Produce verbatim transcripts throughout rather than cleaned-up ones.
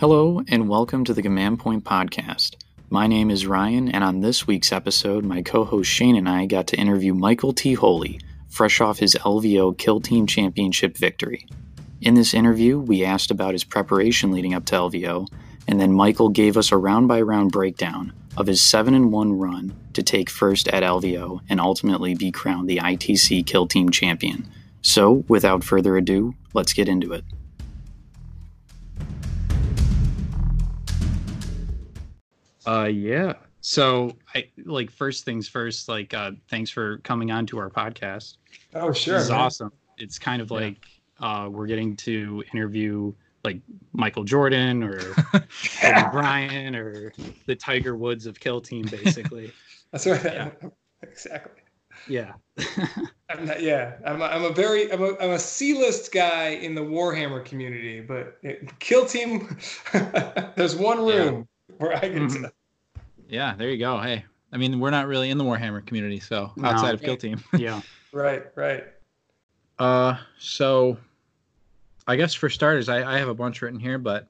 Hello, and welcome to the Command Point Podcast. My name is Ryan, and on this week's episode, my co-host Shane and I got to interview Michael T. Holy, fresh off his L V O Kill Team Championship victory. In this interview, we asked about his preparation leading up to L V O, and then Michael gave us a round-by-round breakdown of his seven and one run to take first at L V O and ultimately be crowned the I T C Kill Team Champion. So, without further ado, let's get into it. Uh, yeah. So, I, like, first things first, like, uh, thanks for coming on to our podcast. Oh, sure. This is awesome. It's kind of like yeah. uh, we're getting to interview, like, Michael Jordan or yeah. Kobe Bryant or the Tiger Woods of Kill Team, basically. That's right. Yeah. Exactly. Yeah. I'm not, yeah. I'm a, I'm a very, I'm a, I'm a C-list guy in the Warhammer community, but it, Kill Team, there's one room. Yeah. Where I get mm-hmm. to. Yeah, there you go. Hey, I mean, we're not really in the Warhammer community, so no. outside of Kill Team. yeah. Right, right. Uh, so I guess for starters, I, I have a bunch written here, but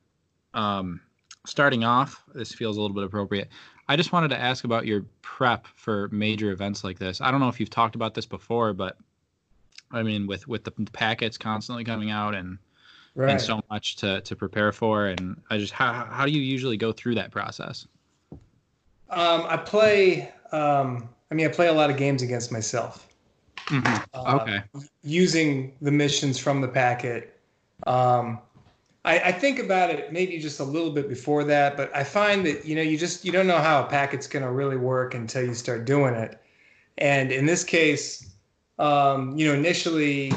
um, starting off, this feels a little bit appropriate. I just wanted to ask about your prep for major events like this. I don't know if you've talked about this before, but I mean, with, with the packets constantly coming out and Right. and so much to, to prepare for, and I just how how do you usually go through that process? Um, I play. Um, I mean, I play a lot of games against myself. Mm-hmm. Uh, okay. Using the missions from the packet, um, I, I think about it maybe just a little bit before that, but I find that you know you just you don't know how a packet's going to really work until you start doing it, and in this case, um, you know, initially.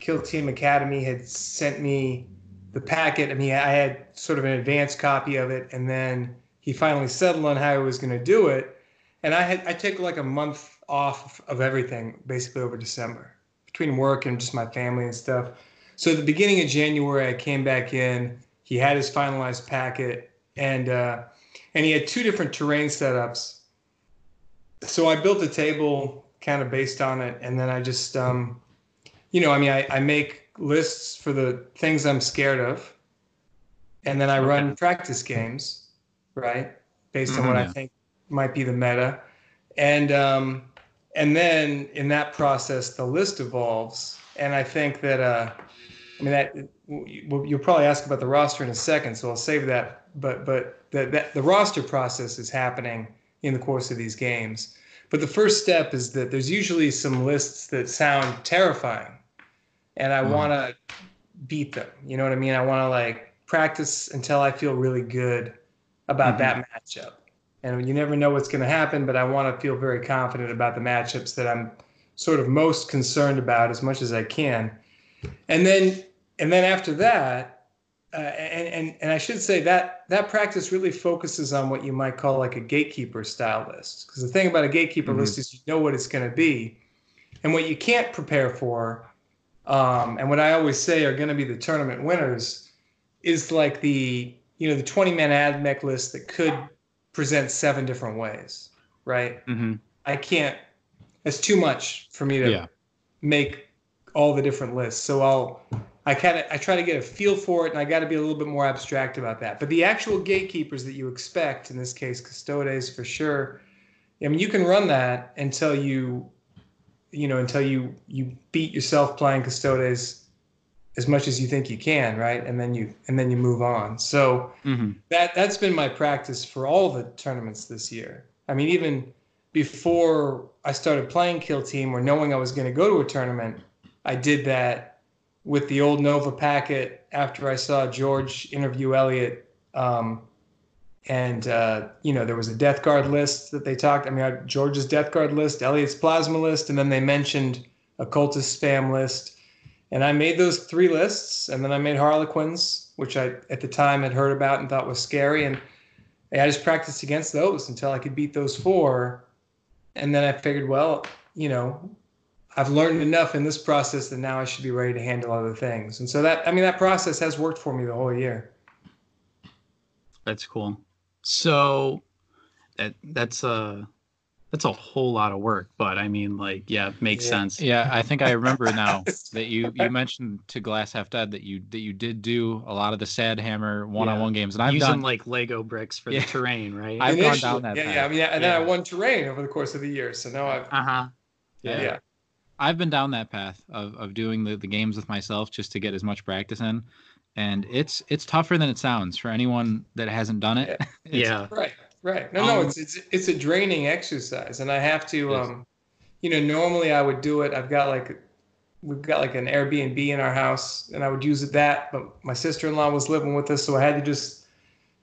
Kill Team Academy had sent me the packet. I mean, I had sort of an advanced copy of it, and then he finally settled on how he was going to do it. And I had I took like a month off of everything, basically over December, between work and just my family and stuff. So at the beginning of January, I came back in. He had his finalized packet, and uh, and he had two different terrain setups. So I built a table kind of based on it, and then I just... Um, You know, I mean, I, I make lists for the things I'm scared of, and then I run practice games, right, based on mm-hmm, what yeah. I think might be the meta. And um, and then in that process, the list evolves. And I think that, uh, I mean, that you'll probably ask about the roster in a second, so I'll save that. But but the, that, the roster process is happening in the course of these games. But the first step is that there's usually some lists that sound terrifying. And I mm. want to beat them. You know what I mean? I want to like practice until I feel really good about mm-hmm. that matchup. And you never know what's going to happen, but I want to feel very confident about the matchups that I'm sort of most concerned about as much as I can. And then, and then after that, uh, and, and, and I should say that that practice really focuses on what you might call like a gatekeeper style list. Because the thing about a gatekeeper mm-hmm. list is you know what it's going to be. And what you can't prepare for Um, and what I always say are going to be the tournament winners is like the, you know, the twenty-man Admech list that could present seven different ways, right? Mm-hmm. I can't, it's too much for me to yeah. make all the different lists. So I'll, I kind of, I try to get a feel for it, and I got to be a little bit more abstract about that. But the actual gatekeepers that you expect, in this case, Custodes for sure, I mean, you can run that until you... you know, until you, you beat yourself playing Custodes as much as you think you can, right? And then you and then you move on. So mm-hmm. that, that's been my practice for all the tournaments this year. I mean, even before I started playing Kill Team or knowing I was going to go to a tournament, I did that with the old Nova packet after I saw George interview Elliot. Um, and, uh, you know, there was a Death Guard list that they talked. I mean, George's Death Guard list, Elliot's Plasma list, and then they mentioned a Cultist Spam list. And I made those three lists, and then I made Harlequins, which I, at the time, had heard about and thought was scary. And I just practiced against those until I could beat those four. And then I figured, well, you know, I've learned enough in this process that now I should be ready to handle other things. And so that, I mean, that process has worked for me the whole year. That's cool. So that that's uh That's a whole lot of work, but I mean, like, yeah, makes yeah. sense. Yeah, I think I remember now that you, you mentioned to Glass Half Dead that you that you did do a lot of the Sad Hammer one-on-one yeah. games, and I've using done, like Lego bricks for yeah. the terrain, right? I've Initially, gone down that. Yeah, path. yeah, I mean, yeah, and yeah. then I won terrain over the course of the year, so now I've. Uh huh. Yeah. yeah. I've been down that path of of doing the the games with myself just to get as much practice in. And it's it's tougher than it sounds for anyone that hasn't done it. Yeah, yeah. right, right. No, no, um, it's it's it's a draining exercise, and I have to, um, you know, normally I would do it. I've got like, we've got like an Airbnb in our house, and I would use it that. But my sister-in-law was living with us, so I had to just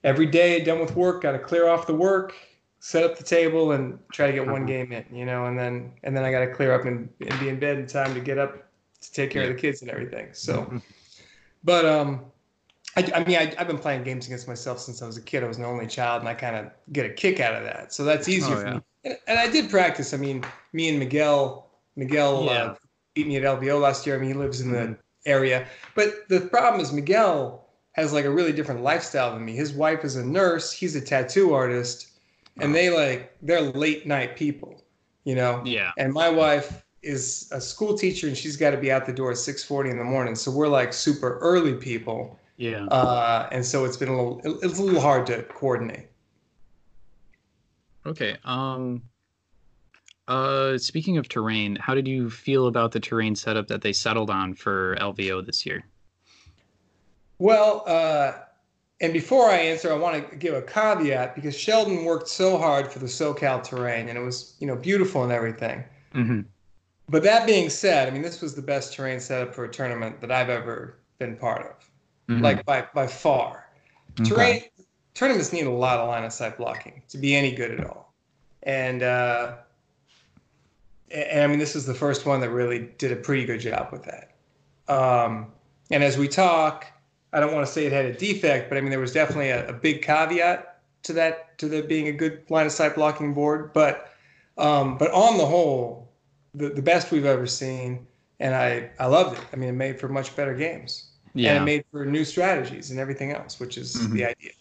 every day done with work, got to clear off the work, set up the table, and try to get one game in, you know, and then and then I got to clear up and, and be in bed in time to get up to take care yeah. of the kids and everything. So. But um, I, I mean, I, I've been playing games against myself since I was a kid. I was an only child, and I kind of get a kick out of that. So that's easier oh, for yeah. me. And, and I did practice. I mean, me and Miguel, Miguel yeah. uh, beat me at L V O last year. I mean, he lives in mm-hmm. the area. But the problem is Miguel has, like, a really different lifestyle than me. His wife is a nurse. He's a tattoo artist. Oh. And they, like, they're late-night people, you know? Yeah. And my wife is a school teacher, and she's got to be out the door at six forty in the morning. So we're like super early people. Yeah. Uh, and so it's been a little, it's a little hard to coordinate. Okay. Um, uh, speaking of terrain, how did you feel about the terrain setup that they settled on for L V O this year? Well, uh, and before I answer, I want to give a caveat because Sheldon worked so hard for the SoCal terrain, and it was, you know, beautiful and everything. Mm-hmm. But that being said, I mean, this was the best terrain setup for a tournament that I've ever been part of, mm-hmm. like by, by far. Okay. Terrain tournaments need a lot of line of sight blocking to be any good at all. And, uh, and I mean, this is the first one that really did a pretty good job with that. Um, and as we talk, I don't want to say it had a defect, but I mean, there was definitely a, a big caveat to that, to there being a good line of sight blocking board. But, um, but on the whole, The, the best we've ever seen, and I, I loved it. I mean, it made for much better games. Yeah. And it made for new strategies and everything else, which is mm-hmm. the idea.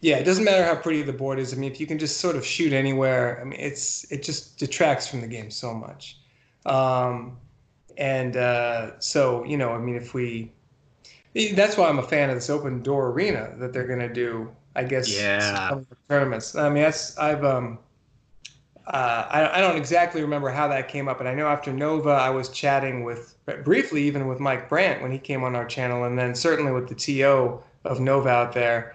Yeah, it doesn't matter how pretty the board is. I mean, if you can just sort of shoot anywhere, I mean, it's it just detracts from the game so much. Um, and uh, so, you know, I mean, if we... That's why I'm a fan of this open door arena that they're going to do, I guess, yeah. some tournaments. I mean, that's, I've... Um, Uh, I, I don't exactly remember how that came up, but I know after Nova, I was chatting with, briefly even with Mike Brandt when he came on our channel, and then certainly with the T O of Nova out there.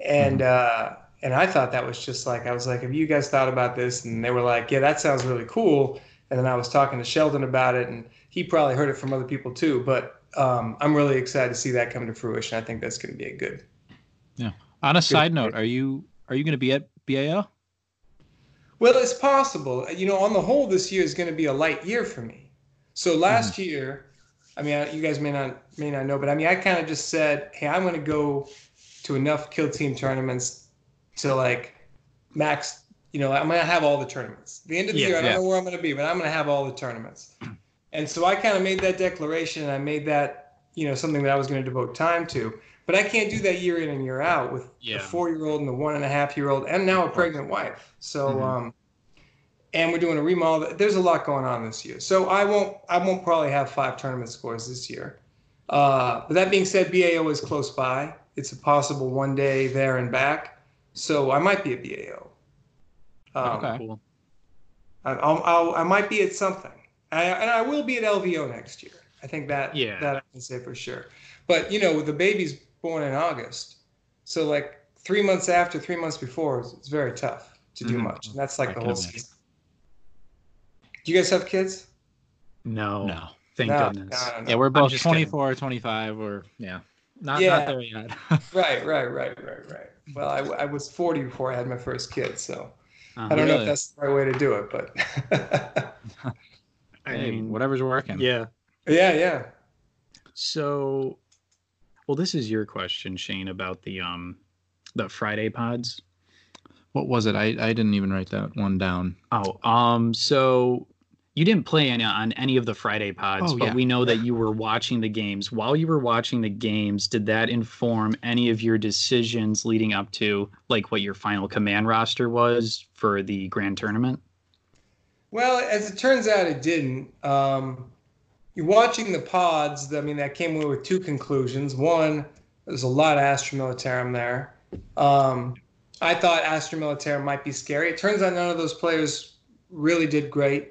And uh, and I thought that was just like, I was like, have you guys thought about this? And they were like, yeah, that sounds really cool. And then I was talking to Sheldon about it, and he probably heard it from other people too. But um, I'm really excited to see that come to fruition. I think that's going to be a good. Yeah. On a side good, note, are you are you going to be at B A O? Well, it's possible. You know, on the whole, this year is going to be a light year for me. So last mm-hmm. year, I mean, I, you guys may not may not know, but I mean, I kind of just said, hey, I'm going to go to enough kill team tournaments to like max. You know, I'm going to have all the tournaments. The end of the yeah, year, I don't yeah. know where I'm going to be, but I'm going to have all the tournaments. And so I kind of made that declaration, and I made that, you know, something that I was going to devote time to. But I can't do that year in and year out with yeah. a four-year-old and a one-and-a-half-year-old and now a pregnant wife. So, mm-hmm. um, and we're doing a remodel. There's a lot going on this year. So I won't I won't probably have five tournament scores this year. Uh, but that being said, B A O is close by. It's a possible one day there and back. So I might be at B A O. Um, okay. Cool. I, I'll, I'll, I might be at something. I, and I will be at L V O next year. I think that, yeah. that I can say for sure. But, you know, with the babies... born in August, so like three months after, three months before, it's very tough to do mm-hmm. much, and that's like I the whole imagine. season. Do you guys have kids? No, no, thank no, goodness. No, no, no. Yeah, we're both twenty-four, kidding. twenty-five, or yeah, not yeah. not there yet. right, right, right, right, right. Well, I, I was forty before I had my first kid, so uh, I don't really? know if that's the right way to do it, but I hey, mean, whatever's working. Yeah, yeah, yeah. So. Well, this is your question, Shane, about the um, the Friday pods. What was it? I, I didn't even write that one down. Oh, um, so you didn't play any, on any of the Friday pods, oh, but yeah. we know that you were watching the games. While you were watching the games, did that inform any of your decisions leading up to, like, what your final command roster was for the grand tournament? Well, as it turns out, it didn't. Um, you're watching the pods. I mean, that came away with two conclusions. One, there's a lot of Astra Militarum there. Um, I thought Astra Militarum might be scary. It turns out none of those players really did great.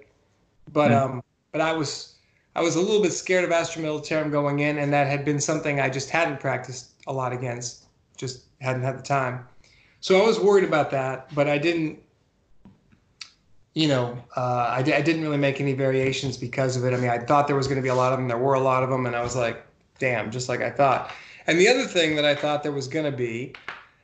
But mm-hmm. um, but I was I was a little bit scared of Astra Militarum going in, and that had been something I just hadn't practiced a lot against, just hadn't had the time. So I was worried about that, but I didn't, you know, uh, I, I didn't really make any variations because of it. I mean, I thought there was going to be a lot of them. There were a lot of them, and I was like, damn, just like I thought. And the other thing that I thought there was going to be,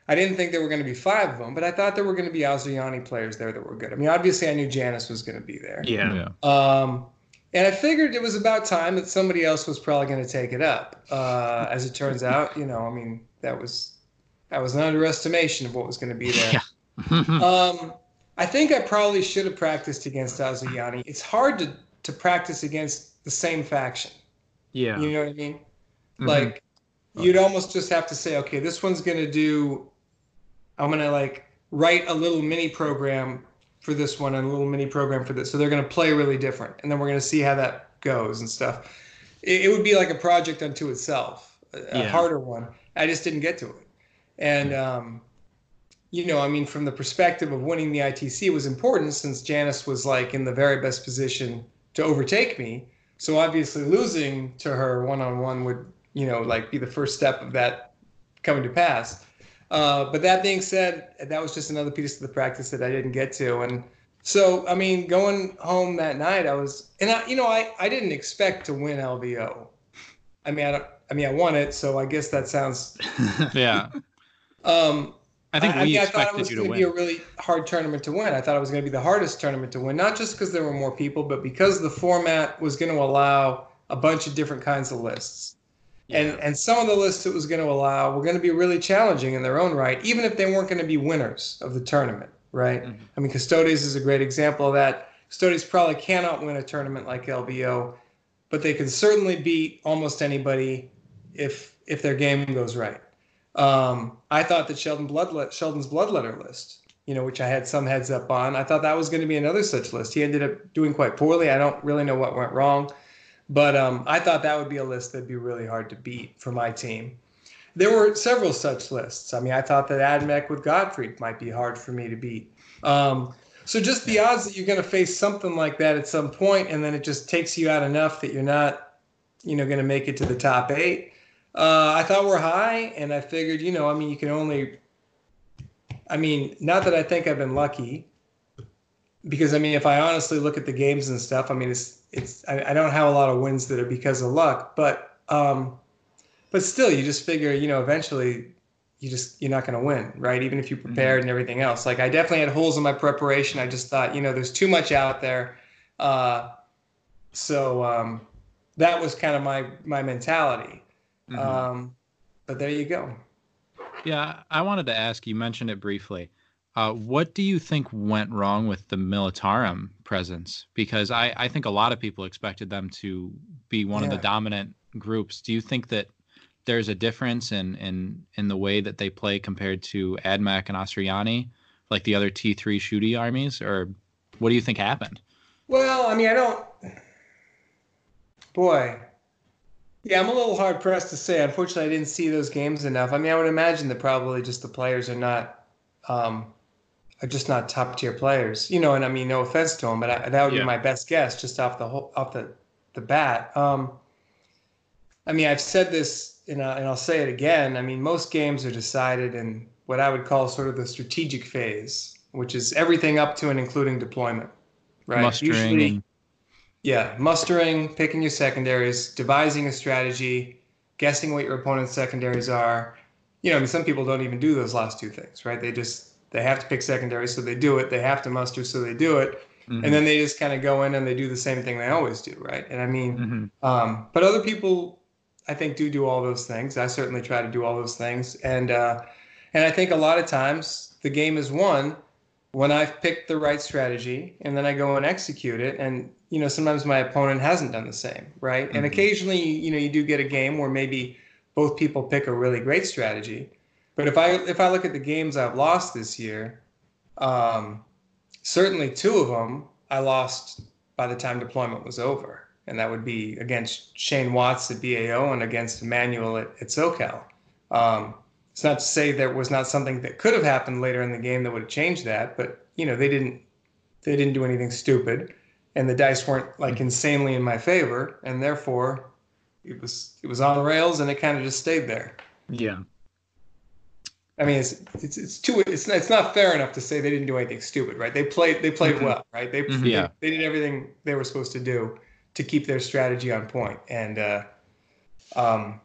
I didn't think there were going to be five of them, but I thought there were going to be Asuryani players there that were good. I mean, obviously I knew Janice was going to be there. Yeah. yeah. Um, and I figured it was about time that somebody else was probably going to take it up. Uh, as it turns out, you know, I mean, that was that was an underestimation of what was going to be there. Yeah. um, I think I probably should have practiced against Asuryani. It's hard to, to practice against the same faction. Yeah. You know what I mean? Mm-hmm. Like, okay. You'd almost just have to say, okay, this one's going to do... I'm going to like write a little mini program for this one and a little mini program for this. So they're going to play really different. And then we're going to see how that goes and stuff. It, it would be like a project unto itself, a, yeah. a harder one. I just didn't get to it. And, um, you know, I mean, from the perspective of winning the I T C, it was important since Janice was like in the very best position to overtake me. So obviously losing to her one-on-one would, you know, like be the first step of that coming to pass. Uh, but that being said, that was just another piece of the practice that I didn't get to. And so, I mean, going home that night, I was, and I, you know, I, I didn't expect to win L V O. I mean, I don't, I mean, I won it. So I guess that sounds, yeah. Um, I think I, we I, I thought it was going to be a really hard tournament to win. I thought it was going to be the hardest tournament to win, not just because there were more people, but because the format was going to allow a bunch of different kinds of lists. And and some of the lists it was going to allow were going to be really challenging in their own right, even if they weren't going to be winners of the tournament, right? Mm-hmm. I mean, Custodes is a great example of that. Custodes probably cannot win a tournament like L B O, but they can certainly beat almost anybody if if their game goes right. Um, I thought that Sheldon bloodlet, Sheldon's bloodletter list, you know, which I had some heads up on, I thought that was going to be another such list. He ended up doing quite poorly. I don't really know what went wrong. But um, I thought that would be a list that'd be really hard to beat for my team. There were several such lists. I mean, I thought that Admech with Godfrey might be hard for me to beat. Um, so just the odds that you're going to face something like that at some point, and then it just takes you out enough that you're not, you know, going to make it to the top eight. Uh, I thought we're high, and I figured, you know, I mean, you can only, I mean, not that I think I've been lucky, because, I mean, if I honestly look at the games and stuff, I mean, it's, It's I, I don't have a lot of wins that are because of luck, but um, but still, you just figure, you know, eventually you just you're not going to win, right? Even if you prepared mm-hmm. and everything else. Like I definitely had holes in my preparation. I just thought, you know, there's too much out there. Uh, so um, that was kind of my my mentality. Mm-hmm. Um, but there you go. Yeah, I wanted to ask. You mentioned it briefly. Uh, what do you think went wrong with the Militarum presence? Because I, I think a lot of people expected them to be one yeah. of the dominant groups. Do you think that there's a difference in, in, in the way that they play compared to Admech and Asuryani, like the other T three shooty armies? Or what do you think happened? Well, I mean, I don't... Boy. Yeah, I'm a little hard-pressed to say. Unfortunately, I didn't see those games enough. I mean, I would imagine that probably just the players are not... Um, are just not top tier players, you know. And I mean, no offense to them, but I, that would yeah. be my best guess, just off the whole, off the, the bat. Um, I mean, I've said this, and and I'll say it again. I mean, most games are decided in what I would call sort of the strategic phase, which is everything up to and including deployment, right? Mustering. Usually, yeah, mustering, picking your secondaries, devising a strategy, guessing what your opponent's secondaries are. You know, I mean, some people don't even do those last two things, right? They just, they have to pick secondary, so they do it. They have to muster, so they do it. Mm-hmm. And then they just kind of go in and they do the same thing they always do, right? And I mean, mm-hmm. um, but other people, I think, do do all those things. I certainly try to do all those things. And, uh, and I think a lot of times the game is won when I've picked the right strategy and then I go and execute it. And you know, sometimes my opponent hasn't done the same, right? Mm-hmm. And occasionally, you know, you do get a game where maybe both people pick a really great strategy. But if I if I look at the games I've lost this year, um, certainly two of them I lost by the time deployment was over. And that would be against Shane Watts at B A O and against Emmanuel at, at SoCal. Um, it's not to say there was not something that could have happened later in the game that would have changed that, but you know, they didn't they didn't do anything stupid, and the dice weren't like insanely in my favor, and therefore it was it was on rails, and it kind of just stayed there. Yeah. I mean, it's it's it's too it's it's not fair enough to say they didn't do anything stupid, right? They played they played mm-hmm. well, right? They, mm-hmm. yeah. they they did everything they were supposed to do to keep their strategy on point. And uh, um,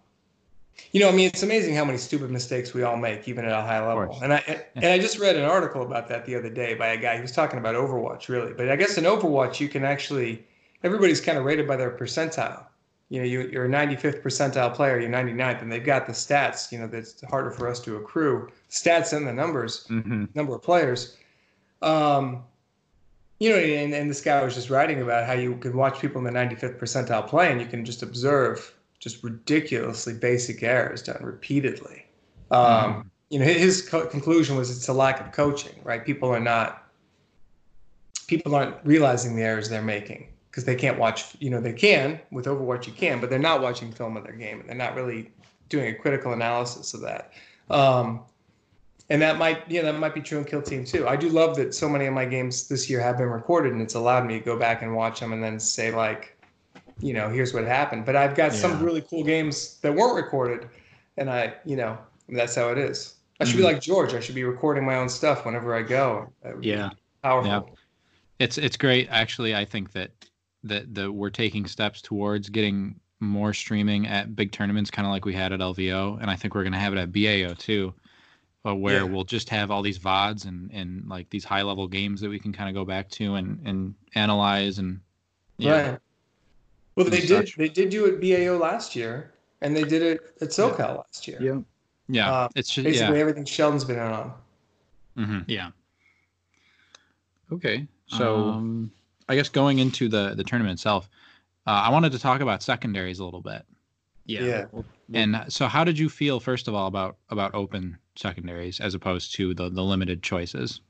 you know, I mean, it's amazing how many stupid mistakes we all make, even at a high level. And I and I just read an article about that the other day by a guy who was talking about Overwatch, really. But I guess in Overwatch, you can actually everybody's kind of rated by their percentile. You know, you, you're a ninety-fifth percentile player, you're ninety-ninth, and they've got the stats, you know, that's harder for us to accrue. Stats and the numbers, mm-hmm. number of players. Um, you know, and, and this guy was just writing about how you can watch people in the ninety-fifth percentile play, and you can just observe just ridiculously basic errors done repeatedly. Um, mm-hmm. You know, his co- conclusion was it's a lack of coaching, right? People are not, people aren't realizing the errors they're making. Because they can't watch, you know, they can with Overwatch, you can, but they're not watching film of their game, and they're not really doing a critical analysis of that. Um, and that might, you know, that might be true in Kill Team too. I do love that so many of my games this year have been recorded, and it's allowed me to go back and watch them and then say like, you know, here's what happened. But I've got yeah. some really cool games that weren't recorded, and I, you know, that's how it is. I should mm-hmm. be like George. I should be recording my own stuff whenever I go. That would yeah, be powerful. Yeah. It's it's great actually. I think that. That the we're taking steps towards getting more streaming at big tournaments, kind of like we had at L V O, and I think we're going to have it at B A O too, uh, where yeah. we'll just have all these V O Ds and and like these high level games that we can kind of go back to and and analyze and yeah. Right. Well, and they such. did they did do it B A O last year, and they did it at SoCal yeah. last year. Yeah, yeah, uh, it's just, basically yeah. everything Sheldon's been on. Mm-hmm. Yeah. Okay, so. Um, I guess going into the, the tournament itself, uh, I wanted to talk about secondaries a little bit. Yeah. yeah. And so how did you feel, first of all, about, about open secondaries as opposed to the, the limited choices?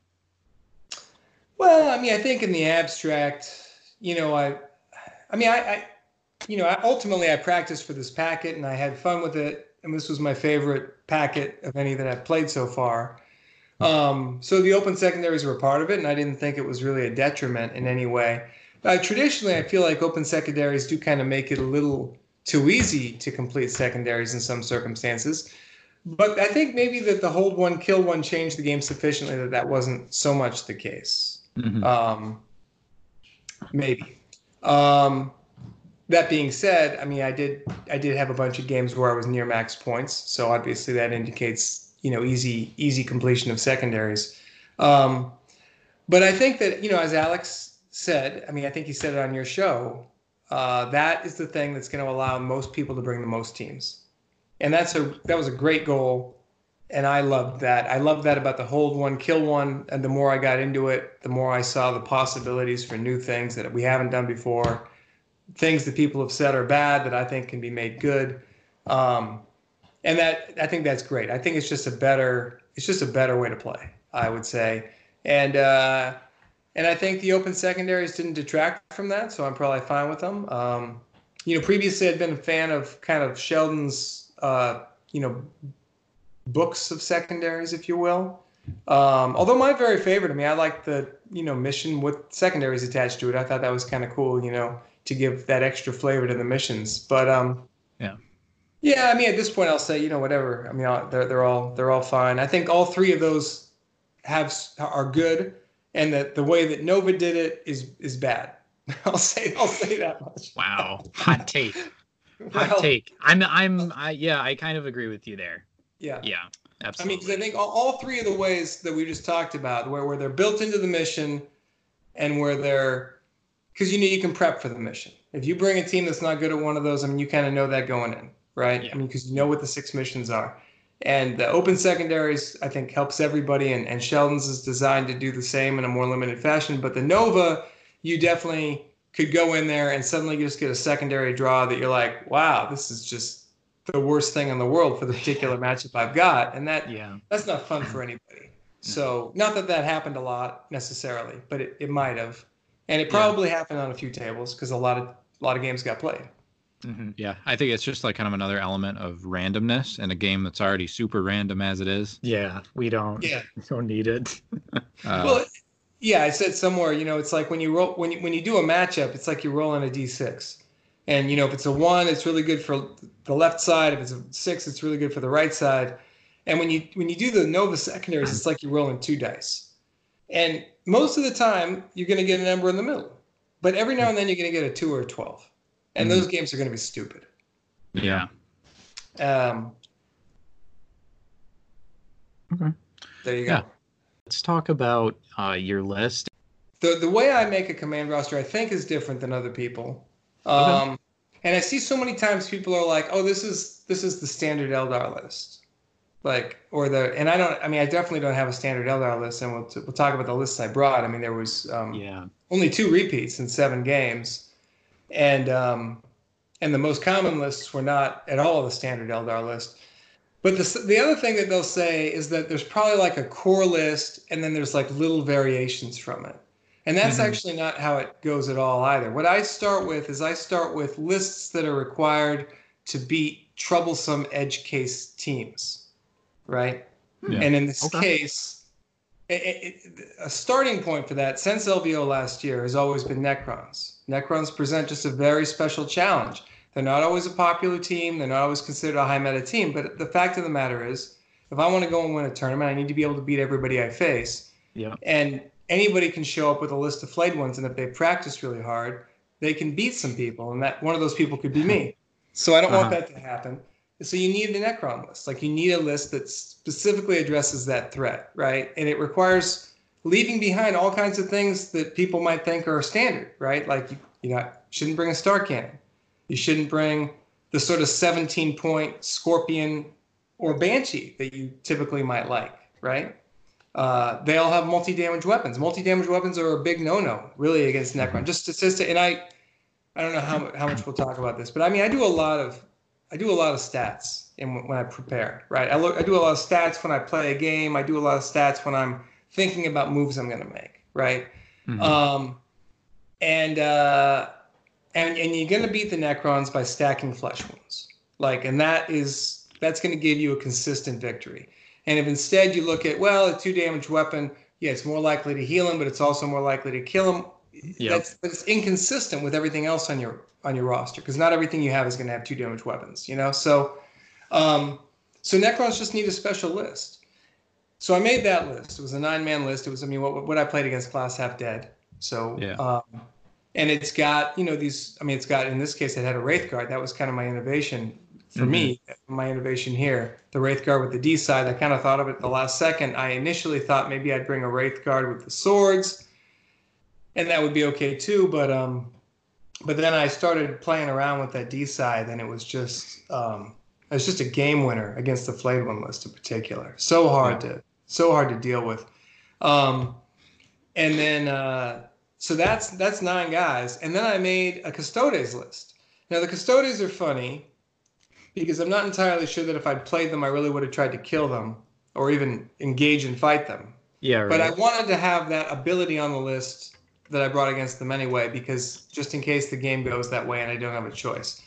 Well, I mean, I think in the abstract, you know, I, I mean, I, I you know, I, ultimately I practiced for this packet and I had fun with it. And this was my favorite packet of any that I've played so far. Um, so the open secondaries were a part of it, and I didn't think it was really a detriment in any way. Uh, traditionally, I feel like open secondaries do kind of make it a little too easy to complete secondaries in some circumstances. But I think maybe that the hold one, kill one changed the game sufficiently that that wasn't so much the case. Mm-hmm. Um, maybe. Um, that being said, I mean, I did I did have a bunch of games where I was near max points, so obviously that indicates you know, easy, easy completion of secondaries. Um, but I think that, you know, as Alex said, I mean, I think he said it on your show, uh, that is the thing that's going to allow most people to bring the most teams. And that's a, that was a great goal. And I loved that. I loved that about the hold one, kill one. And the more I got into it, the more I saw the possibilities for new things that we haven't done before, things that people have said are bad that I think can be made good. Um, And that I think that's great. I think it's just a better it's just a better way to play, I would say. And uh, and I think the open secondaries didn't detract from that, so I'm probably fine with them. Um, you know, previously I'd been a fan of kind of Sheldon's uh, you know books of secondaries, if you will. Um, although my very favorite, I mean, I liked the you know mission with secondaries attached to it. I thought that was kind of cool, you know, to give that extra flavor to the missions. But um, yeah. Yeah, I mean, at this point, I'll say, you know, whatever. I mean, I'll, they're they're all they're all fine. I think all three of those have are good, and that the way that Nova did it is is bad. I'll say I'll say that much. Wow, hot take, hot well, take. I'm I'm I, yeah, I kind of agree with you there. Yeah, yeah, absolutely. I mean, because I think all, all three of the ways that we just talked about, where where they're built into the mission, and where they're because you know you can prep for the mission. If you bring a team that's not good at one of those, I mean, you kind of know that going in. Right. Yeah. I mean, because you know what the six missions are, and the open secondaries, I think, helps everybody. And, and Sheldon's is designed to do the same in a more limited fashion. But the Nova, you definitely could go in there and suddenly just get a secondary draw that you're like, wow, this is just the worst thing in the world for the particular matchup I've got. And that yeah. that's not fun for anybody. So not that that happened a lot necessarily, but it, it might have. And it probably yeah. happened on a few tables because a lot of a lot of games got played. Mm-hmm. Yeah, I think it's just like kind of another element of randomness in a game that's already super random as it is. Yeah, we don't yeah. we don't need it. uh, well, yeah, I said somewhere, you know, it's like when you roll when you, when you do a matchup, it's like you're rolling a d six. And, you know, if it's a one, it's really good for the left side. If it's a six, it's really good for the right side. And when you when you do the Nova secondaries, it's like you're rolling two dice. And most of the time, you're going to get a number in the middle. But every now and then, you're going to get a two or a twelve. And mm-hmm. those games are going to be stupid. Yeah. Um, okay. There you go. Yeah. Let's talk about uh, your list. The, the way I make a command roster, I think, is different than other people. Um, okay. And I see so many times people are like, oh, this is this is the standard Eldar list. Like, or the, and I don't, I mean, I definitely don't have a standard Eldar list, and we'll, we'll talk about the lists I brought. I mean, there was um, yeah. only two repeats in seven games, and um, and the most common lists were not at all the standard Eldar list. But the, the other thing that they'll say is that there's probably like a core list, and then there's like little variations from it. And that's mm-hmm. actually not how it goes at all either. What I start with is I start with lists that are required to beat troublesome edge case teams. Right, yeah. and in this okay. case, it, it, it, a starting point for that since L V O last year has always been Necrons. Necrons present just a very special challenge. They're not always a popular team. They're not always considered a high meta team. But the fact of the matter is, if I want to go and win a tournament, I need to be able to beat everybody I face. Yeah. And anybody can show up with a list of Flayed Ones, and if they practice really hard, they can beat some people. And that one of those people could be me. So I don't uh-huh. want that to happen. So you need a Necron list. Like you need a list that specifically addresses that threat, right? And it requires leaving behind all kinds of things that people might think are standard, right? Like you, you know, shouldn't bring a star cannon. You shouldn't bring the sort of seventeen-point Scorpion or Banshee that you typically might like, right? Uh, they all have multi-damage weapons. Multi-damage weapons are a big no-no, really, against Necron. Just statistic, and I, I don't know how how much we'll talk about this, but I mean, I do a lot of. I do a lot of stats in, when I prepare, right? I, look, I do a lot of stats when I play a game. I do a lot of stats when I'm thinking about moves I'm going to make, right? Mm-hmm. Um, and, uh, and and you're going to beat the Necrons by stacking flesh wounds, like, and that is that's going to give you a consistent victory. And if instead you look at, well, a two-damage weapon, yeah, it's more likely to heal him, but it's also more likely to kill him. Yep. That's but it's inconsistent with everything else on your on your roster because not everything you have is going to have two damage weapons, you know. So, um, so Necrons just need a special list. So I made that list. It was a nine man list. It was I mean what what I played against Glass Half Dead. So yeah. um, and it's got you know these I mean it's got in this case it had a Wraith Guard. That was kind of my innovation for mm-hmm. me. My innovation here, the Wraith Guard with the D side. I kind of thought of it at the last second. I initially thought maybe I'd bring a Wraith Guard with the swords. And that would be okay too, but um, but then I started playing around with that D side, and it was just um, it was just a game winner against the Flayed One list in particular. So hard to so hard to deal with, um, and then uh, so that's that's nine guys, and then I made a Custodes list. Now the Custodes are funny because I'm not entirely sure that if I'd played them, I really would have tried to kill them or even engage and fight them. Yeah, right. But I wanted to have that ability on the list that I brought against them anyway, because just in case the game goes that way and I don't have a choice.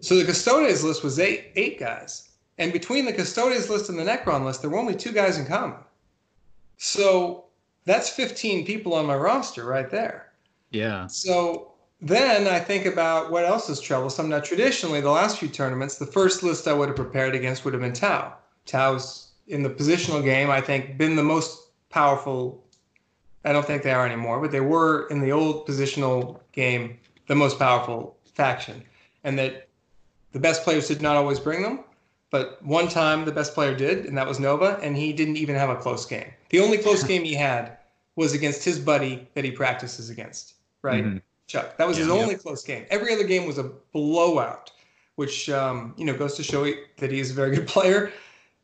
So the Custodes list was eight eight guys. And between the Custodes list and the Necron list, there were only two guys in common. So that's fifteen people on my roster right there. Yeah. So then I think about what else is troublesome. Now, traditionally, the last few tournaments, the first list I would have prepared against would have been Tau. Tau's, in the positional game, I think, been the most powerful. I don't think they are anymore, but they were in the old positional game, the most powerful faction, and that the best players did not always bring them. But one time the best player did, and that was Nova, and he didn't even have a close game. The only close game he had was against his buddy that he practices against, right? Mm-hmm. Chuck. That was yeah, his only yeah. close game. Every other game was a blowout, which um, you know goes to show that he is a very good player.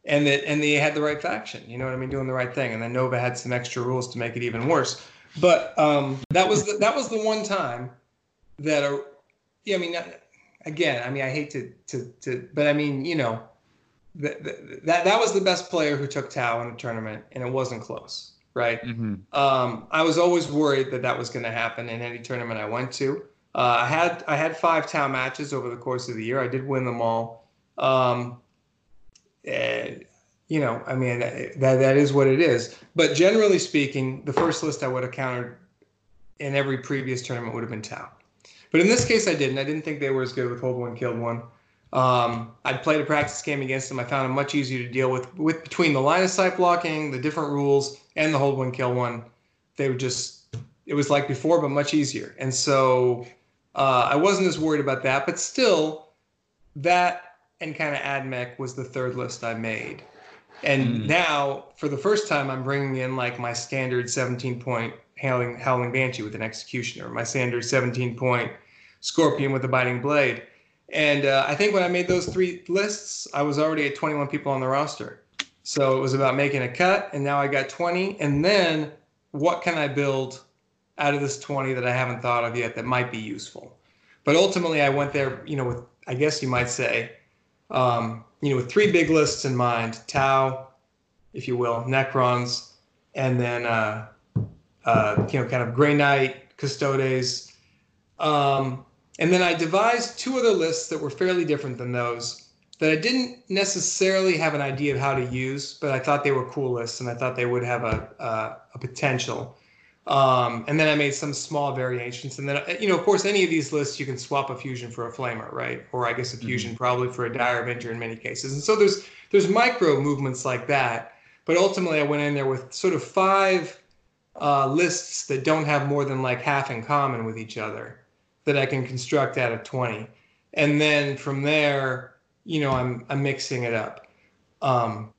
And that and they had the right faction, you know what I mean, doing the right thing. And then Nova had some extra rules to make it even worse. But um, that was the, that was the one time that are, yeah, I mean, again, I mean, I hate to, to, to but I mean, you know, the, the, that that was the best player who took Tau in a tournament, and it wasn't close, right? Mm-hmm. Um, I was always worried that that was going to happen in any tournament I went to. Uh, I had I had five Tau matches over the course of the year. I did win them all. Um, and, you know, I mean, that that is what it is. But generally speaking, the first list I would have countered in every previous tournament would have been Tau. But in this case, I didn't. I didn't think they were as good with Hold One, Killed One. Um, I'd played a practice game against them. I found them much easier to deal with. With between the line of sight blocking, the different rules, and the Hold One, Kill One, they were just, it was like before, but much easier. And so uh, I wasn't as worried about that. But still, that and kind of Admech was the third list I made. And mm. now, for the first time, I'm bringing in like my standard seventeen-point Howling, Howling Banshee with an Executioner, my standard seventeen-point Scorpion with a Biting Blade. And uh, I think when I made those three lists, I was already at twenty-one people on the roster. So it was about making a cut, and now I got twenty. And then what can I build out of this twenty that I haven't thought of yet that might be useful? But ultimately, I went there, you know, with, I guess you might say, um, you know, with three big lists in mind: Tau, if you will, Necrons, and then, uh, uh, you know, kind of Grey Knight, Custodes. Um, and then I devised two other lists that were fairly different than those that I didn't necessarily have an idea of how to use, but I thought they were cool lists and I thought they would have a, a, a potential. Um, and then I made some small variations. And then, you know, of course, any of these lists, you can swap a fusion for a flamer, right? Or I guess a fusion mm-hmm. probably for a Dire Avenger in many cases. And so there's there's micro movements like that. But ultimately, I went in there with sort of five uh, lists that don't have more than like half in common with each other that I can construct out of twenty. And then from there, you know, I'm I'm mixing it up. Um,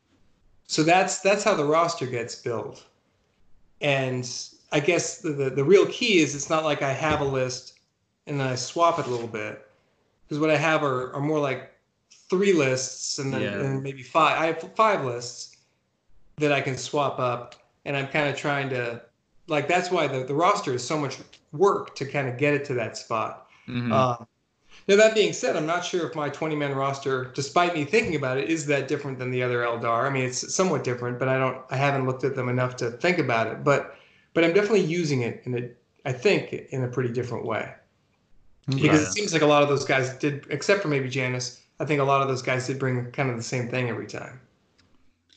so that's that's how the roster gets built. And I guess the, the, the real key is it's not like I have a list and then I swap it a little bit, because what I have are, are more like three lists and then yeah. and maybe five. I have five lists that I can swap up, and I'm kind of trying to, like, that's why the, the roster is so much work to kind of get it to that spot. Mm-hmm. Uh, now, that being said, I'm not sure if my twenty-man roster, despite me thinking about it, is that different than the other Eldar. I mean, it's somewhat different, but I don't, I haven't looked at them enough to think about it. But But I'm definitely using it, in a, I think, in a pretty different way. Because yeah. it seems like a lot of those guys did, except for maybe Janice, I think a lot of those guys did bring kind of the same thing every time.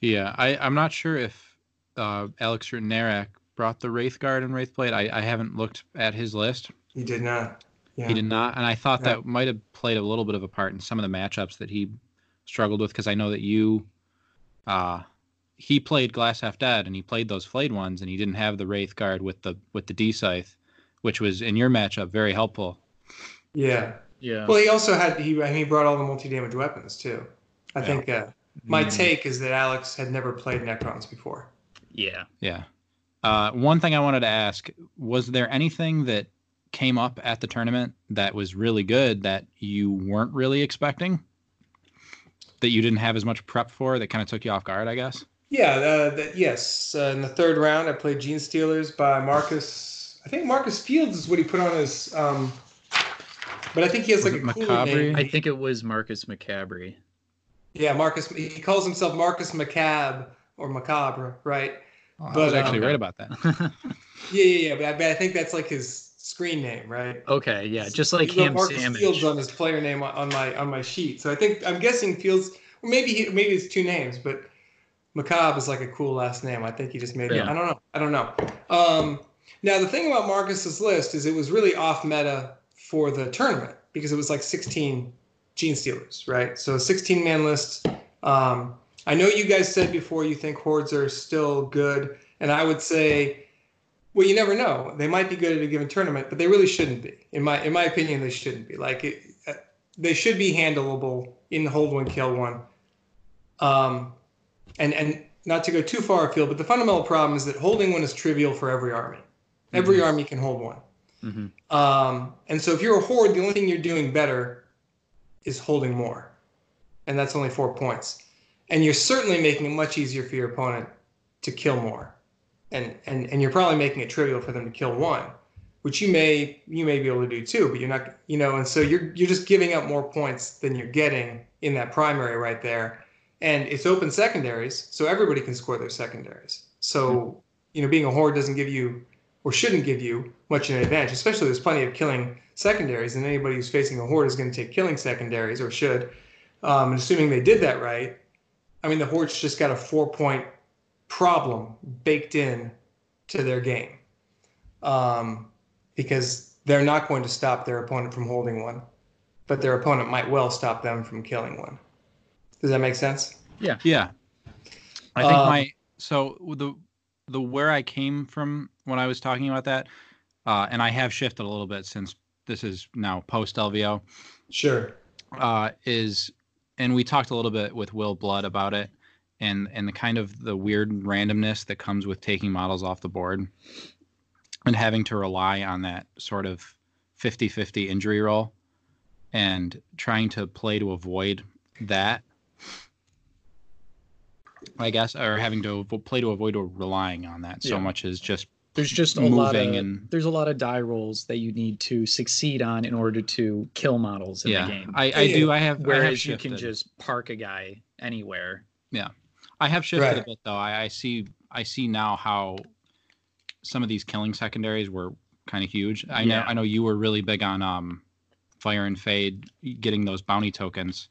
Yeah, I, I'm not sure if uh, Alex Narak brought the Wraith Guard and Wraith Blade. I, I haven't looked at his list. He did not. Yeah. He did not, and I thought yeah. that might have played a little bit of a part in some of the matchups that he struggled with, because I know that you... Uh, he played Glass Half Dead, and he played those Flayed Ones, and he didn't have the Wraith Guard with the with the D-Scythe, which was, in your matchup, very helpful. Yeah. Yeah. Well, he also had, he he brought all the multi-damage weapons, too. I yeah. think uh, my yeah. take is that Alex had never played Necrons before. Yeah. Yeah. Uh, one thing I wanted to ask, was there anything that came up at the tournament that was really good that you weren't really expecting? That you didn't have as much prep for, that kind of took you off guard, I guess? Yeah, uh, the, yes. Uh, in the third round, I played Genestealers by Marcus. I think Marcus Fields is what he put on his. Um, but I think he has was like a cooler name. I think it was Marcus McCabry. Yeah, Marcus. He calls himself Marcus McCab or Macabre, right? Oh, but, I was actually um, right about that. yeah, yeah, yeah. But I, but I think that's like his screen name, right? Okay, yeah, just like he Ham Marcus Sandwich. Fields on his player name on my on my sheet. So I think I'm guessing Fields. Or maybe he, maybe it's two names, but. Macabre is like a cool last name. I think he just made yeah. it. I don't know. I don't know. Um, now, the thing about Marcus's list is it was really off meta for the tournament, because it was like sixteen Genestealers, right? So a sixteen-man list. Um, I know you guys said before you think hordes are still good, and I would say, well, you never know. They might be good at a given tournament, but they really shouldn't be. In my in my opinion, they shouldn't be. Like it, uh, they should be handleable in Hold One, Kill One. Um, And and not to go too far afield, but the fundamental problem is that holding one is trivial for every army. Every mm-hmm. army can hold one. Mm-hmm. Um, and so if you're a horde, the only thing you're doing better is holding more. And that's only four points. And you're certainly making it much easier for your opponent to kill more. And and, and you're probably making it trivial for them to kill one. which you may you may be able to do too, but you're not, you know, and so you're you're just giving up more points than you're getting in that primary right there. And it's open secondaries, so everybody can score their secondaries. So, you know, being a horde doesn't give you, or shouldn't give you, much of an advantage, especially there's plenty of killing secondaries, and anybody who's facing a horde is going to take killing secondaries, or should. Um, and assuming they did that right, I mean, the horde's just got a four-point problem baked in to their game. Um, because they're not going to stop their opponent from holding one, but their opponent might well stop them from killing one. Does that make sense? Yeah. Yeah. I think um, my, so the, the, where I came from when I was talking about that, uh, and I have shifted a little bit since this is now post L V O. Sure. Uh, is, and we talked a little bit with Will Blood about it and, and the kind of the weird randomness that comes with taking models off the board and having to rely on that sort of fifty fifty injury roll and trying to play to avoid that, I guess, or having to play to avoid or relying on that so yeah. much as just there's just moving a lot of, and there's a lot of die rolls that you need to succeed on in order to kill models in yeah, the game. I, I do. I have whereas I have you can just park a guy anywhere. Yeah, I have shifted right. a bit though. I, I see. I see now how some of these killing secondaries were kind of huge. I yeah. know. I know you were really big on um, Fire and Fade, getting those bounty tokens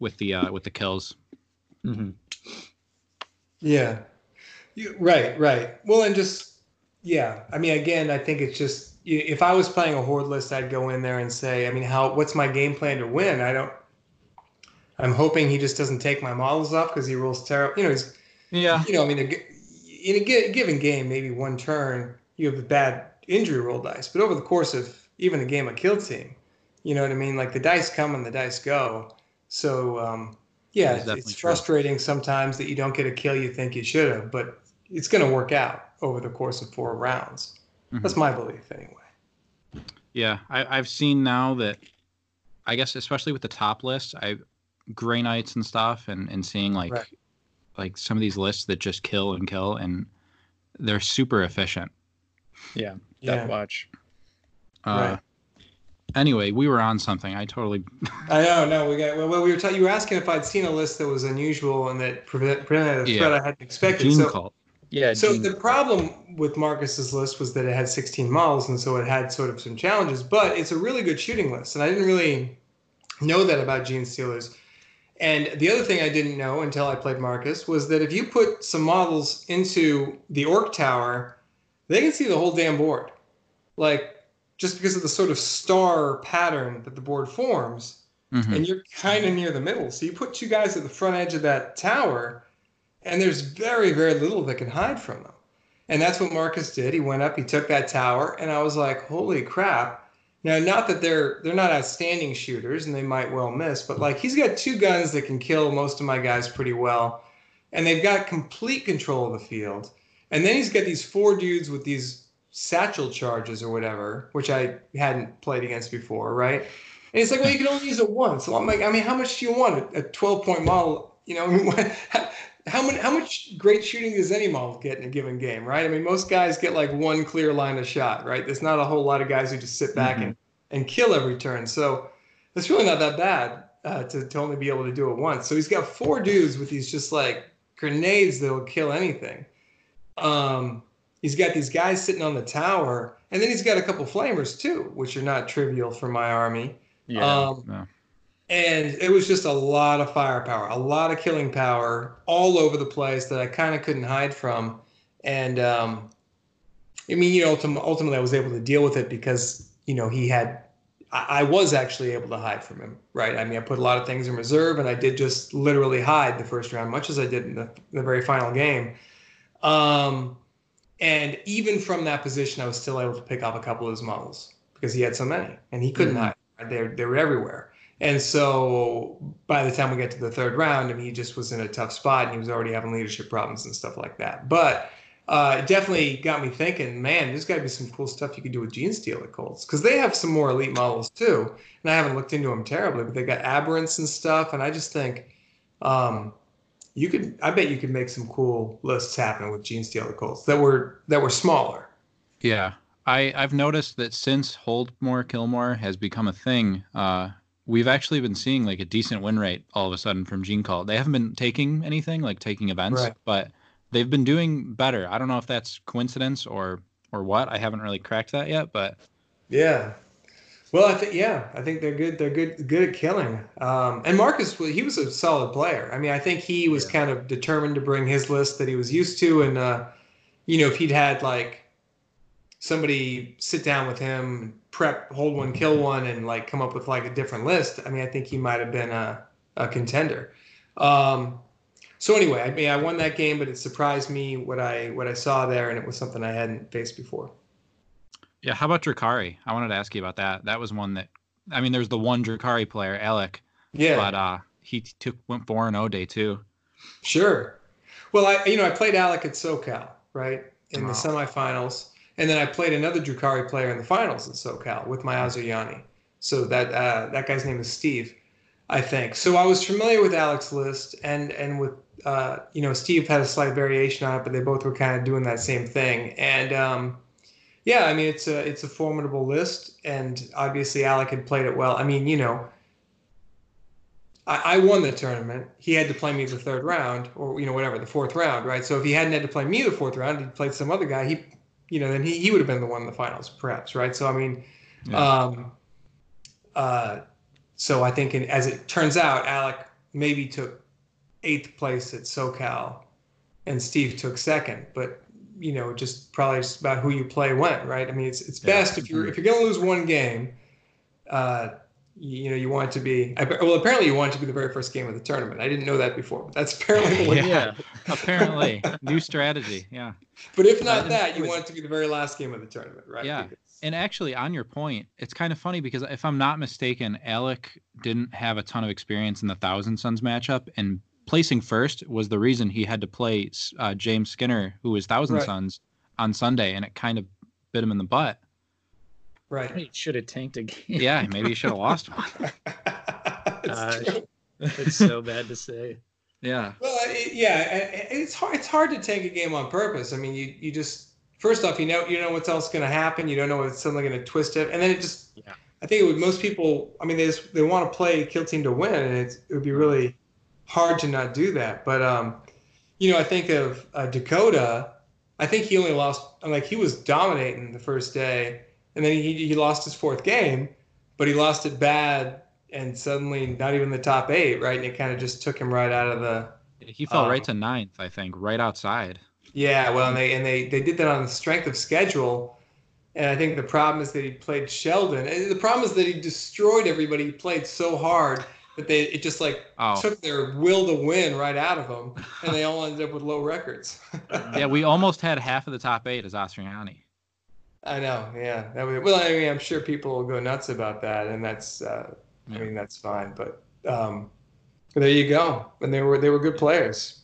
with the uh, with the kills. Mm-hmm. Yeah. You, right. Right. Well, and just yeah. I mean, again, I think it's just if I was playing a horde list, I'd go in there and say, I mean, how? What's my game plan to win? I don't. I'm hoping he just doesn't take my models off because he rolls terrible. You know. He's, yeah. You know. I mean. A, In a given game, maybe one turn, you have a bad injury roll dice. But over the course of even a game of Kill Team, you know what I mean? Like, the dice come and the dice go. So, um, yeah, it's, it's frustrating sometimes that you don't get a kill you think you should have. But it's going to work out over the course of four rounds. Mm-hmm. That's my belief, anyway. Yeah, I, I've seen now that, I guess, especially with the top list, I Grey Knights and stuff, and, and seeing, like... Right. like some of these lists that just kill and kill, and they're super efficient. Yeah. Death Watch. Uh, right. Anyway, we were on something. I totally. I know. No, we got, well, we were talking, you were asking if I'd seen a list that was unusual and that prevented a threat yeah. I hadn't expected. Gene so, cult. Yeah. So Gene the problem with Marcus's list was that it had sixteen models. And so it had sort of some challenges, but it's a really good shooting list. And I didn't really know that about Genestealers. And the other thing I didn't know until I played Marcus was that if you put some models into the Orc Tower, they can see the whole damn board. Like, just because of the sort of star pattern that the board forms, mm-hmm. and you're kind of near the middle. So you put two guys at the front edge of that tower, and there's very, very little that can hide from them. And that's what Marcus did. He went up, he took that tower, and I was like, holy crap. Now, not that they're they're not outstanding shooters, and they might well miss, but like he's got two guns that can kill most of my guys pretty well, and they've got complete control of the field. And then he's got these four dudes with these satchel charges or whatever, which I hadn't played against before, right? And it's like, well, you can only use it once. So I'm like, I mean, how much do you want a twelve-point model? You know, how many, how much great shooting does any model get in a given game, right? I mean, most guys get like one clear line of shot, right? There's not a whole lot of guys who just sit back mm-hmm. and, and kill every turn. So it's really not that bad uh, to, to only be able to do it once. So he's got four dudes with these just like grenades that will kill anything. Um, he's got these guys sitting on the tower, and then he's got a couple flamers too, which are not trivial for my army. Yeah, um, no. And it was just a lot of firepower, a lot of killing power all over the place that I kind of couldn't hide from. And, um, I mean, you know, ultimately I was able to deal with it because, you know, he had, I was actually able to hide from him, right? I mean, I put a lot of things in reserve, and I did just literally hide the first round, much as I did in the, the very final game. Um, and even from that position, I was still able to pick off a couple of his models because he had so many, and he couldn't mm-hmm. hide. They, they were everywhere. And so by the time we get to the third round, I mean, he just was in a tough spot, and he was already having leadership problems and stuff like that. But uh, it definitely got me thinking, man, there's got to be some cool stuff you could do with Genestealer Cults, because they have some more elite models too. And I haven't looked into them terribly, but they got aberrants and stuff. And I just think um, you could, I bet you could make some cool lists happen with Genestealer Cults that were that were smaller. Yeah, I, I've noticed that since Holdmore Killmore has become a thing, uh, we've actually been seeing like a decent win rate all of a sudden from Gene Cult. They haven't been taking anything, like taking events, right. but they've been doing better. I don't know if that's coincidence or or what. I haven't really cracked that yet, but yeah. Well, I think yeah, I think they're good. They're good, good at killing. Um, and Marcus, he was a solid player. I mean, I think he was yeah. kind of determined to bring his list that he was used to, and uh, you know, if he'd had like somebody sit down with him, prep, hold one, kill one, and like come up with like a different list, I mean, I think he might have been a, a contender. Um, so anyway, I mean, I won that game, but it surprised me what I what I saw there, and it was something I hadn't faced before. Yeah, how about Dracari? I wanted to ask you about that. That was one that, I mean, there's the one Dracari player, Alec. Yeah. But uh, he took went four and zero day two. Sure. Well, I you know I played Alec at SoCal right in oh. the semifinals, and then I played another Dracari player in the finals at SoCal with my Asuryani. So that uh, that guy's name is Steve, I think. So I was familiar with Alec's list, and and with uh, you know Steve had a slight variation on it, but they both were kind of doing that same thing, and. Um, Yeah, I mean, it's a it's a formidable list, and obviously Alec had played it well. I mean, you know, I, I won the tournament. He had to play me the third round, or, you know, whatever, the fourth round, right? So if he hadn't had to play me the fourth round, he'd played some other guy, he, you know, then he, he would have been the one in the finals, perhaps, right? So, I mean, yeah. um, uh, so I think, in, as it turns out, Alec maybe took eighth place at SoCal, and Steve took second, but... you know, just probably just about who you play when, right? I mean, it's it's yeah. best if you're if you're going to lose one game, uh, you, you know, you want it to be well. Apparently, you want it to be the very first game of the tournament. I didn't know that before, but that's apparently what yeah. apparently, new strategy. Yeah. But if not uh, that, you was, want it to be the very last game of the tournament, right? Yeah. And actually, on your point, it's kind of funny because if I'm not mistaken, Alec didn't have a ton of experience in the Thousand Suns matchup, and placing first was the reason he had to play uh, James Skinner, who was Thousand right. Sons, on Sunday, and it kind of bit him in the butt. Right. He should have tanked a game. Yeah, maybe he should have lost one. uh, it's so bad to say. Yeah. Well, it, yeah, it's hard. It's hard to tank a game on purpose. I mean, you you just first off, you know, you know what's else going to happen. You don't know what's suddenly going to twist it, and then it just. Yeah. I think it would most people. I mean, they just, they want to play kill team to win, and it's, it would be really. Hard to not do that, but um, you know, I think of uh, Dakota. I think he only lost, like he was dominating the first day, and then he he lost his fourth game, but he lost it bad, and suddenly not even the top eight, right? And it kind of just took him right out of the. He fell um, right to ninth, I think, right outside. Yeah, well, and they and they they did that on the strength of schedule, and I think the problem is that he played Sheldon, and the problem is that he destroyed everybody. He played so hard. But they it just like oh. took their will to win right out of them, and they all ended up with low records. Yeah, we almost had half of the top eight as Asuryani. I know, yeah. That was, well, I mean, I'm sure people will go nuts about that, and that's, uh, yeah. I mean, that's fine. But um, there you go. And they were they were good players.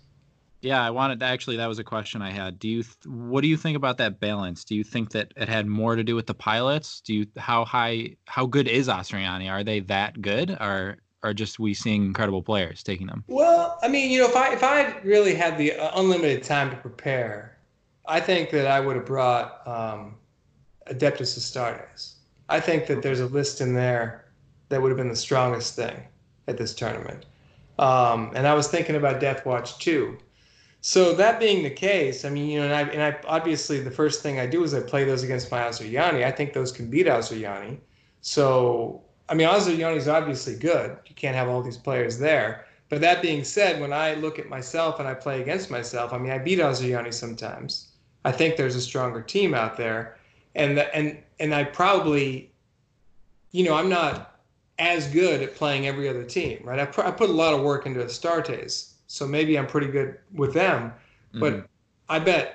Yeah, I wanted to, actually. That was a question I had. Do you th- what do you think about that balance? Do you think that it had more to do with the pilots? Do you how high how good is Asuryani? Are they that good? Or Or just we seeing incredible players taking them? Well, I mean, you know, if I if I really had the unlimited time to prepare, I think that I would have brought um, Adeptus Astartes. I think that there's a list in there that would have been the strongest thing at this tournament. Um, and I was thinking about Death Watch too. So that being the case, I mean, you know, and I and I obviously the first thing I do is I play those against my Asuryani. I think those can beat Asuryani. So. I mean, Asuryani's obviously good. You can't have all these players there. But that being said, when I look at myself and I play against myself, I mean, I beat Asuryani sometimes. I think there's a stronger team out there. And the, and and I probably, you know, I'm not as good at playing every other team, right? I, pr- I put a lot of work into Astartes, so maybe I'm pretty good with them. Mm-hmm. But I bet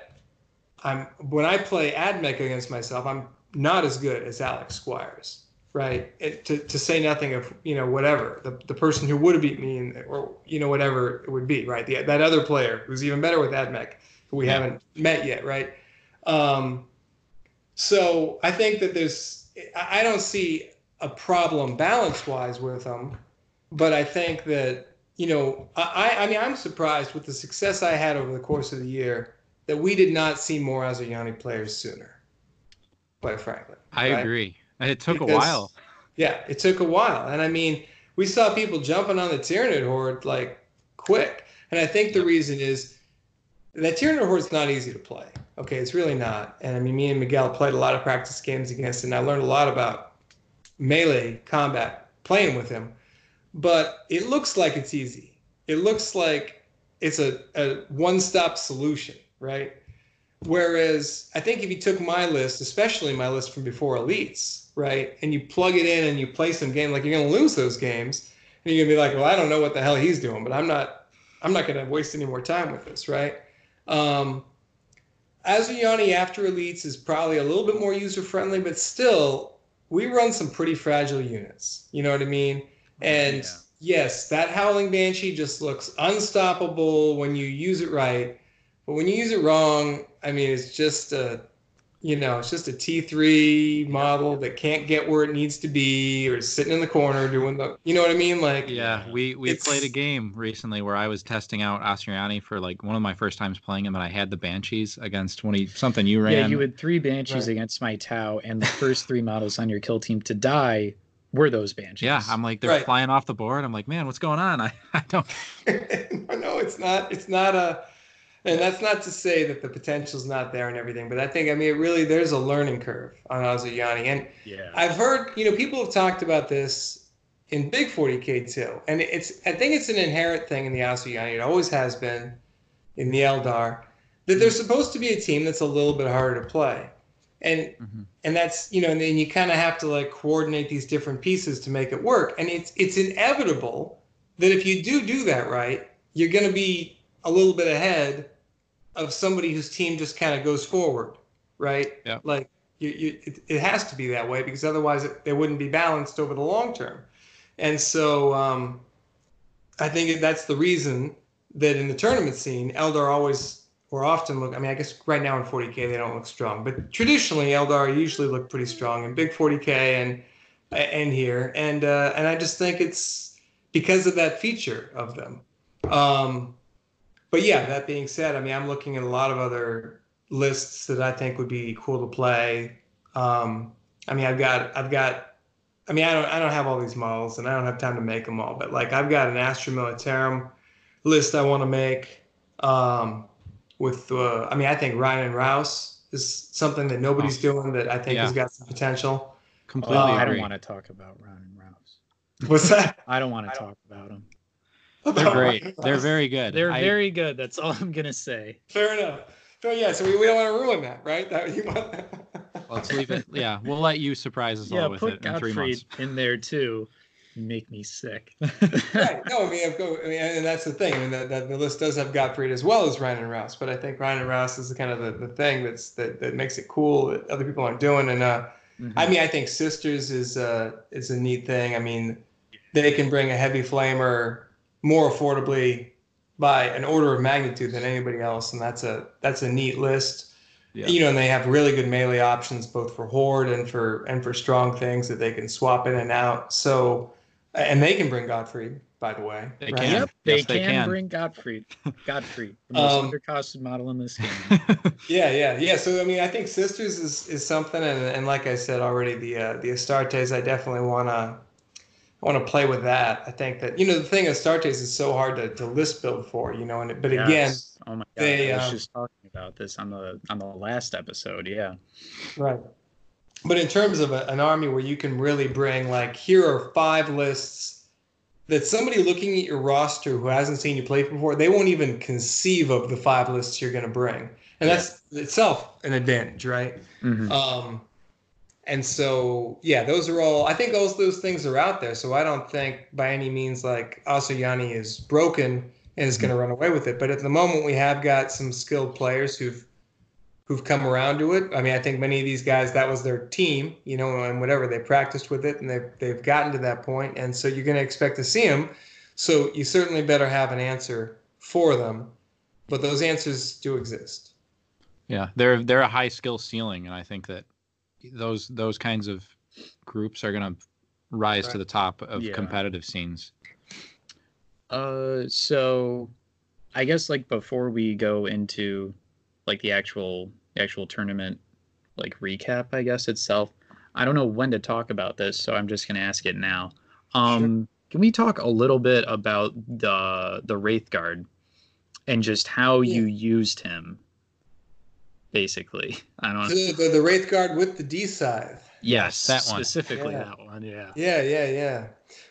I'm when I play Admech against myself, I'm not as good as Alex Squires. Right, it, to to say nothing of you know whatever the the person who would have beat me in, or you know whatever it would be, right? The, that other player who's even better with Admech, who we yeah. haven't met yet, right? Um, so I think that there's I don't see a problem balance wise with them, but I think that you know I I mean I'm surprised with the success I had over the course of the year that we did not see more Asuryani players sooner. quite frankly. I right? agree. And it took because, a while. Yeah, it took a while. And I mean, we saw people jumping on the Tyranid horde like quick. And I think the yeah. reason is that Tyranid horde's not easy to play. Okay, it's really not. And I mean, me and Miguel played a lot of practice games against him. I learned a lot about melee combat playing with him. But it looks like it's easy. It looks like it's a, a one-stop solution, right? Whereas I think if you took my list, especially my list from before Elites, right, and you plug it in and you play some game, like you're going to lose those games, and you're going to be like, well, I don't know what the hell he's doing, but I'm not, I'm not going to waste any more time with this, right? Um, Asuryani after Elites is probably a little bit more user-friendly, but still, we run some pretty fragile units. You know what I mean? And yeah. yes, that Howling Banshee just looks unstoppable when you use it right. But when you use it wrong, I mean, it's just a, you know, it's just a T three model that can't get where it needs to be, or is sitting in the corner doing the, you know what I mean? Like, yeah, we, we played a game recently where I was testing out Asuryani for like one of my first times playing him, and I had the Banshees against twenty something you ran. Yeah, you had three Banshees right. against my Tau, and the first three models on your kill team to die were those Banshees. Yeah, I'm like, they're right. flying off the board. I'm like, man, what's going on? I, I don't. no, no, it's not. It's not a. And that's not to say that the potential's not there and everything, but I think, I mean, it really, there's a learning curve on Asuryani. And yeah. I've heard, you know, people have talked about this in Big forty K too. And it's, I think it's an inherent thing in the Asuryani. It always has been in the Eldar, that they're supposed to be a team that's a little bit harder to play. And, mm-hmm. and that's, you know, and then you kind of have to like coordinate these different pieces to make it work. And it's, it's inevitable that if you do do that right, you're going to be a little bit ahead of somebody whose team just kind of goes forward, right? Yeah. Like, you, you, it, it has to be that way, because otherwise it, they wouldn't be balanced over the long term. And so um, I think that's the reason that in the tournament scene, Eldar always or often look, I mean, I guess right now in forty K they don't look strong, but traditionally Eldar usually look pretty strong in Big forty K and and here. And, uh, and I just think it's because of that feature of them. Um, But yeah, that being said, I mean, I'm looking at a lot of other lists that I think would be cool to play. Um, I mean, I've got, I've got, I mean, I don't, I don't have all these models, and I don't have time to make them all. But like, I've got an Astra Militarum list I want to make. Um, with, uh, I mean, I think Ryan and Rouse is something that nobody's doing that I think yeah. has got some potential. Completely, uh, I don't want to talk about Ryan and Rouse. What's that? I don't want to talk about him. They're great. They're very good. They're I, very good. That's all I'm going to say. Fair enough. So, yeah, so we, we don't want to ruin that, right? That, you want that. Let's leave it. Yeah, we'll let you surprise us yeah, all with it Godfrey in three months. in there, too. You make me sick. right. No, I mean, I've go, I mean, and that's the thing. I mean, that, that the list does have Godfrey as well as Ryan and Rouse, but I think Ryan and Rouse is kind of the, the thing that's that, that makes it cool that other people aren't doing. And, uh, mm-hmm. I mean, I think Sisters is, uh, is a neat thing. I mean, they can bring a heavy flamer more affordably by an order of magnitude than anybody else, and that's a that's a neat list. Yeah. You know, and they have really good melee options both for horde and for and for strong things that they can swap in and out. So, and they can bring Godfrey, by the way. They right? can. Yep, they, yes, they can, can bring Godfrey. Godfrey, the most um, undercosted model in this game. yeah, yeah, yeah. So I mean, I think Sisters is is something, and and like I said already, the uh, the Astartes, I definitely wanna. I want to play with that. I think that, you know, the thing Astartes is so hard to, to list build for, you know, and but yes. again, oh my God, they, I was um, just talking about this on the on the last episode, yeah. Right. But in terms of a, an army where you can really bring, like, here are five lists that somebody looking at your roster who hasn't seen you play before, they won't even conceive of the five lists you're going to bring. And yeah. that's itself an advantage, right? Mm-hmm. Um And so, yeah, those are all, I think those, those things are out there. So I don't think by any means like Asuryani is broken and is going to run away with it. But at the moment we have got some skilled players who've, who've come around to it. I mean, I think many of these guys, that was their team, you know, and whatever, they practiced with it and they've, they've gotten to that point. And so you're going to expect to see them. So you certainly better have an answer for them, but those answers do exist. Yeah. They're, they're a high skill ceiling. And I think that those those kinds of groups are going to rise right. to the top of yeah. competitive scenes. Uh, so I guess like before we go into like the actual actual tournament like recap, I guess, itself. I don't know when to talk about this, so I'm just going to ask it now. Um, sure. Can we talk a little bit about the the Wraith Guard and just how yeah. you used him, basically? I don't so the, the Wraith Guard with the D-Scythe. Yes, that one. Specifically yeah. that one, yeah. Yeah, yeah, yeah.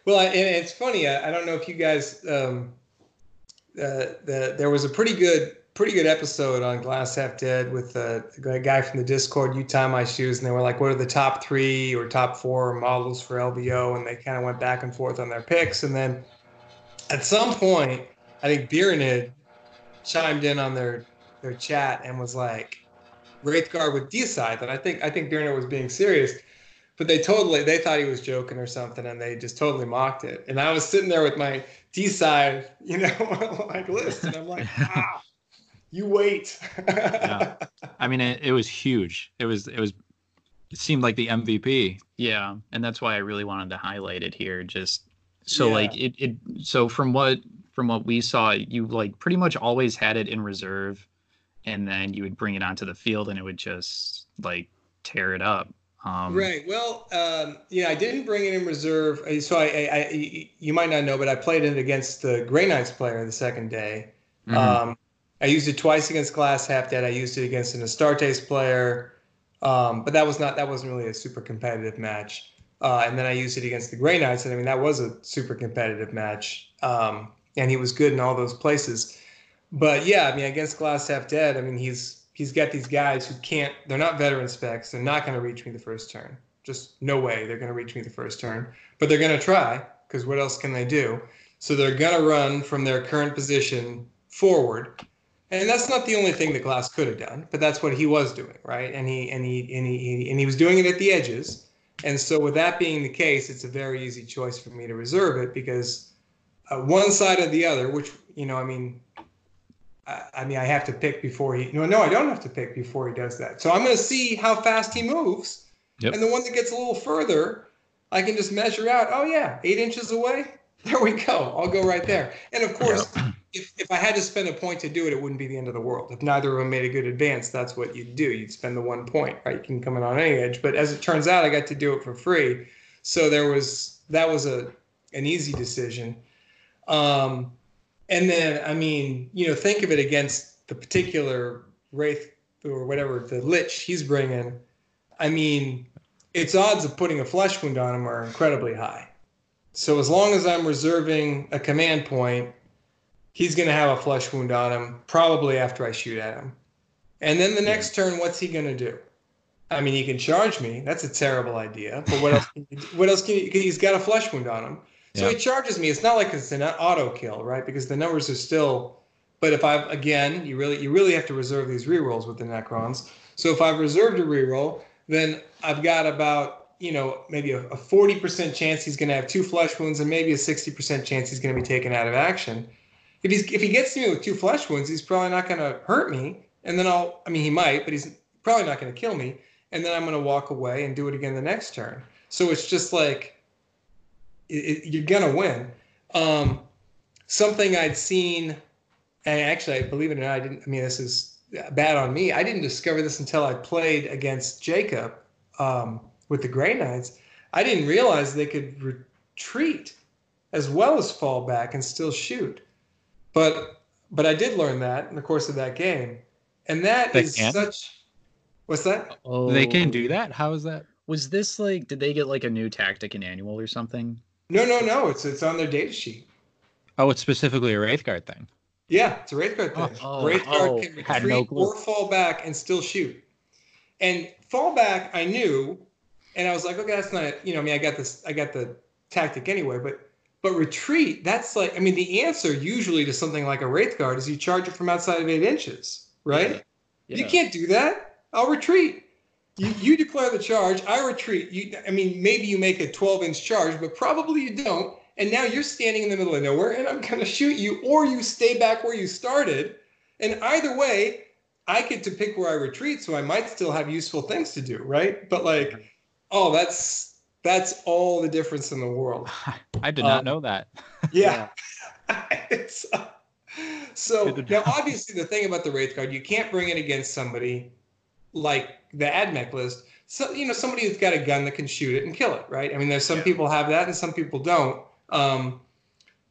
Well, I, and it's funny. I, I don't know if you guys... Um, uh, the, there was a pretty good... pretty good episode on Glass Half Dead with a guy from the Discord, You Tie My Shoes, and they were like, what are the top three or top four models for L B O? And they kind of went back and forth on their picks. And then at some point, I think Birinid chimed in on their their chat and was like, Wraith Guard with D-Scythe. And I think I think Birinid was being serious, but they totally, they thought he was joking or something, and they just totally mocked it. And I was sitting there with my D-Scythe, you know, like list, and I'm like, ah. You wait. yeah. I mean, it, it was huge. It was, it was, it seemed like the M V P. Yeah. And that's why I really wanted to highlight it here. Just so yeah. like it, it, so from what, from what we saw, you like pretty much always had it in reserve, and then you would bring it onto the field and it would just like tear it up. Um, right. Well, um, yeah, I didn't bring it in reserve. So I, I, I, you might not know, but I played it against the Grey Knights player the second day. Mm-hmm. Um, I used it twice against Glass Half Dead. I used it against an Astartes player, um, but that was not that wasn't really a super competitive match. Uh, and then I used it against the Grey Knights, and I mean that was a super competitive match. Um, and he was good in all those places. But yeah, I mean against Glass Half Dead, I mean he's he's got these guys who can't. They're not veteran specs. They're not going to reach me the first turn. Just no way they're going to reach me the first turn. But they're going to try because what else can they do? So they're going to run from their current position forward. And that's not the only thing that Glass could have done, but that's what he was doing, right? And he and he and he and he was doing it at the edges. And so, with that being the case, it's a very easy choice for me to reserve it because uh, one side or the other, which you know, I mean, I, I mean, I have to pick before he. No, no, I don't have to pick before he does that. So I'm going to see how fast he moves, yep. and the one that gets a little further, I can just measure out. Oh yeah, eight inches away. There we go. I'll go right there. And of course. Yep. If, if I had to spend a point to do it, it wouldn't be the end of the world. If neither of them made a good advance, that's what you'd do. You'd spend the one point, right? You can come in on any edge. But as it turns out, I got to do it for free. So there was that was a an easy decision. Um, and then, I mean, you know, think of it against the particular Wraith or whatever, the Lich he's bringing. I mean, its odds of putting a flesh wound on him are incredibly high. So as long as I'm reserving a command point, he's going to have a flesh wound on him, probably after I shoot at him. And then the next turn, what's he going to do? I mean, he can charge me. That's a terrible idea. But what else can you do? What else can you, he's got a flesh wound on him. So yeah. he charges me. It's not like it's an auto kill, right? Because the numbers are still, but if I've, again, you really, you really have to reserve these rerolls with the Necrons. So if I've reserved a reroll, then I've got about, you know, maybe a, a forty percent chance he's going to have two flesh wounds and maybe a sixty percent chance he's going to be taken out of action. If he's if he gets to me with two flesh wounds, he's probably not going to hurt me, and then I'll I mean he might, but he's probably not going to kill me, and then I'm going to walk away and do it again the next turn. So it's just like it, it, you're going to win. Um, something I'd seen, and actually, I believe it or not, I didn't. I mean, this is bad on me. I didn't discover this until I played against Jacob um, with the Grey Knights. I didn't realize they could retreat as well as fall back and still shoot. But but I did learn that in the course of that game, and that they is can? such. What's that? Oh. They can do that. How is that? Was this like? Did they get like a new tactic in annual or something? No, no, no. It's it's on their data sheet. Oh, it's specifically a Wraith Guard thing. Yeah, it's a Wraith Guard thing. Oh, Wraith Guard oh, can retreat no or fall back and still shoot. And fall back, I knew, and I was like, okay, that's not it. You know, I mean, I got this. I got the tactic anyway, but. But retreat, that's like, I mean, the answer usually to something like a Wraith Guard is you charge it from outside of eight inches, right? Yeah. Yeah. You can't do that. I'll retreat. You, you declare the charge. I retreat. You, I mean, maybe you make a twelve-inch charge, but probably you don't. And now you're standing in the middle of nowhere, and I'm going to shoot you, or you stay back where you started. And either way, I get to pick where I retreat, so I might still have useful things to do, right? But like, oh, that's... That's all the difference in the world. I did not um, know that. Yeah. yeah. it's, uh, so now, obviously, the thing about the Wraith Guard, you can't bring it against somebody like the Admech list, so, you know, somebody who's got a gun that can shoot it and kill it, right? I mean, there's some yeah. people have that and some people don't. Um,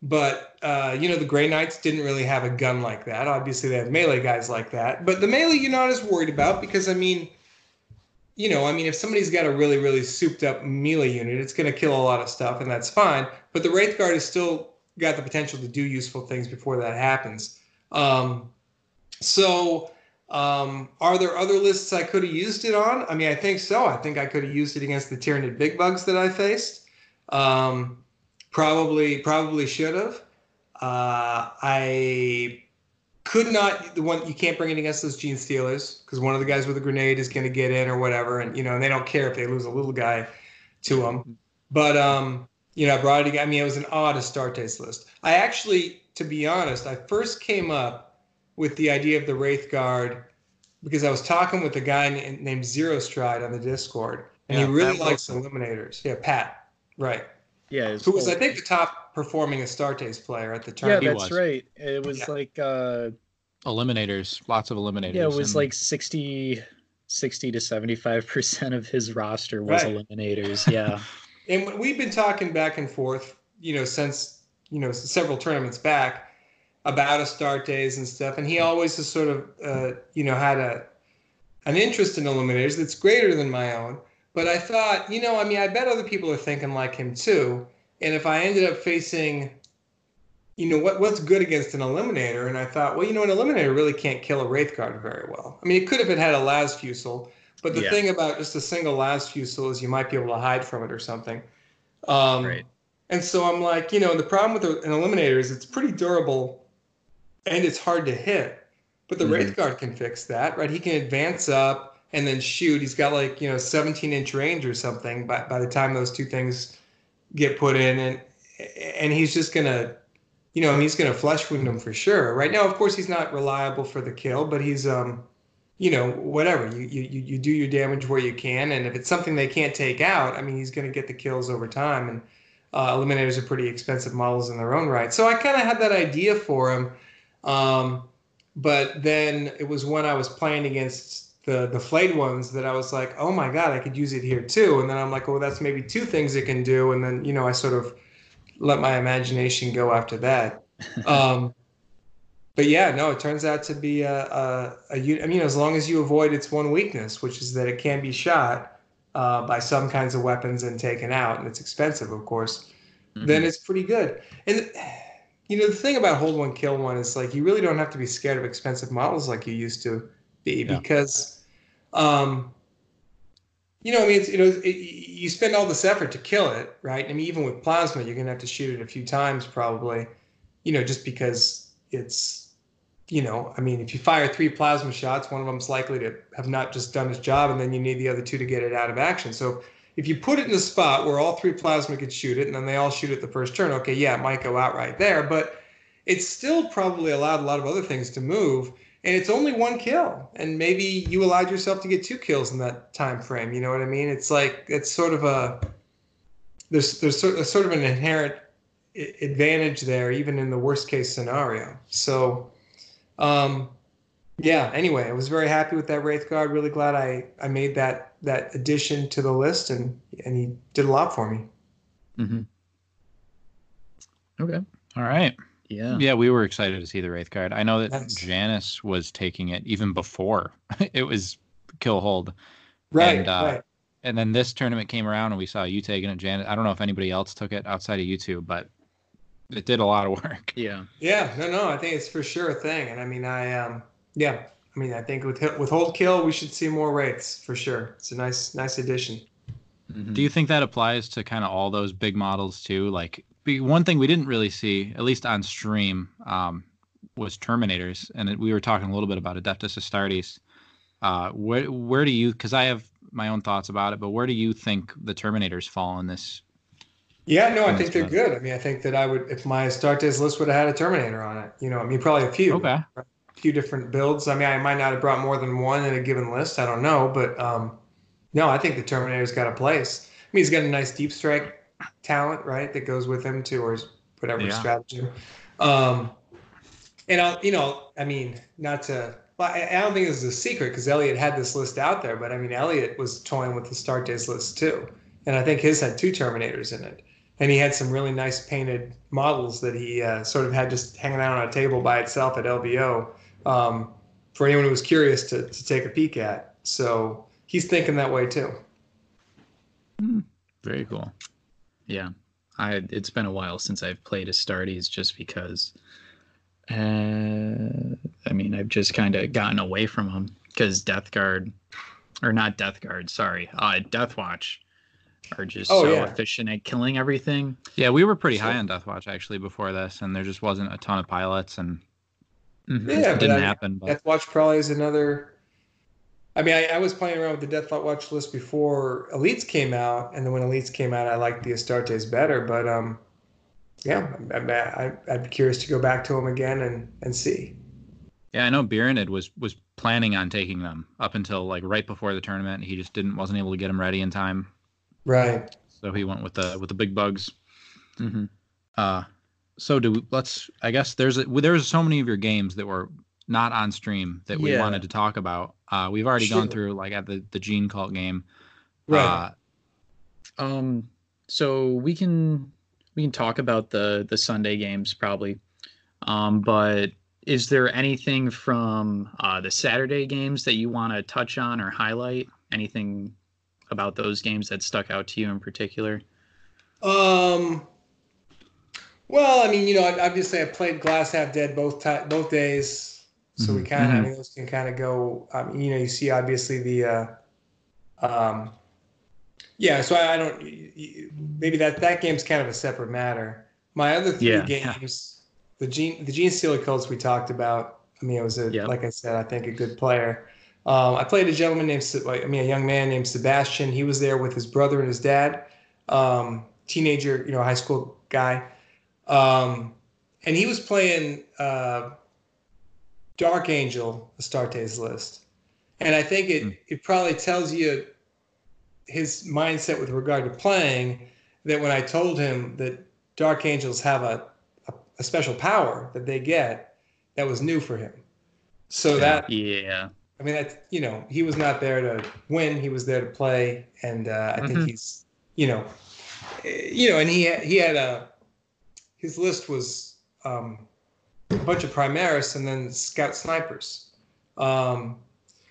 but, uh, you know, the Grey Knights didn't really have a gun like that. Obviously, they have melee guys like that. But the melee you're not as worried about because, I mean, you know, I mean, if somebody's got a really, really souped up melee unit, it's going to kill a lot of stuff, and that's fine. But the Wraith Guard has still got the potential to do useful things before that happens. Um, so... Um, are there other lists I could have used it on? I mean, I think so. I think I could have used it against the Tyranid big bugs that I faced. Um, probably, probably should have. Uh, I could not, the one, you can't bring it against those Genestealers because one of the guys with a grenade is going to get in or whatever. And, you know, and they don't care if they lose a little guy to them, but, um, you know, I brought it, I mean, it was an odd Astartes list. I actually, to be honest, I first came up with the idea of the Wraith Guard because I was talking with a guy named Zero Stride on the Discord, and yeah, he really Pat likes Wilson. Eliminators. Yeah, Pat, right. Yeah. Was Who was, old. I think, the top performing Astartes player at the tournament. Yeah, that's right. It was yeah. like... Uh, Eliminators, lots of Eliminators. Yeah, it was and... like sixty to seventy-five percent of his roster was right. Eliminators, yeah. And we've been talking back and forth, you know, since, you know, several tournaments back, about Astartes and stuff, and he always has sort of, uh, you know, had a an interest in Eliminators that's greater than my own, but I thought, you know, I mean, I bet other people are thinking like him too, and if I ended up facing, you know, what what's good against an Eliminator, and I thought, well, you know, an Eliminator really can't kill a Wraith Guard very well. I mean, it could have had a las fusel, but the yeah. thing about just a single las fusel is you might be able to hide from it or something. Um, right. And so I'm like, you know, the problem with an Eliminator is it's pretty durable, and it's hard to hit, but the mm-hmm. Wraith Guard can fix that, right? He can advance up and then shoot. He's got like, you know, seventeen inch range or something by, by the time those two things get put in, and and he's just going to, you know, he's going to flesh wound them for sure. Right now, of course, he's not reliable for the kill, but he's, um, you know, whatever. You, you, you do your damage where you can, and if it's something they can't take out, I mean, he's going to get the kills over time, and uh, Eliminators are pretty expensive models in their own right. So I kind of had that idea for him. Um, but then it was when I was playing against the, the Flayed Ones that I was like, oh my God, I could use it here too. And then I'm like, oh, that's maybe two things it can do. And then, you know, I sort of let my imagination go after that. Um, but yeah, no, it turns out to be a, a, a, I mean, as long as you avoid its one weakness, which is that it can be shot, uh, by some kinds of weapons and taken out, and it's expensive, of course, mm-hmm. then it's pretty good. And you know, the thing about hold one, kill one is like you really don't have to be scared of expensive models like you used to be yeah. because, um, you know, I mean, it's, you know, it, you spend all this effort to kill it, right? I mean, even with plasma, you're going to have to shoot it a few times probably, you know, just because it's, you know, I mean, if you fire three plasma shots, one of them's likely to have not just done its job, and then you need the other two to get it out of action. So if you put it in a spot where all three plasma could shoot it, and then they all shoot it the first turn, okay, yeah, it might go out right there, but it's still probably allowed a lot of other things to move, and it's only one kill, and maybe you allowed yourself to get two kills in that time frame. You know what I mean? It's like it's sort of a there's there's sort of an inherent advantage there, even in the worst case scenario. So, um, yeah. Anyway, I was very happy with that Wraith Guard. Really glad I I made that. that addition to the list, and, and he did a lot for me. Mm-hmm. Okay. All right. Yeah. Yeah. We were excited to see the Wraith Guard. I know that That's... Janice was taking it even before it was kill hold. Right. And, uh, right. and then this tournament came around and we saw you taking it, Janice. I don't know if anybody else took it outside of you two, but it did a lot of work. Yeah. Yeah. No, no, I think it's for sure a thing. And I mean, I, um, yeah. I mean, I think with with hold kill, we should see more rates for sure. It's a nice nice addition. Mm-hmm. Do you think that applies to kind of all those big models too? Like, one thing we didn't really see, at least on stream, um, was Terminators, and it, we were talking a little bit about Adeptus Astartes. Uh, where where do you? Because I have my own thoughts about it, but where do you think the Terminators fall in this? Yeah, no, I think they're good. I mean, I think that I would, if my Astartes list would have had a Terminator on it. You know, I mean, probably a few. Okay. Right? Few different builds. I mean, I might not have brought more than one in a given list. I don't know, but um, no, I think the Terminator's got a place. I mean, he's got a nice deep strike talent, right, that goes with him too, or his whatever yeah. strategy. Um, and I'll, you know, I mean, not to Well, I don't think this is a secret because Elliot had this list out there, but I mean, Elliot was toying with the Start Days list too. And I think his had two Terminators in it. And he had some really nice painted models that he uh, sort of had just hanging out on a table by itself at L V O um, for anyone who was curious to, to take a peek at. So he's thinking that way too. Mm, very cool. Yeah. I, it's been a while since I've played Astartes just because... Uh, I mean, I've just kind of gotten away from them because Death Guard, or not Death Guard, sorry, uh, Death Watch are just oh, so yeah. efficient at killing everything. Yeah, we were pretty so, high on Death Watch actually before this, and there just wasn't a ton of pilots, and mm-hmm, yeah, it didn't I, happen. But. Death Watch probably is another. I mean, I, I was playing around with the Death Watch list before Elites came out, and then when Elites came out, I liked the Astartes better, but um. Yeah, I, I, I'd be curious to go back to them again and, and see. Yeah, I know Birinid was was planning on taking them up until like right before the tournament. He just didn't wasn't able to get them ready in time. Right. So he went with the with the big bugs. Mm-hmm. Uh, so do we, let's. I guess there's a, there's so many of your games that were not on stream that we yeah. wanted to talk about. Uh, we've already sure. gone through like at the the Gene Cult game. Right. Uh, um. So we can. We can talk about the, the Sunday games probably, um, but is there anything from uh, the Saturday games that you want to touch on or highlight? Anything about those games that stuck out to you in particular? Um. Well, I mean, you know, obviously I played Glass Half Dead both t- both days, so mm-hmm. we kind of mm-hmm. I mean, those can kind of go. Um, you know, you see obviously the. Uh, um, Yeah, so I, I don't. Maybe that that game's kind of a separate matter. My other three yeah, games, yeah. the Gene the Genestealer Cults we talked about. I mean, it was a yep. like I said, I think a good player. Um, I played a gentleman named I mean a young man named Sebastian. He was there with his brother and his dad, um, teenager, you know, high school guy, um, and he was playing uh, Dark Angel Astartes list, and I think it mm. it probably tells you. His mindset with regard to playing that when I told him that Dark Angels have a, a, a special power that they get, that was new for him. So that, yeah, I mean, that's, you know, he was not there to win. He was there to play. And, uh, I mm-hmm. think he's, you know, you know, and he had, he had a, his list was, um, a bunch of Primaris and then Scout Snipers. Um,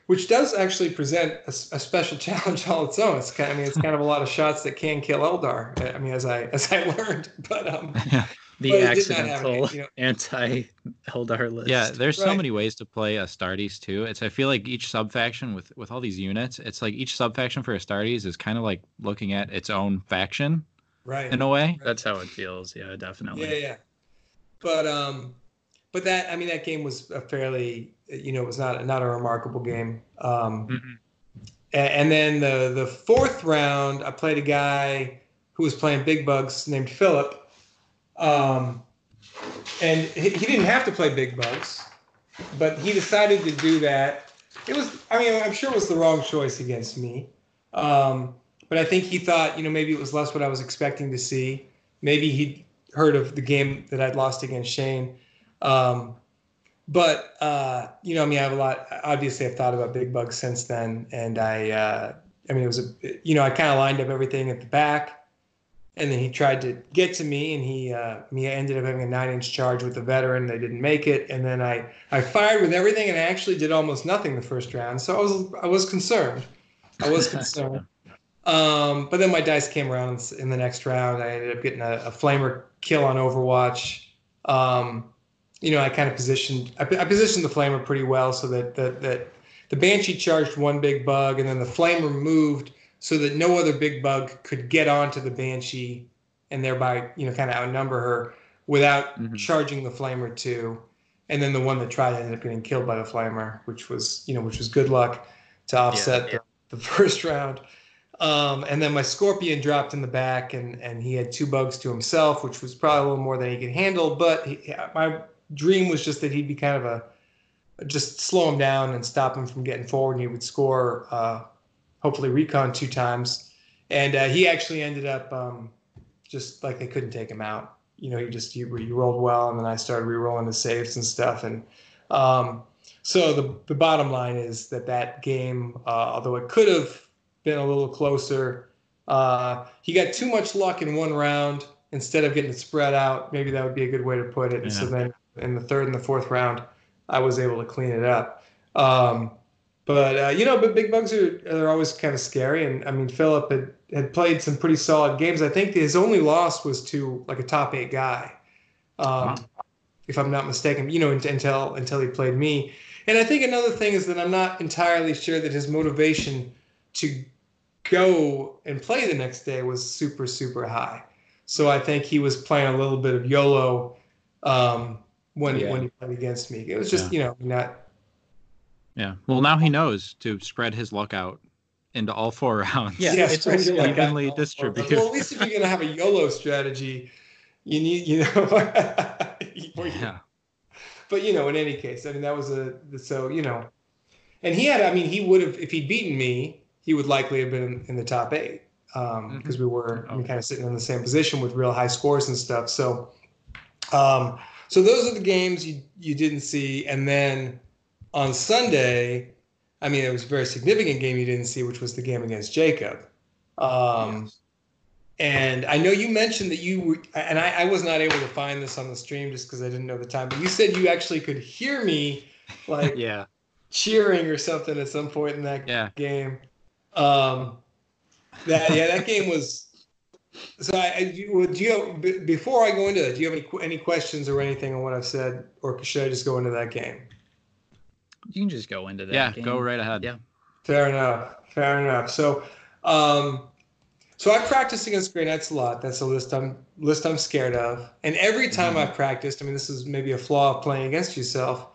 Which does actually present a, a special challenge all its own. It's kind of, I mean, it's kind of a lot of shots that can kill Eldar. I mean, as I as I learned, but um, yeah. the but accidental an, you know. anti-Eldar list. Yeah, there's right. so many ways to play Astartes too. It's I feel like each subfaction with with all these units, it's like each subfaction for Astartes is kind of like looking at its own faction, right? In a way, right. that's how it feels. Yeah, definitely. Yeah, yeah. But um, but that I mean, that game was a fairly. You know, it was not not a remarkable game. Um, mm-hmm. And then the the fourth round, I played a guy who was playing Big Bugs named Philip, um, and he, he didn't have to play Big Bugs, but he decided to do that. It was, I mean, I'm sure it was the wrong choice against me, um, but I think he thought, you know, maybe it was less what I was expecting to see. Maybe he'd heard of the game that I'd lost against Shane. Um, But, uh, you know, I mean, I have a lot, obviously I've thought about Big Bugs since then. And I, uh, I mean, it was, a, you know, I kind of lined up everything at the back and then he tried to get to me and he, uh, I mean, I ended up having a nine inch charge with the veteran. They didn't make it. And then I, I fired with everything and I actually did almost nothing the first round. So I was, I was concerned. I was concerned. um, but then my dice came around in the next round. I ended up getting a, a flamer kill on Overwatch. Um, You know, I kind of positioned. I, I positioned the flamer pretty well, so that that that the Banshee charged one big bug, and then the flamer moved so that no other big bug could get onto the Banshee, and thereby, you know, kind of outnumber her without mm-hmm. charging the flamer too. And then the one that tried ended up getting killed by the flamer, which was, you know, which was good luck to offset yeah, yeah. The, the first round. Um, and then my Scorpion dropped in the back, and and he had two bugs to himself, which was probably a little more than he could handle, but he, my dream was just that he'd be kind of a, just slow him down and stop him from getting forward, and he would score, uh, hopefully recon two times. And uh, he actually ended up um, just like they couldn't take him out. You know, he just, you, you rolled well, and then I started re-rolling the saves and stuff. And um, So the, the bottom line is that that game, uh, although it could have been a little closer, uh, he got too much luck in one round instead of getting it spread out. Maybe that would be a good way to put it. Yeah. So then in the third and the fourth round, I was able to clean it up. Um, but, uh, you know, but big bugs are they're always kind of scary. And, I mean, Philip had, had played some pretty solid games. I think his only loss was to, like, a top eight guy, um, huh. if I'm not mistaken, you know, until until he played me. And I think another thing is that I'm not entirely sure that his motivation to go and play the next day was super, super high. So I think he was playing a little bit of YOLO um, when, yeah. when he played against me. It was just, yeah. you know, not... Yeah. Well, now he knows to spread his luck out into all four rounds. Yeah, yeah it's evenly like distributed. Well, at least if you're going to have a YOLO strategy, you need, you know... yeah. But, you know, in any case, I mean, that was a, so, you know, and he had, I mean, he would have, if he'd beaten me, he would likely have been in the top eight because um, mm-hmm. we were okay. I mean, kind of sitting in the same position with real high scores and stuff. So, um, so those are the games you, you didn't see. And then on Sunday, I mean, it was a very significant game you didn't see, which was the game against Jacob. Um, yes. And I know you mentioned that you were, and I, I was not able to find this on the stream just because I didn't know the time, but you said you actually could hear me like yeah. cheering or something at some point in that yeah. game. Um, that Yeah, that game was, so I, I do, do you have, b- before I go into that, do you have any, any questions or anything on what I've said, or should I just go into that game? You can just go into that yeah, game. Yeah, go right ahead. Yeah. Fair enough, fair enough. So, um... So I practiced against Grey Knights a lot. That's a list I'm list I'm scared of. And every time mm-hmm. I've practiced, I mean, this is maybe a flaw of playing against yourself.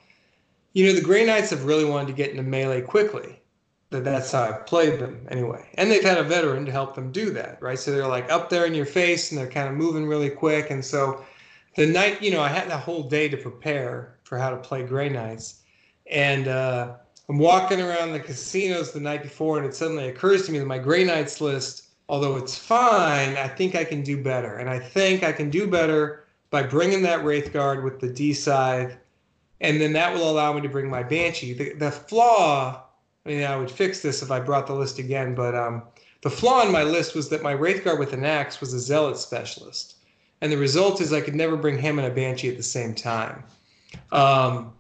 You know, the Grey Knights have really wanted to get into melee quickly. That that's how I've played them anyway. And they've had a veteran to help them do that, right? So they're like up there in your face, and they're kind of moving really quick. And so the night, you know, I had a whole day to prepare for how to play Grey Knights, and uh, I'm walking around the casinos the night before, and it suddenly occurs to me that my Grey Knights list. Although it's fine, I think I can do better. And I think I can do better by bringing that Wraith Guard with the D-Scythe, and then that will allow me to bring my Banshee. The, the flaw, I mean, I would fix this if I brought the list again, but um, the flaw in my list was that my Wraith Guard with an Axe was a Zealot Specialist. And the result is I could never bring him and a Banshee at the same time, um,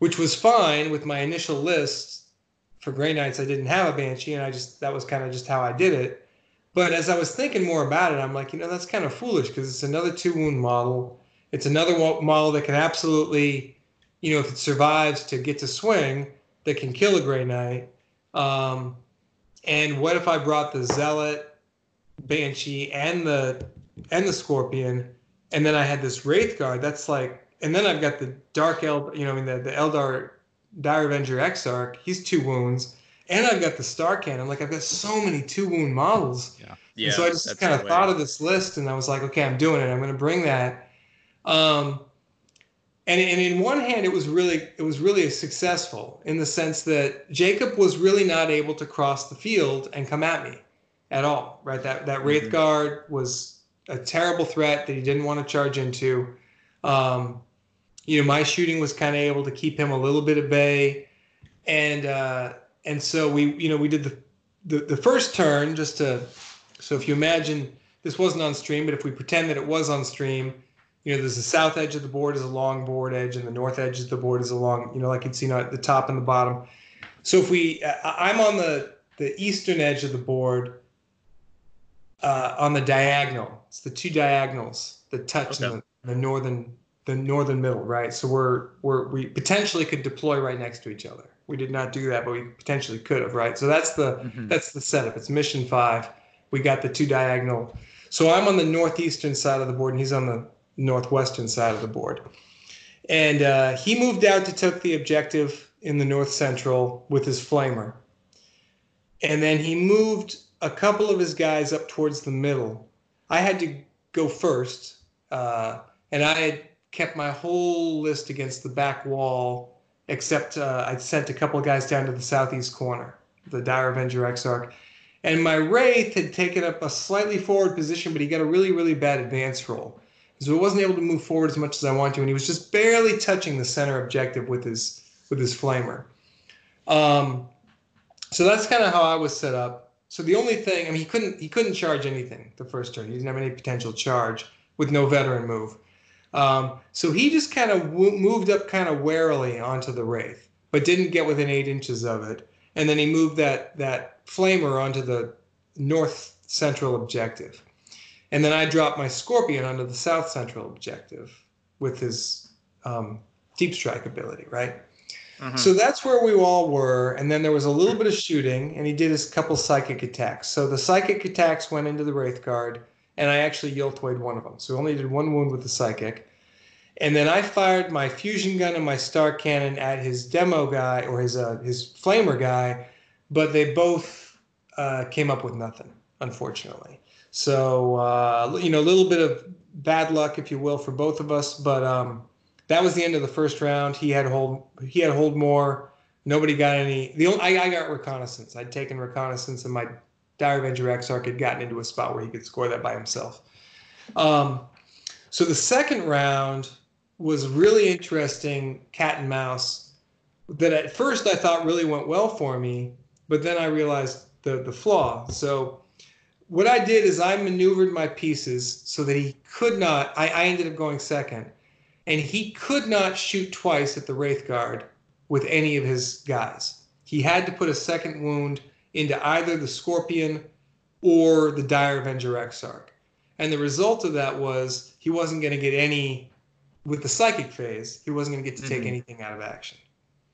which was fine with my initial list. For Grey Knights, I didn't have a Banshee, and I just that was kind of just how I did it. But as I was thinking more about it, I'm like, you know, that's kind of foolish because it's another two-wound model. It's another model that can absolutely, you know, if it survives to get to swing, that can kill a Grey Knight. Um, and what if I brought the Zealot, Banshee, and the and the Scorpion, and then I had this Wraith Guard? That's like, and then I've got the Dark El, you know, I mean the, the Eldar, Dire Avenger Exarch. He's two wounds. And I've got the Star Cannon. Like, I've got so many two-wound models. Yeah. yeah and so I just kind of thought of this list, and I was like, okay, I'm doing it. I'm going to bring that. Um, and, and in one hand, it was really it was really successful in the sense that Jacob was really not able to cross the field and come at me at all, right? That, that Wraith mm-hmm. Guard was a terrible threat that he didn't want to charge into. Um, you know, my shooting was kind of able to keep him a little bit at bay. And... Uh, And so we, you know, we did the, the the first turn just to, so if you imagine this wasn't on stream, but if we pretend that it was on stream, you know, there's the south edge of the board is a long board edge and the north edge of the board is a long, you know, like you'd see, you know, at the top and the bottom. So if we, I'm on the, the eastern edge of the board uh, on the diagonal. It's the two diagonals that touch okay. the, the northern the northern middle, right? So we're we're we potentially could deploy right next to each other. We did not do that, but we potentially could have, right? So that's the mm-hmm. that's the setup. It's mission five. We got the two diagonal. So I'm on the northeastern side of the board, and he's on the northwestern side of the board. And uh, he moved out to take the objective in the north central with his flamer. And then he moved a couple of his guys up towards the middle. I had to go first, uh, and I had kept my whole list against the back wall, except uh, I'd sent a couple of guys down to the southeast corner, the Dire Avenger Exarch. And my Wraith had taken up a slightly forward position, but he got a really, really bad advance roll. So he wasn't able to move forward as much as I wanted to, and he was just barely touching the center objective with his with his flamer. Um, so that's kind of how I was set up. So the only thing, I mean, he couldn't he couldn't charge anything the first turn. He didn't have any potential charge with no veteran move. Um, so he just kind of w- moved up kind of warily onto the Wraith, but didn't get within eight inches of it. And then he moved that that flamer onto the north central objective. And then I dropped my Scorpion onto the south central objective with his um, deep strike ability, right? Mm-hmm. So that's where we all were. And then there was a little bit of shooting, and he did his couple psychic attacks. So the psychic attacks went into the Wraith Guard, and I actually Yoltoid one of them. So I only did one wound with the psychic. And then I fired my fusion gun and my star cannon at his demo guy, or his uh, his flamer guy, but they both uh, came up with nothing, unfortunately. So, uh, you know, a little bit of bad luck, if you will, for both of us. But um, that was the end of the first round. He had hold He had hold more. Nobody got any. The only, I, I got reconnaissance. I'd taken reconnaissance, and my Dire Avenger Exarch had gotten into a spot where he could score that by himself. Um, so the second round was really interesting cat and mouse that at first I thought really went well for me, but then I realized the, the flaw. So what I did is I maneuvered my pieces so that he could not, I, I ended up going second, and he could not shoot twice at the Wraith Guard with any of his guys. He had to put a second wound into either the Scorpion or the Dire Avenger Exarch. And the result of that was he wasn't going to get any, with the psychic phase, he wasn't going to get to take mm-hmm. anything out of action.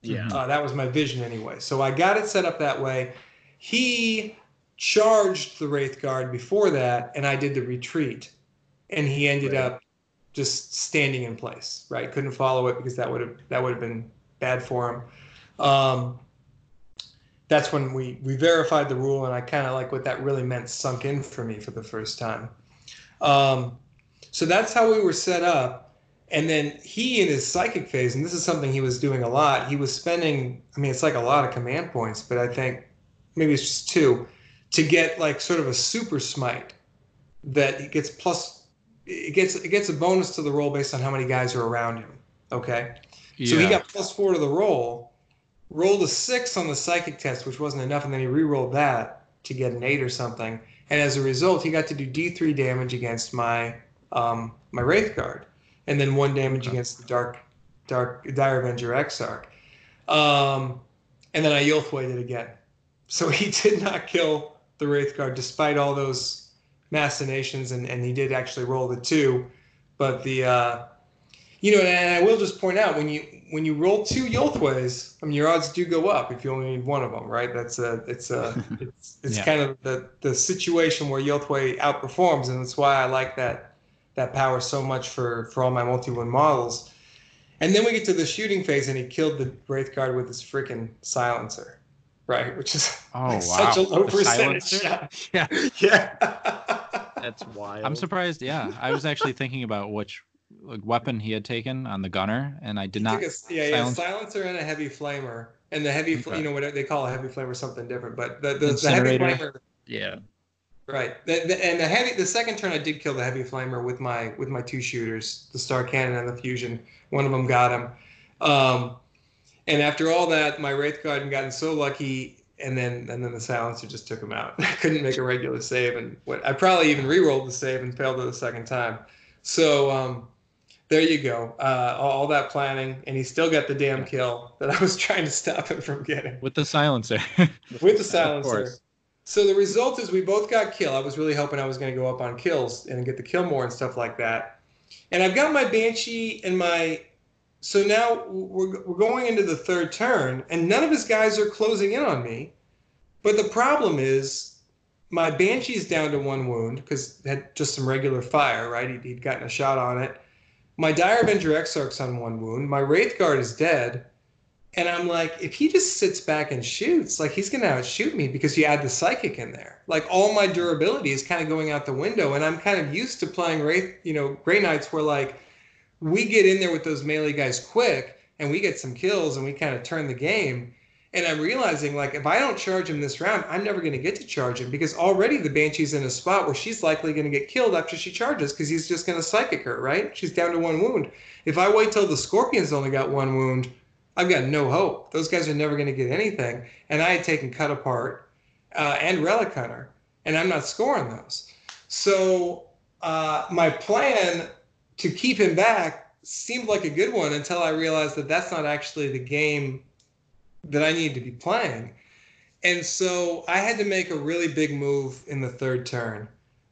Yeah, uh, that was my vision anyway. So I got it set up that way. He charged the Wraith Guard before that, and I did the retreat. And he ended right. up just standing in place, right? Couldn't follow it because that would have that would have been bad for him. Um, That's when we, we verified the rule, and I kind of like what that really meant sunk in for me for the first time. Um, so that's how we were set up. And then he in his psychic phase, and this is something he was doing a lot, he was spending, I mean, it's like a lot of command points, but I think maybe it's just two, to get like sort of a super smite that it gets plus, it gets, it gets a bonus to the roll based on how many guys are around him, okay? Yeah. So he got plus four to the roll. Rolled a six on the psychic test, which wasn't enough, and then he re-rolled that to get an eight or something. And as a result, he got to do D three damage against my um, my Wraith Guard, and then one damage okay. against the Dark Dark Dire Avenger Exarch. Um, and then I Yulthwaid it again. So he did not kill the Wraith Guard, despite all those machinations, and, and he did actually roll the two. But the... Uh, You know, and I will just point out, when you when you roll two Yolthways, I mean, your odds do go up if you only need one of them, right? That's a it's a it's it's yeah. kind of the, the situation where Yolthway outperforms, and that's why I like that that power so much for, for all my multi-win models. And then we get to the shooting phase, and he killed the Wraith Guard with his freaking silencer, right? Which is oh, like wow. such a low the percentage silencer? shot. Yeah, yeah, that's wild. I'm surprised. Yeah, I was actually thinking about which. Like weapon he had taken on the gunner, and I did he not. Took a, yeah, yeah, silence. silencer and a heavy flamer, and the heavy, fl- okay. you know, what they call a heavy flamer, something different, but the the, the heavy flamer. Yeah. Right, the, the, and the heavy. The second turn, I did kill the heavy flamer with my with my two shooters, the star cannon and the fusion. One of them got him, um, and after all that, my Wraith Guard had gotten so lucky, and then and then the silencer just took him out. I couldn't make a regular save, and what, I probably even re-rolled the save and failed it the second time. So. Um, There you go. Uh, all that planning, and he still got the damn kill that I was trying to stop him from getting. With the silencer. With the silencer. So the result is we both got kill. I was really hoping I was going to go up on kills and get the kill more and stuff like that. And I've got my Banshee and my... So now we're, we're going into the third turn, and none of his guys are closing in on me. But the problem is... My Banshee's down to one wound because it had just some regular fire, right? He'd, he'd gotten a shot on it. My Dire Avenger Exarch's on one wound. My Wraith Guard is dead. And I'm like, if he just sits back and shoots, like he's going to outshoot me because you add the psychic in there. Like all my durability is kind of going out the window. And I'm kind of used to playing Wraith, you know, Grey Knights where like we get in there with those melee guys quick and we get some kills and we kind of turn the game. And I'm realizing like if I don't charge him this round, I'm never going to get to charge him because already the Banshee's in a spot where she's likely going to get killed after she charges because he's just going to psychic her, right? She's down to one wound. If I wait till the Scorpion's only got one wound, I've got no hope. Those guys are never going to get anything. And I had taken Cut Apart uh, and Relic Hunter, and I'm not scoring those. So uh, my plan to keep him back seemed like a good one until I realized that that's not actually the game that I need to be playing. And so I had to make a really big move in the third turn.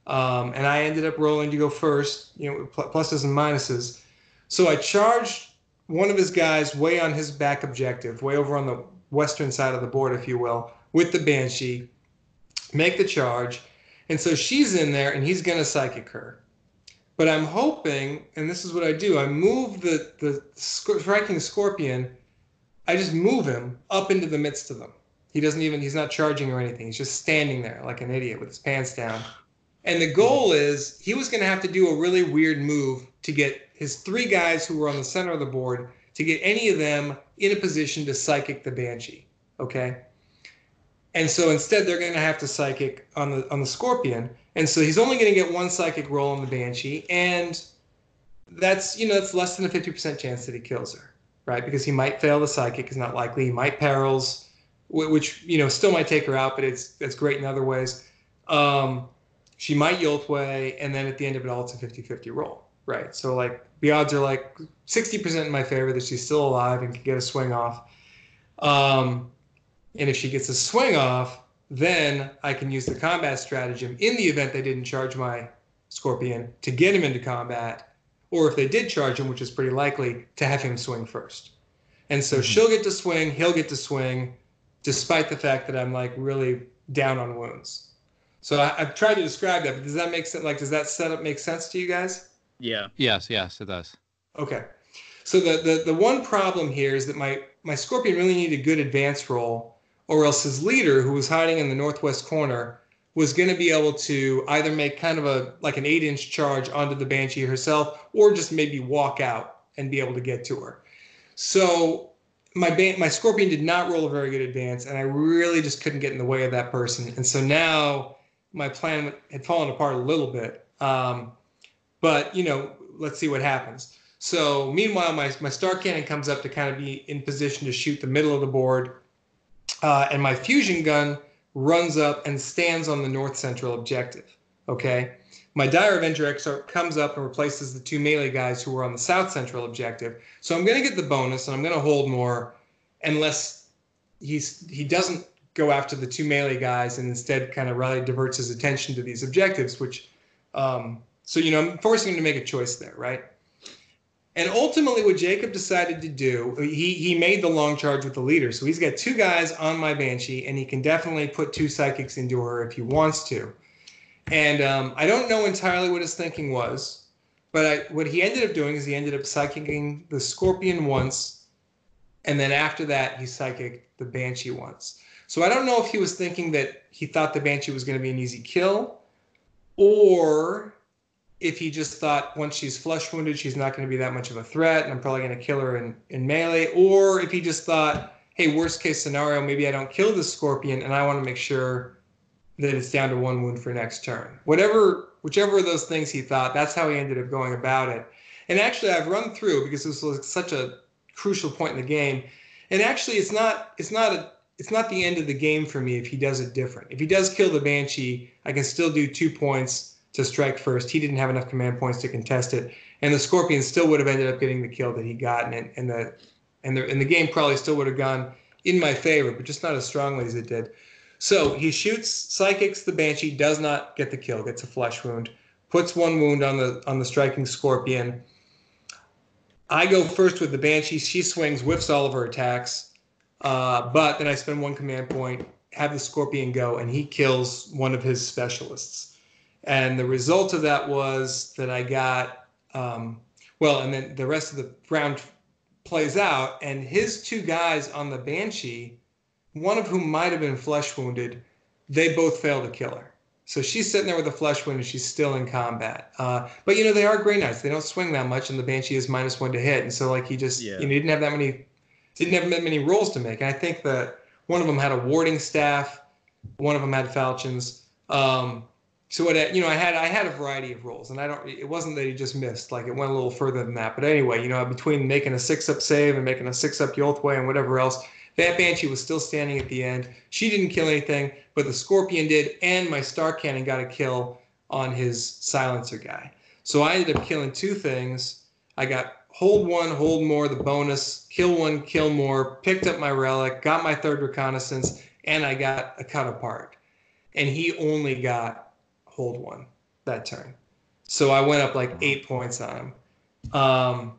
Um, and I ended up rolling to go first, you know, pluses and minuses. So I charged one of his guys way on his back objective, way over on the western side of the board, if you will, with the Banshee, make the charge. And so she's in there, and he's going to psychic her. But I'm hoping, and this is what I do, I move the, the striking Scorpion, I just move him up into the midst of them. He doesn't even, he's not charging or anything. He's just standing there like an idiot with his pants down. And the goal is he was going to have to do a really weird move to get his three guys who were on the center of the board, to get any of them in a position to psychic the Banshee, okay? And so instead they're going to have to psychic on the on the Scorpion. And so he's only going to get one psychic roll on the Banshee, and that's, you know, that's less than a fifty percent chance that he kills her, right? Because he might fail the psychic, it's not likely. He might perils, which, you know, still might take her out, but it's that's great in other ways. Um, she might Yoltway, and then at the end of it all, it's a fifty fifty roll, right? So, like, the odds are like sixty percent in my favor that she's still alive and can get a swing off. Um, and if she gets a swing off, then I can use the combat stratagem in the event they didn't charge my Scorpion to get him into combat, or if they did charge him, which is pretty likely, to have him swing first. And so mm-hmm. she'll get to swing, he'll get to swing, despite the fact that I'm like really down on wounds. So I, I've tried to describe that, but does that make sense? Like, does that setup make sense to you guys? Yeah. Yes, yes, it does. Okay. So the, the, the one problem here is that my, my Scorpion really needed a good advance roll, or else his leader, who was hiding in the northwest corner, was going to be able to either make kind of a like an eight-inch charge onto the Banshee herself, or just maybe walk out and be able to get to her. So my, ban- my Scorpion did not roll a very good advance, and I really just couldn't get in the way of that person. And so now my plan had fallen apart a little bit. Um, But, you know, let's see what happens. So meanwhile, my, my Star Cannon comes up to kind of be in position to shoot the middle of the board. Uh, and my Fusion Gun runs up and stands on the north central objective. Okay. My Dire Avenger X R comes up and replaces the two melee guys who were on the south central objective. So I'm going to get the bonus, and I'm going to hold more unless he's he doesn't go after the two melee guys and instead kind of really diverts his attention to these objectives, which... Um, So, you know, I'm forcing him to make a choice there, right? And ultimately what Jacob decided to do, he he made the long charge with the leader. So he's got two guys on my Banshee, and he can definitely put two psychics into her if he wants to. And um, I don't know entirely what his thinking was, but I, what he ended up doing is he ended up psychicking the Scorpion once, and then after that he psychiced the Banshee once. So I don't know if he was thinking that he thought the Banshee was going to be an easy kill, or... if he just thought once she's flesh wounded, she's not going to be that much of a threat, and I'm probably going to kill her in, in melee, or if he just thought, hey, worst case scenario, maybe I don't kill this Scorpion, and I want to make sure that it's down to one wound for next turn. Whatever, whichever of those things he thought, that's how he ended up going about it. And actually, I've run through, because this was such a crucial point in the game, and actually, it's not, it's not a, it's not the end of the game for me if he does it different. If he does kill the Banshee, I can still do two points to strike first. He didn't have enough command points to contest it, and the Scorpion still would have ended up getting the kill that he got, and and the and the and the game probably still would have gone in my favor, but just not as strongly as it did. So he shoots, psychics the Banshee, does not get the kill, gets a flesh wound, puts one wound on the on the striking Scorpion. I go first with the Banshee. She swings, whiffs all of her attacks, uh, but then I spend one command point, have the Scorpion go, and he kills one of his specialists. And the result of that was that I got, um, well, and then the rest of the round plays out, and his two guys on the Banshee, one of whom might have been flesh wounded, they both fail to kill her. So she's sitting there with a flesh wound, and she's still in combat. Uh, but, you know, they are Grey Knights. They don't swing that much, and the Banshee is minus one to hit. And so, like, he just yeah. you know, he didn't have that many, didn't have that many rolls to make. And I think that one of them had a warding staff. One of them had falchions. Um So what I, you know, I had I had a variety of roles, and I don't. It wasn't that he just missed; like it went a little further than that. But anyway, you know, between making a six-up save and making a six-up Yolthway and whatever else, that Banshee was still standing at the end. She didn't kill anything, but the Scorpion did, and my Star Cannon got a kill on his silencer guy. So I ended up killing two things. I got hold one, hold more, the bonus, kill one, kill more. Picked up my relic, got my third reconnaissance, and I got a cut apart. And he only got hold one that turn, so I went up like eight points on him, um,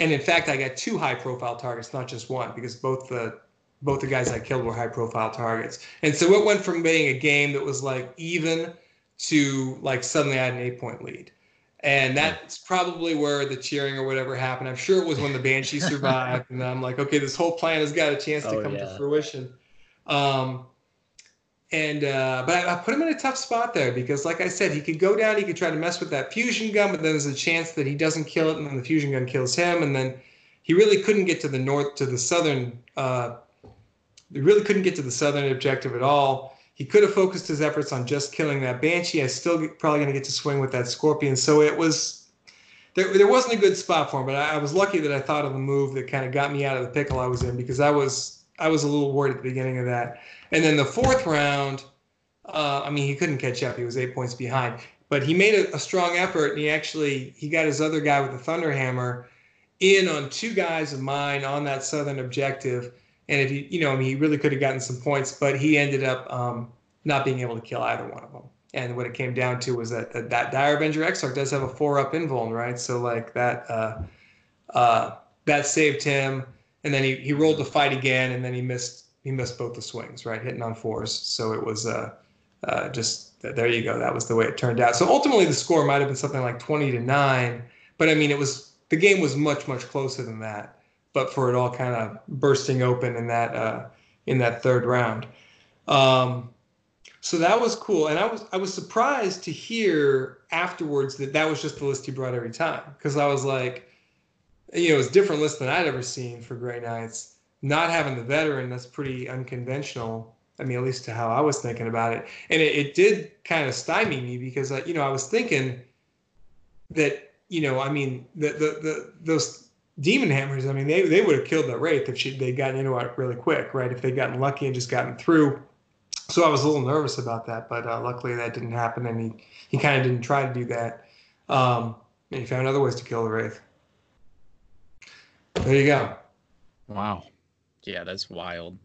and in fact I got two high-profile targets, not just one, because both the both the guys I killed were high-profile targets. And so it went from being a game that was like even to like suddenly I had an eight-point lead, and that's probably where the cheering or whatever happened. I'm sure it was when the Banshee survived, and I'm like, okay, this whole plan has got a chance to oh, come yeah. to fruition. Um, And uh, but I, I put him in a tough spot there because, like I said, he could go down. He could try to mess with that fusion gun, but then there's a chance that he doesn't kill it, and then the fusion gun kills him, and then he really couldn't get to the north, to the southern. Uh, he really couldn't get to the southern objective at all. He could have focused his efforts on just killing that Banshee. I still probably going to get to swing with that Scorpion. So it was there. There wasn't a good spot for him, but I, I was lucky that I thought of a move that kind of got me out of the pickle I was in, because I was I was a little worried at the beginning of that. And then the fourth round, uh, I mean, he couldn't catch up. He was eight points behind. But he made a, a strong effort, and he actually he got his other guy with the Thunder Hammer in on two guys of mine on that southern objective. And if he, you know, I mean, he really could have gotten some points, but he ended up um, not being able to kill either one of them. And what it came down to was that that, that Dire Avenger Exarch does have a four-up invuln, right? So like that uh, uh, that saved him. And then he he rolled the fight again, and then he missed. He missed both the swings, right? Hitting on fours. So it was uh, uh, just, there you go. That was the way it turned out. So ultimately the score might've been something like twenty to nine, but I mean, it was, the game was much, much closer than that, but for it all kind of bursting open in that, uh, in that third round. Um, so that was cool. And I was, I was surprised to hear afterwards that that was just the list he brought every time. Cause I was like, you know, it was a different list than I'd ever seen for Grey Knights. Not having the veteran, that's pretty unconventional. I mean, at least to how I was thinking about it. And it, it did kind of stymie me because, I, you know, I was thinking that, you know, I mean, the the, the those demon hammers, I mean, they, they would have killed the Wraith if she, they'd gotten into it really quick, right? If they'd gotten lucky and just gotten through. So I was a little nervous about that, but uh, luckily that didn't happen. And he, he kind of didn't try to do that. Um, and he found other ways to kill the Wraith. There you go. Wow. Yeah, that's wild.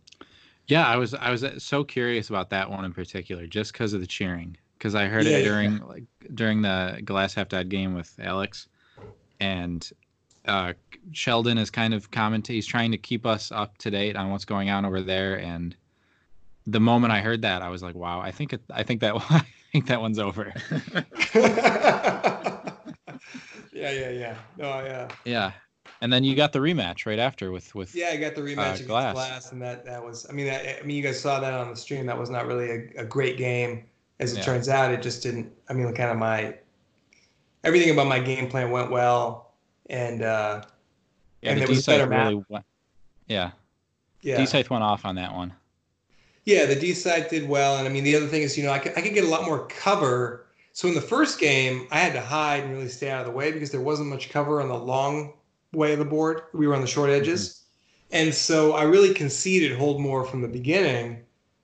Yeah, I was I was so curious about that one in particular, just because of the cheering. Because I heard yeah, it during yeah. like during the Glass Half Dead game with Alex, and uh, Sheldon is kind of commenting. He's trying to keep us up to date on what's going on over there. And the moment I heard that, I was like, "Wow, I think it, I think that I think that one's over." yeah, yeah, yeah. No, yeah. Yeah. And then you got the rematch right after with with yeah, I got the rematch uh, against Glass. Glass, and that that was I mean that, I mean you guys saw that on the stream. That was not really a, a great game, as it yeah. turns out. It just didn't. I mean, kind of my everything about my game plan went well, and uh, yeah, and the it was better really went, Yeah, yeah. D-Scythe went off on that one. Yeah, the D-Scythe did well, and I mean the other thing is, you know, I could, I could get a lot more cover. So in the first game, I had to hide and really stay out of the way because there wasn't much cover on the long way of the board. We were on the short edges. Mm-hmm. And so I really conceded hold more from the beginning,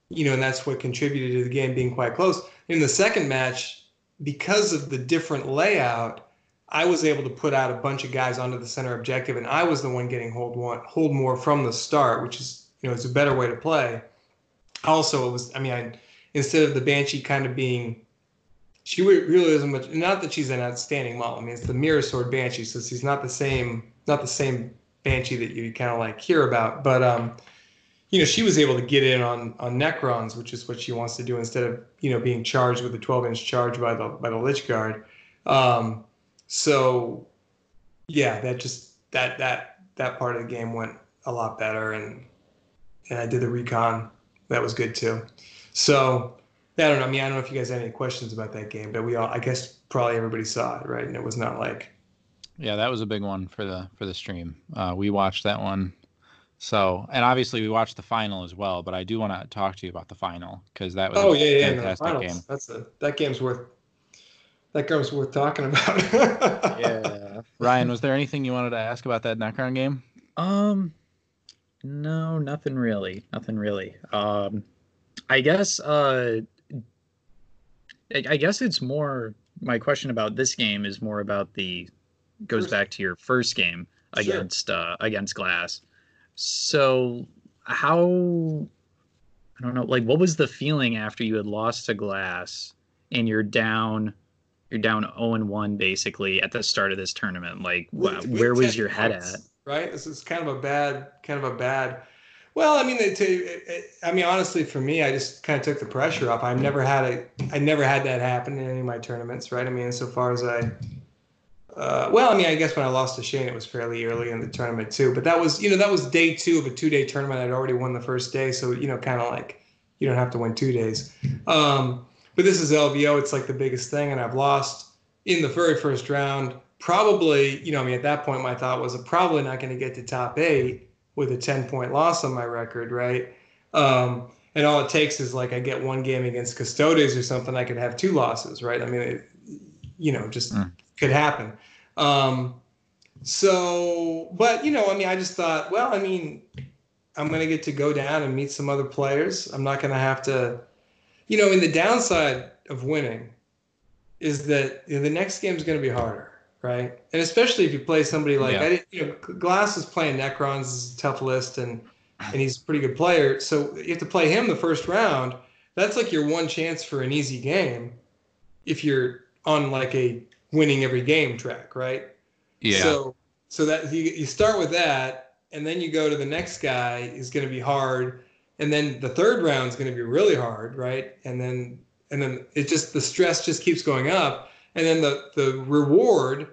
you know, and that's what contributed to the game being quite close. In the second match, because of the different layout, I was able to put out a bunch of guys onto the center objective, and I was the one getting hold one, hold more from the start, which is, you know, it's a better way to play. Also, it was, I mean, I, instead of the Banshee kind of being, she really isn't much, not that she's an outstanding model. I mean, it's the Mirror Sword Banshee, so she's not the same not the same Banshee that you kind of like hear about, but um, you know, she was able to get in on on Necrons, which is what she wants to do instead of, you know, being charged with a twelve inch charge by the by the Lich Guard. Um, so yeah, that just that that that part of the game went a lot better, and and I did the recon, that was good too. So I don't know. I mean, I don't know if you guys had any questions about that game, but we all, I guess, probably everybody saw it, right? And it was not like. Yeah, that was a big one for the for the stream. Uh, we watched that one. So, and obviously we watched the final as well, but I do want to talk to you about the final, because that was oh, a yeah, yeah, fantastic no, the finals, game. That's a, that game's worth that game's worth talking about. Yeah. Ryan, was there anything you wanted to ask about that Necron game? Um, no, nothing really. Nothing really. Um, I guess. Uh, I guess it's more. My question about this game is more about the goes first. back to your first game against sure. uh, against Glass. So how. I don't know, like, what was the feeling after you had lost to Glass and you're down, you're down oh and one basically at the start of this tournament? Like, with, where with was your head points, at? Right, this is kind of a bad, kind of a bad. Well, I mean, it, it, it, I mean, honestly, for me, I just kind of took the pressure off. I've never had a, I never had that happen in any of my tournaments, right? I mean, so far as I, uh, well, I mean, I guess when I lost to Shane, it was fairly early in the tournament too. But that was, you know, that was day two of a two-day tournament. I'd already won the first day, so you know, kind of like you don't have to win two days. Um, but this is L V O. It's like the biggest thing, and I've lost in the very first round. Probably, you know, I mean, at that point, my thought was I'm probably not going to get to top eight with a ten-point loss on my record, right? Um, and all it takes is like I get one game against Custodes or something, I could have two losses, right? I mean, it, you know, just. Mm. Could happen. Um, so, but, you know, I mean, I just thought, well, I mean, I'm going to get to go down and meet some other players. I'm not going to have to, you know, and the downside of winning is that you know, the next game is going to be harder, right? And especially if you play somebody like, yeah. I didn't, you know, Glass is playing Necrons, is a tough list, and, and he's a pretty good player. So you have to play him the first round. That's like your one chance for an easy game if you're on like a winning every game track, right? Yeah. So, so that you, you start with that, and then you go to the next guy is going to be hard, and then the third round is going to be really hard, right? And then, and then it just the stress just keeps going up, and then the the reward,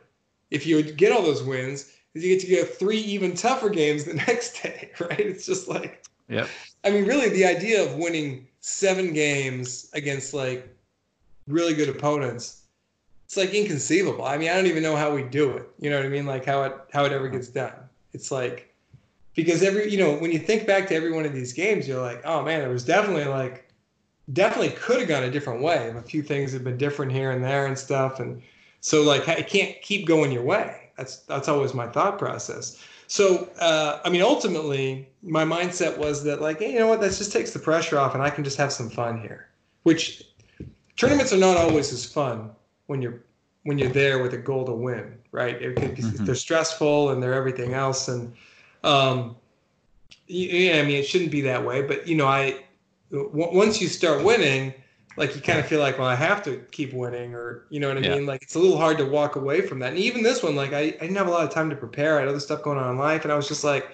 if you get all those wins, is you get to get three even tougher games the next day, right? It's just like, yeah. I mean, really, the idea of winning seven games against like really good opponents. It's like inconceivable. I mean, I don't even know how we do it. You know what I mean? Like how it how it ever gets done. It's like because every you know when you think back to every one of these games, you're like, oh man, there was definitely like definitely could have gone a different way. A few things have been different here and there and stuff. And so like it can't keep going your way. That's that's always my thought process. So uh, I mean, ultimately, my mindset was that like, hey, you know what? That just takes the pressure off, and I can just have some fun here. Which tournaments are not always as fun. When you're when you're there with a goal to win, right? It could be, mm-hmm. They're stressful and they're everything else, and um, yeah, I mean it shouldn't be that way. But you know, I w- once you start winning, like you kind of feel like, well, I have to keep winning, or you know what I yeah. mean? Like it's a little hard to walk away from that. And even this one, like I, I didn't have a lot of time to prepare. I had other stuff going on in life, and I was just like,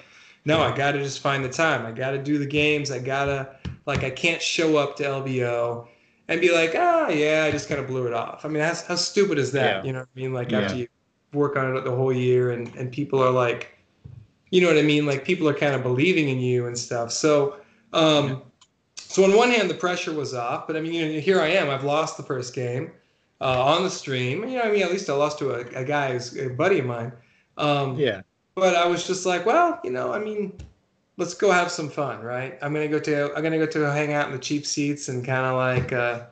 no, yeah. I got to just find the time. I got to do the games. I gotta like I can't show up to L B O. And be like, ah, oh, yeah, I just kind of blew it off. I mean, that's, how stupid is that? Yeah. You know what I mean? Like yeah. after you work on it the whole year and, and people are like, you know what I mean? Like people are kind of believing in you and stuff. So, um, yeah. so on one hand, the pressure was off. But I mean, you know, here I am. I've lost the first game uh, on the stream. You know what I mean? At least I lost to a, a guy who's a buddy of mine. Um, yeah. But I was just like, well, you know, I mean, let's go have some fun, right? I'm gonna go to I'm gonna go to hang out in the cheap seats and kind of like uh,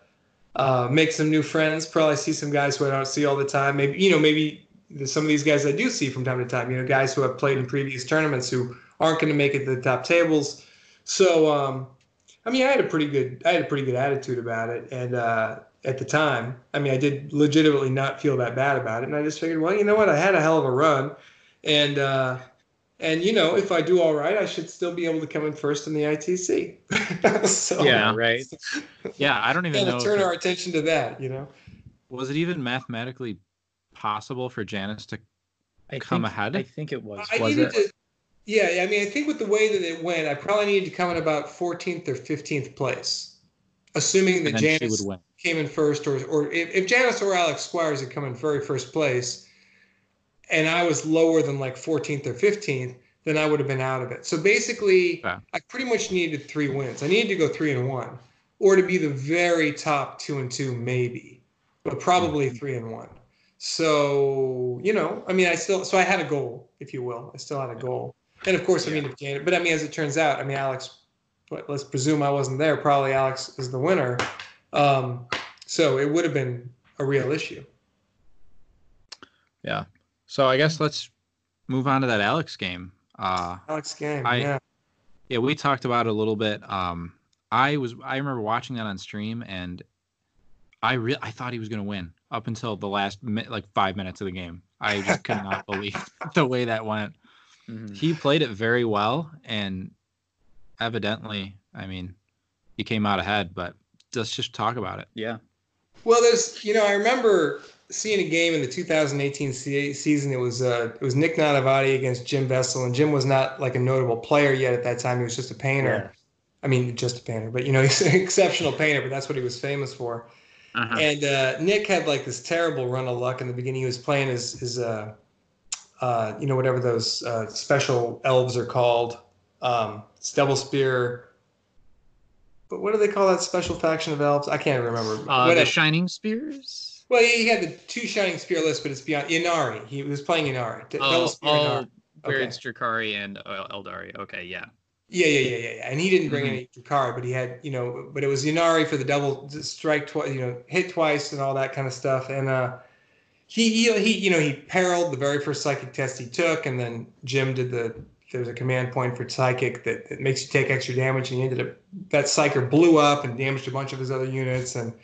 uh, make some new friends. Probably see some guys who I don't see all the time. Maybe you know maybe some of these guys I do see from time to time. You know, guys who have played in previous tournaments who aren't gonna make it to the top tables. So um, I mean, I had a pretty good I had a pretty good attitude about it, and uh, at the time, I mean, I did legitimately not feel that bad about it, and I just figured, well, you know what, I had a hell of a run, and. Uh, And, you know, if I do all right, I should still be able to come in first in the I T C. so, yeah, right. Yeah, I don't even know. Turn our attention to that, you know. Was it even mathematically possible for Janice to I come think, ahead? I think it was. I was needed it? To, yeah, I mean, I think with the way that it went, I probably needed to come in about fourteenth or fifteenth place, assuming that Janice came in first. Or, or if, if Janice or Alex Squires had come in very first place, and I was lower than like fourteenth or fifteenth, then I would have been out of it. So basically, wow. I pretty much needed three wins. I needed to go three and one, or to be the very top two and two, maybe, but probably mm-hmm. three and one. So, you know, I mean, I still, so I had a goal, if you will. I still had a goal. And of course, yeah. I mean, if Janet, but I mean, as it turns out, I mean, Alex, but let's presume I wasn't there. Probably Alex is the winner. Um, so it would have been a real issue. Yeah. So I guess let's move on to that Alex game. Uh, Alex game. I, yeah. Yeah, we talked about it a little bit. Um, I was I remember watching that on stream, and I re- I thought he was going to win up until the last mi- like five minutes of the game. I just could not believe the way that went. Mm-hmm. He played it very well, and evidently, I mean, he came out ahead. But let's just talk about it. Yeah. Well, there's, you know, I remember seeing a game in the two thousand eighteen C- season. It was uh, it was Nick Nadavati against Jim Vessel, and Jim was not like a notable player yet at that time. He was just a painter. Yeah. I mean, just a painter, but you know, he's an exceptional painter. But that's what he was famous for. Uh-huh. And uh, Nick had like this terrible run of luck in the beginning. He was playing his, his uh, uh, you know, whatever those uh, special elves are called. Um, it's Double Spear. But what do they call that special faction of elves? I can't remember. Uh, the Shining Spears? Well, he had the two Shining Spear lists, but it's beyond Inari. He was playing Inari. Oh, Double Spear, oh, Inari. Where okay. It's Dracari and Eldar. Okay, yeah. Yeah, yeah, yeah, yeah, yeah. And he didn't bring mm-hmm. any Dracari, but he had, you know, but it was Inari for the double strike twice, you know, hit twice and all that kind of stuff. And uh, he, he, he, you know, he parried the very first psychic test he took, and then Jim did the, there's a command point for psychic that, that makes you take extra damage, and he ended up, that psyker blew up and damaged a bunch of his other units, and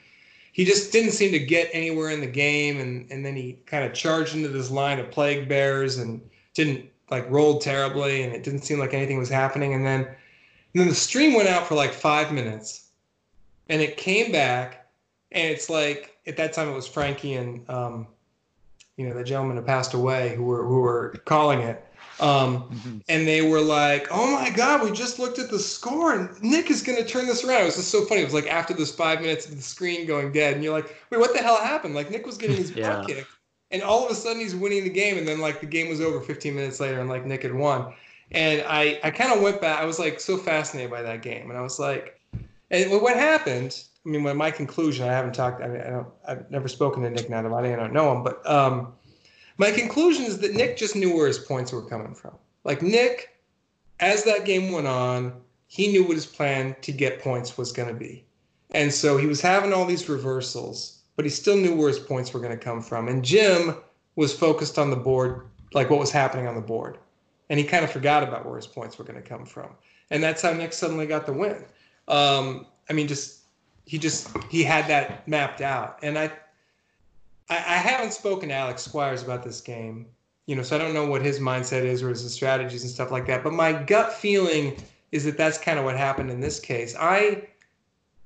he just didn't seem to get anywhere in the game, and, and then he kind of charged into this line of plague bears and didn't, like rolled terribly, and it didn't seem like anything was happening. And then, and then the stream went out for like five minutes, and it came back, and it's like at that time it was Frankie and um, you know, the gentleman who passed away who were who were calling it, um, mm-hmm. and they were like, "Oh my God, we just looked at the score, and Nick is going to turn this around." It was just so funny. It was like after this five minutes of the screen going dead, and you're like, "Wait, what the hell happened?" Like Nick was getting his butt kicked. And all of a sudden he's winning the game, and then like the game was over fifteen minutes later, and like Nick had won. And I, I kind of went back. I was like so fascinated by that game, and I was like, and what happened? I mean, my conclusion. I haven't talked. I mean, I don't. I've never spoken to Nick Nadavati. I don't know him, but um, my conclusion is that Nick just knew where his points were coming from. Like Nick, as that game went on, he knew what his plan to get points was going to be, and so he was having all these reversals. But he still knew where his points were going to come from. And Jim was focused on the board, like what was happening on the board. And he kind of forgot about where his points were going to come from. And that's how Nick suddenly got the win. Um, I mean, just he just he had that mapped out. And I, I I haven't spoken to Alex Squires about this game, you know, so I don't know what his mindset is or his strategies and stuff like that. But my gut feeling is that that's kind of what happened in this case. I.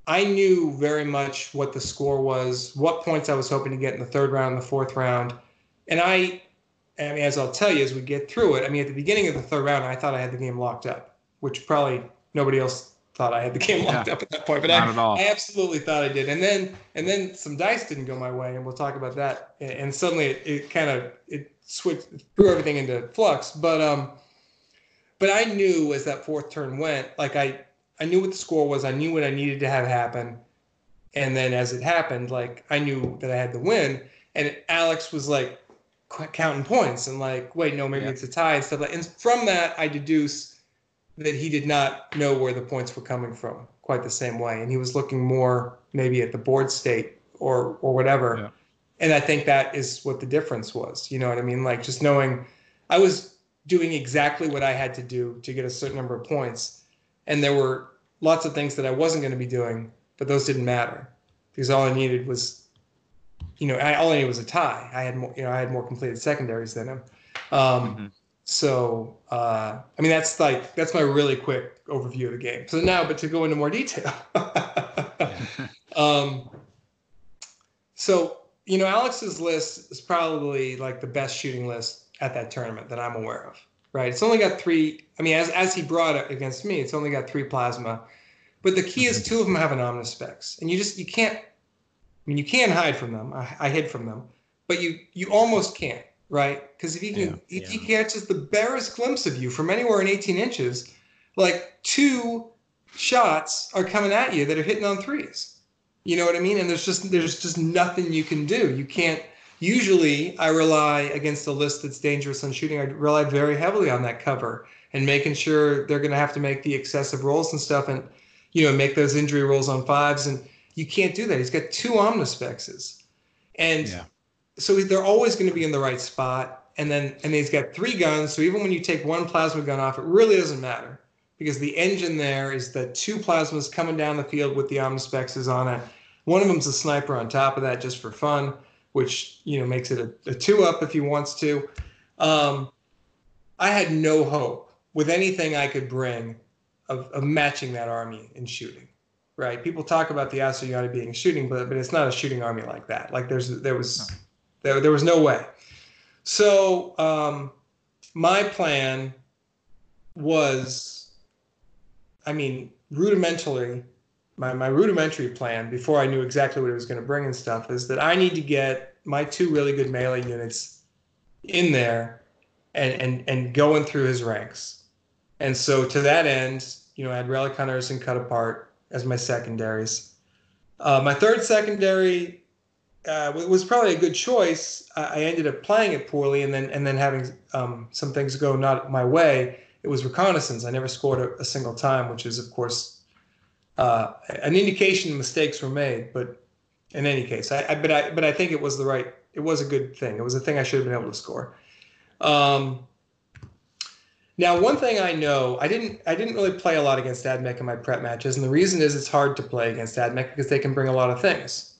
I knew very much what the score was, what points I was hoping to get in the third round, the fourth round. And I, I mean, as I'll tell you, as we get through it, I mean, at the beginning of the third round, I thought I had the game locked up, which probably nobody else thought I had the game locked yeah, up at that point. But not I, at all. I absolutely thought I did. And then and then some dice didn't go my way, and we'll talk about that. And, and suddenly it, it kind of it switched, threw everything into flux. But um, but I knew as that fourth turn went, like I – I knew what the score was. I knew what I needed to have happen. And then as it happened, like I knew that I had the win, and Alex was like counting points and like, wait, no, maybe yeah. it's a tie and stuff like that. And from that, I deduce that he did not know where the points were coming from quite the same way. And he was looking more maybe at the board state or, or whatever. Yeah. And I think that is what the difference was. You know what I mean? Like just knowing I was doing exactly what I had to do to get a certain number of points. And there were lots of things that I wasn't going to be doing, but those didn't matter because all I needed was, you know, I, all I needed was a tie. I had more, you know, I had more completed secondaries than him. Um, mm-hmm. So, uh, I mean, that's like, that's my really quick overview of the game. So now, but to go into more detail. um, so, you know, Alex's list is probably like the best shooting list at that tournament that I'm aware of. Right, it's only got three. I mean, as as he brought it against me, it's only got three plasma. But the key is two of them have anomalous specs, and you just you can't. I mean, you can hide from them. I, I hid from them, but you you almost can't, right? Because if he can, yeah, if yeah. he catches the barest glimpse of you from anywhere in eighteen inches, like two shots are coming at you that are hitting on threes. You know what I mean? And there's just there's just nothing you can do. You can't. Usually, I rely against a list that's dangerous on shooting. I rely very heavily on that cover and making sure they're going to have to make the excessive rolls and stuff, and you know, make those injury rolls on fives. And you can't do that. He's got two omnispexes, and yeah. so they're always going to be in the right spot. And then, and he's got three guns. So even when you take one plasma gun off, it really doesn't matter, because the engine there is the two plasmas coming down the field with the omnispexes on it. One of them's a sniper on top of that just for fun, which, you know, makes it a, a two up if he wants to. Um, I had no hope with anything I could bring of, of matching that army in shooting, right? People talk about the Asuryani being shooting, but, but it's not a shooting army like that. Like there's, there was, there, there was no way. So um, my plan was, I mean, rudimentally, my, my rudimentary plan before I knew exactly what it was going to bring and stuff is that I need to get my two really good melee units in there and, and, and going through his ranks. And so to that end, you know, I had Relic Hunters and Cut Apart as my secondaries. Uh, my third secondary uh, was probably a good choice. I ended up playing it poorly and then, and then having um, some things go not my way. It was reconnaissance. I never scored a, a single time, which is, of course, uh, an indication mistakes were made. But in any case, I, I but I but I think it was the right. It was a good thing. It was a thing I should have been able to score. Um, now, one thing I know, I didn't I didn't really play a lot against Admech in my prep matches, and the reason is it's hard to play against Admech because they can bring a lot of things.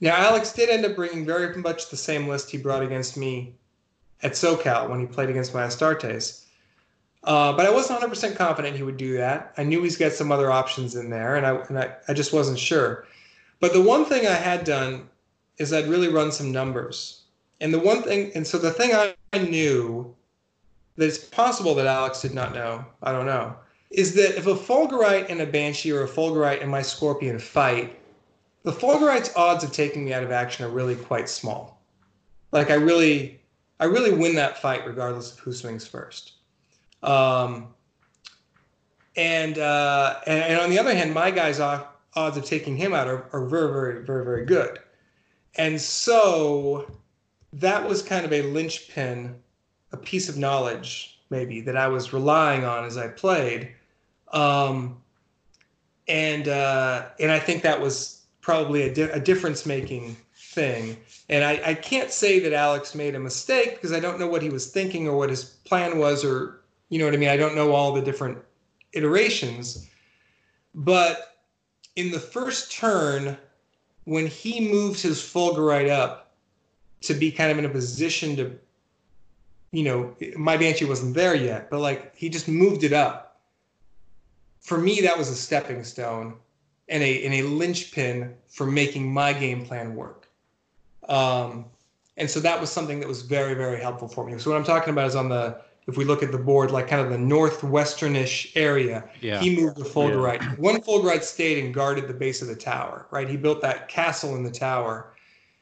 Now, Alex did end up bringing very much the same list he brought against me at SoCal when he played against my Astartes. Uh, but I wasn't one hundred percent confident he would do that. I knew he's got some other options in there, and, I, and I, I just wasn't sure. But the one thing I had done is I'd really run some numbers. And the one thing, and so the thing I knew that it's possible that Alex did not know, I don't know, is that if a Fulgurite and a Banshee or a Fulgurite and my Scorpion fight, the Fulgurite's odds of taking me out of action are really quite small. Like I really, I really win that fight regardless of who swings first. Um, and, uh, and, and on the other hand, my guy's off, odds of taking him out are, are very, very, very, very good. And so that was kind of a linchpin, a piece of knowledge maybe that I was relying on as I played. Um, and, uh, and I think that was probably a, di a difference making thing. And I, I can't say that Alex made a mistake because I don't know what he was thinking or what his plan was or, you know what I mean? I don't know all the different iterations, but in the first turn, when he moves his Fulgurite up to be kind of in a position to, you know, my Banshee wasn't there yet, but like he just moved it up. For me, that was a stepping stone and a, and a linchpin for making my game plan work. Um, and so that was something that was very, very helpful for me. So what I'm talking about is on the, if we look at the board, like kind of the northwesternish area, yeah. He moved the Fulgurite. Yeah. One Fulgurite stayed and guarded the base of the tower, right? He built that castle in the tower.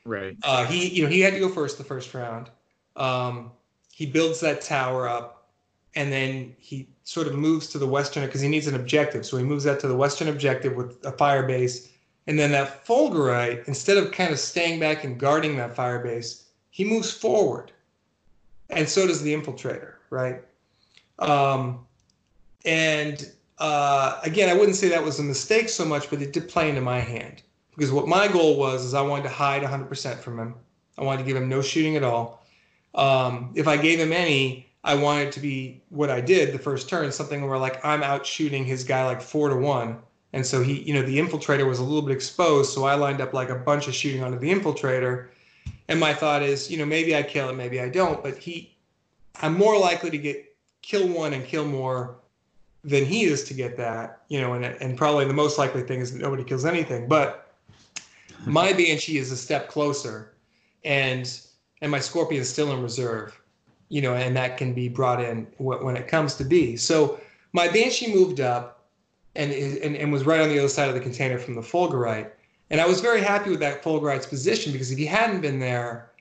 Right. Uh, he, you know, he had to go first the first round. Um, he builds that tower up, and then he sort of moves to the western because he needs an objective. So he moves that to the western objective with a fire base, and then that Fulgurite, instead of kind of staying back and guarding that fire base, he moves forward, and so does the Infiltrator. Right. Um, and uh, again, I wouldn't say that was a mistake so much, but it did play into my hand because what my goal was is I wanted to hide one hundred percent from him. I wanted to give him no shooting at all. Um, if I gave him any, I wanted to be what I did the first turn, something where like I'm out shooting his guy like four to one. And so he, you know, the Infiltrator was a little bit exposed. So I lined up like a bunch of shooting onto the Infiltrator. And my thought is, you know, maybe I kill it, maybe I don't, but he, I'm more likely to get kill one and kill more than he is to get that, you know, and, and probably the most likely thing is that nobody kills anything. But my Banshee is a step closer and and my Scorpion is still in reserve, you know, and that can be brought in when it comes to be. So my Banshee moved up and, and, and was right on the other side of the container from the Fulgurite. And I was very happy with that Fulgurite's position because if he hadn't been there,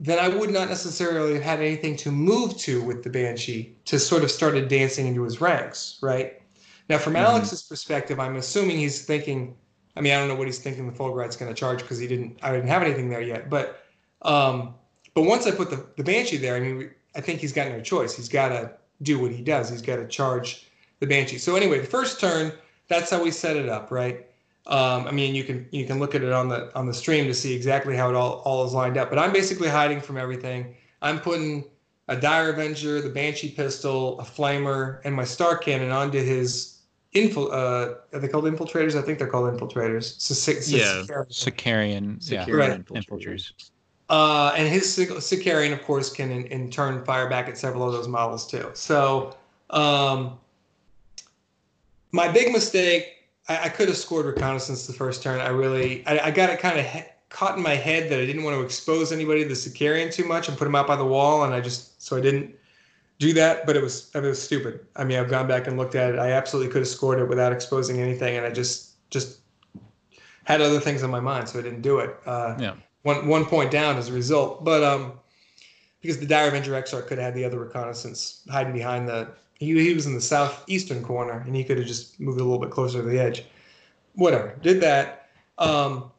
then I would not necessarily have had anything to move to with the Banshee to sort of started dancing into his ranks, right? Now, from mm-hmm. Alex's perspective, I'm assuming he's thinking, I mean, I don't know what he's thinking the Fulgurite's going to charge because he didn't, I didn't have anything there yet. But um, but once I put the, the Banshee there, I mean, I think he's got no choice. He's got to do what he does. He's got to charge the Banshee. So anyway, the first turn, that's how we set it up, right? Um, I mean, you can you can look at it on the on the stream to see exactly how it all, all is lined up. But I'm basically hiding from everything. I'm putting a Dire Avenger, the Banshee pistol, a Flamer, and my Star Cannon onto his infil. Uh, are they called infiltrators? I think they're called infiltrators. So, so, so, yeah, Sicarian. Sicarian, yeah, right. Infiltrators. Uh, and his Sicarian, of course, can in, in turn fire back at several of those models too. So um, my big mistake. I could have scored reconnaissance the first turn. I really, I, I got it kind of he- caught in my head that I didn't want to expose anybody to the Sicarian too much and put them out by the wall, and I just, so I didn't do that. But it was, it was stupid. I mean, I've gone back and looked at it. I absolutely could have scored it without exposing anything, and I just, just had other things on my mind, so I didn't do it. Uh, yeah. One one point down as a result, but um, because the Dire Avenger Exarch could have had the other reconnaissance hiding behind the. He, he was in the southeastern corner, and he could have just moved a little bit closer to the edge. Whatever. Did that. Um,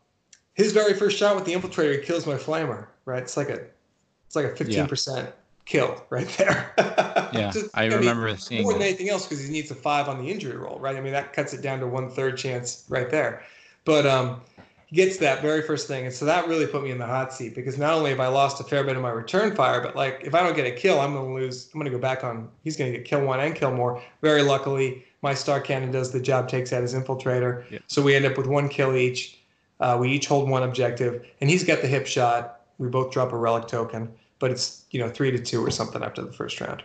his very first shot with the Infiltrator kills my Flamer, right? It's like a it's like a fifteen percent yeah. kill right there. Yeah, just, I, I remember mean, seeing More that. than anything else, because he needs a five on the injury roll, right? I mean, that cuts it down to one-third chance right there. But um, he gets that very first thing, and so that really put me in the hot seat, because not only have I lost a fair bit of my return fire, but like if I don't get a kill, I'm going to lose. I'm going to go back on. He's going to get kill one and kill more. Very luckily, my Star Cannon does the job, takes out his Infiltrator. Yep. So we end up with one kill each. Uh, we each hold one objective, and he's got the hip shot. We both drop a relic token, but it's you know three to two or something after the first round.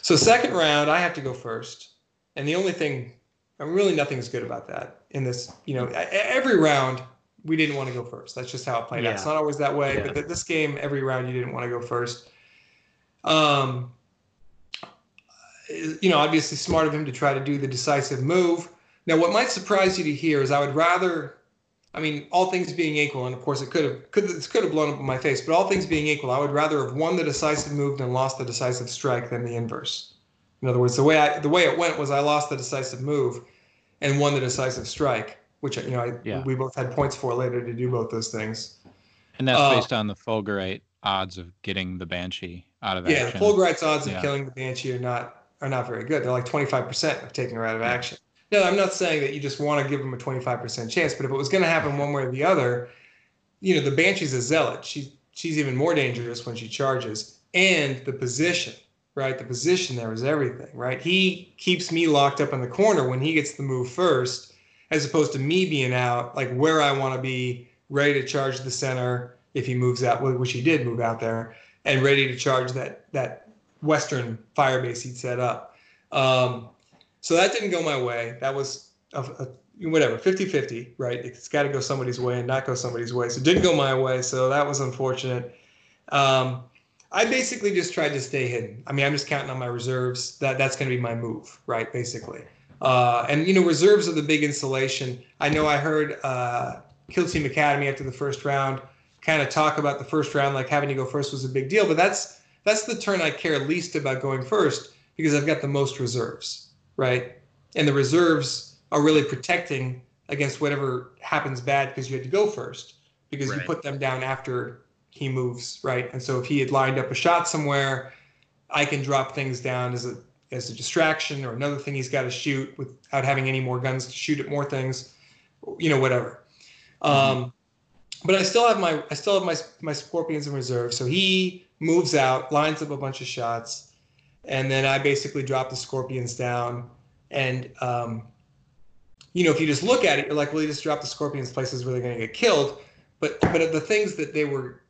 So second round, I have to go first, and the only thing, really nothing's good about that in this. You know, every round. We didn't want to go first. That's just how it played yeah. out. It's not always that way, yeah. but th- this game, every round you didn't want to go first. Um, you know, obviously smart of him to try to do the decisive move. Now, what might surprise you to hear is I would rather, I mean, all things being equal, and of course it could have, could, this could have blown up in my face, but all things being equal, I would rather have won the decisive move than lost the decisive strike than the inverse. In other words, the way I, the way it went was I lost the decisive move and won the decisive strike. Which you know, I, yeah. we both had points for later to do both those things, and that's uh, based on the Fulgurite odds of getting the Banshee out of yeah, action. Yeah, Fulgurite's odds yeah. of killing the Banshee are not are not very good. They're like twenty-five percent of taking her out of action. No, I'm not saying that you just want to give them a twenty-five percent chance, but if it was going to happen one way or the other, you know, the Banshee's a zealot. She she's even more dangerous when she charges, and the position, right? The position there is everything, right? He keeps me locked up in the corner when he gets the move first. As opposed to me being out, like where I want to be, ready to charge the center if he moves out, which he did move out there, and ready to charge that that western fire base he'd set up. Um, so that didn't go my way. That was a, a, whatever, fifty-fifty, right? It's got to go somebody's way and not go somebody's way. So it didn't go my way, so that was unfortunate. Um, I basically just tried to stay hidden. I mean, I'm just counting on my reserves. That That's going to be my move, right, basically. Uh, and, you know, reserves are the big insulation. I know I heard uh, Kill Team Academy after the first round kind of talk about the first round, like having to go first was a big deal. But that's that's the turn I care least about going first because I've got the most reserves, right? And the reserves are really protecting against whatever happens bad because you had to go first because right. you put them down after he moves, right? And so if he had lined up a shot somewhere, I can drop things down as a as a distraction or another thing he's got to shoot without having any more guns to shoot at more things, you know, whatever. Mm-hmm. Um, but I still have my, I still have my, my Scorpions in reserve. So he moves out, lines up a bunch of shots. And then I basically drop the Scorpions down. And, um, you know, if you just look at it, you're like, well, you just drop the Scorpions places where they're going to get killed. But, but the things that they were,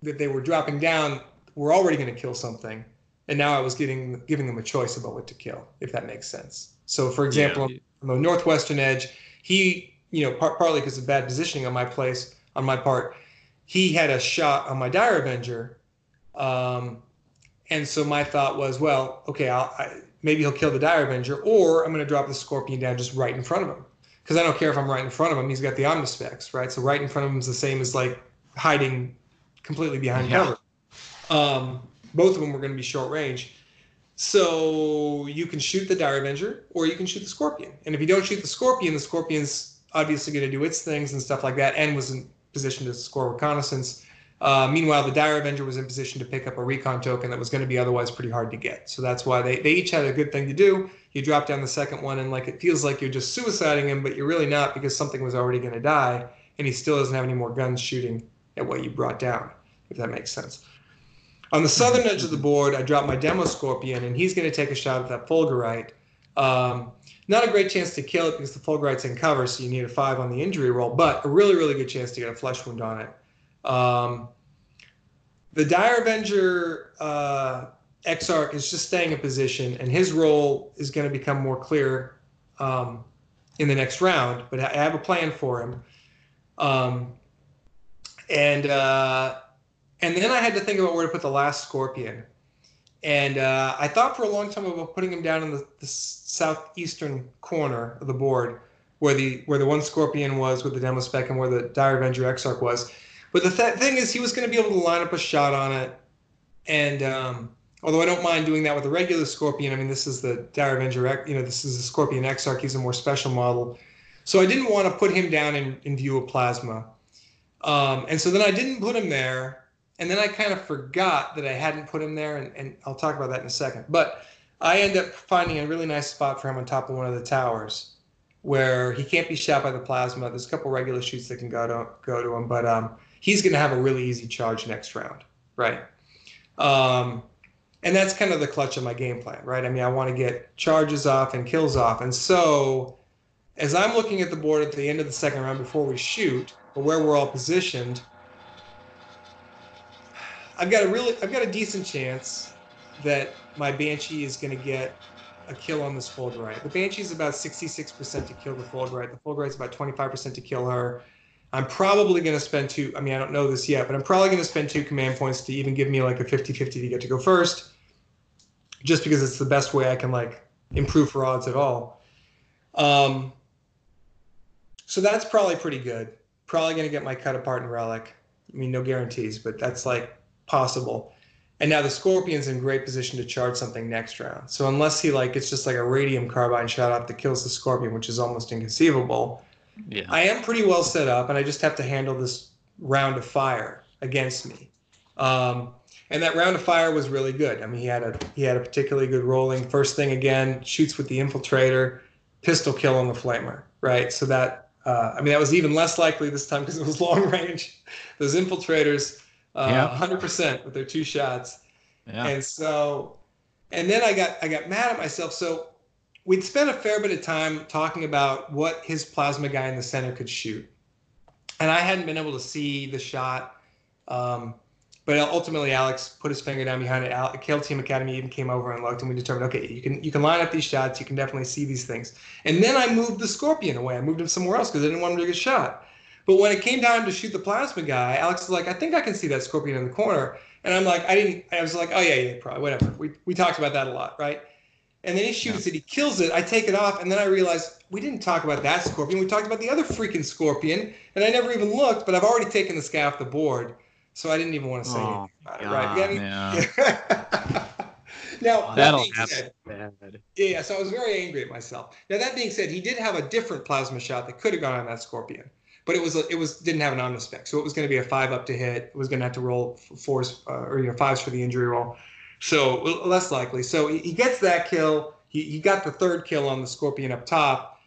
that they were dropping down were already going to kill something. And now I was getting, giving them a choice about what to kill, if that makes sense. So, for example, yeah. on the northwestern edge, he, you know, par- partly because of bad positioning on my place, on my part, he had a shot on my Dire Avenger. Um, and so my thought was, well, okay, I'll, I, maybe he'll kill the Dire Avenger, or I'm going to drop the Scorpion down just right in front of him. Because I don't care if I'm right in front of him. He's got the Omnispecs, right? So right in front of him is the same as, like, hiding completely behind yeah. cover. Um Both of them were going to be short range. So you can shoot the Dire Avenger or you can shoot the Scorpion. And if you don't shoot the Scorpion, the Scorpion's obviously going to do its things and stuff like that and was in position to score reconnaissance. Uh, meanwhile, the Dire Avenger was in position to pick up a recon token that was going to be otherwise pretty hard to get. So that's why they, they each had a good thing to do. You drop down the second one, and like it feels like you're just suiciding him, but you're really not, because something was already going to die, and he still doesn't have any more guns shooting at what you brought down, if that makes sense. On the southern edge of the board, I dropped my Demo Scorpion, and he's going to take a shot at that Fulgurite. Um, not a great chance to kill it because the Fulgurite's in cover, so you need a five on the injury roll, but a really, really good chance to get a flesh wound on it. Um, the Dire Avenger uh, Exarch is just staying in position, and his role is going to become more clear um, in the next round, but I have a plan for him. Um, and uh, and then I had to think about where to put the last Scorpion. And uh, I thought for a long time about putting him down in the, the southeastern corner of the board, where the where the one Scorpion was with the Demo Spec and where the Dire Avenger Exarch was. But the th thing is, he was going to be able to line up a shot on it. And um, although I don't mind doing that with a regular Scorpion, I mean, this is the Dire Avenger, you know, this is the Scorpion Exarch. He's a more special model. So I didn't want to put him down in, in view of Plasma. Um, and so then I didn't put him there. And then I kind of forgot that I hadn't put him there, and, and I'll talk about that in a second. But I end up finding a really nice spot for him on top of one of the towers where he can't be shot by the plasma. There's a couple regular shoots that can go to, go to him, but um, he's going to have a really easy charge next round, right? Um, and that's kind of the clutch of my game plan, right? I mean, I want to get charges off and kills off. And so as I'm looking at the board at the end of the second round before we shoot, or where we're all positioned, I've got a really, I've got a decent chance that my Banshee is going to get a kill on this Fulgurite. The Banshee is about sixty-six percent to kill the Fulgurite. The Fulgurite is about twenty-five percent to kill her. I'm probably going to spend two. I mean, I don't know this yet, but I'm probably going to spend two command points to even give me like a fifty fifty to get to go first, just because it's the best way I can like improve for odds at all. Um, so that's probably pretty good. Probably going to get my cut apart and relic. I mean, no guarantees, but that's like possible. And now the Scorpion's in great position to charge something next round. So unless he like it's just like a radium carbine shot out that kills the Scorpion, which is almost inconceivable, yeah, I am pretty well set up, and I just have to handle this round of fire against me. Um, and that round of fire was really good. I mean, he had a he had a particularly good rolling first thing again. Shoots with the Infiltrator, pistol kill on the Flamer, right? So that uh, I mean that was even less likely this time because it was long range. Those Infiltrators. Uh, yeah. one hundred percent with their two shots. Yeah. And so, and then I got, I got mad at myself. So we'd spent a fair bit of time talking about what his plasma guy in the center could shoot. And I hadn't been able to see the shot. Um, but ultimately Alex put his finger down behind it. Alec, K L Team Academy even came over and looked, and we determined, okay, you can, you can line up these shots. You can definitely see these things. And then I moved the Scorpion away. I moved him somewhere else because I didn't want him to get shot. But when it came time to shoot the plasma guy, Alex was like, I think I can see that Scorpion in the corner. And I'm like, I didn't, I was like, oh yeah, yeah, probably, whatever. We, we talked about that a lot, right? And then he shoots it, he kills it, I take it off, and then I realize we didn't talk about that Scorpion, we talked about the other freaking Scorpion, and I never even looked, but I've already taken this guy off the board, so I didn't even want to say oh, anything about God, it, right? Yeah, I mean, yeah. Now, that'll that happen. Bad. Yeah, so I was very angry at myself. Now, that being said, he did have a different plasma shot that could have gone on that Scorpion. But it was it was didn't have an omnispec, so it was going to be a five up to hit. It was going to have to roll fours uh, or you know fives for the injury roll, so less likely. So he gets that kill. He he got the third kill on the Scorpion up top,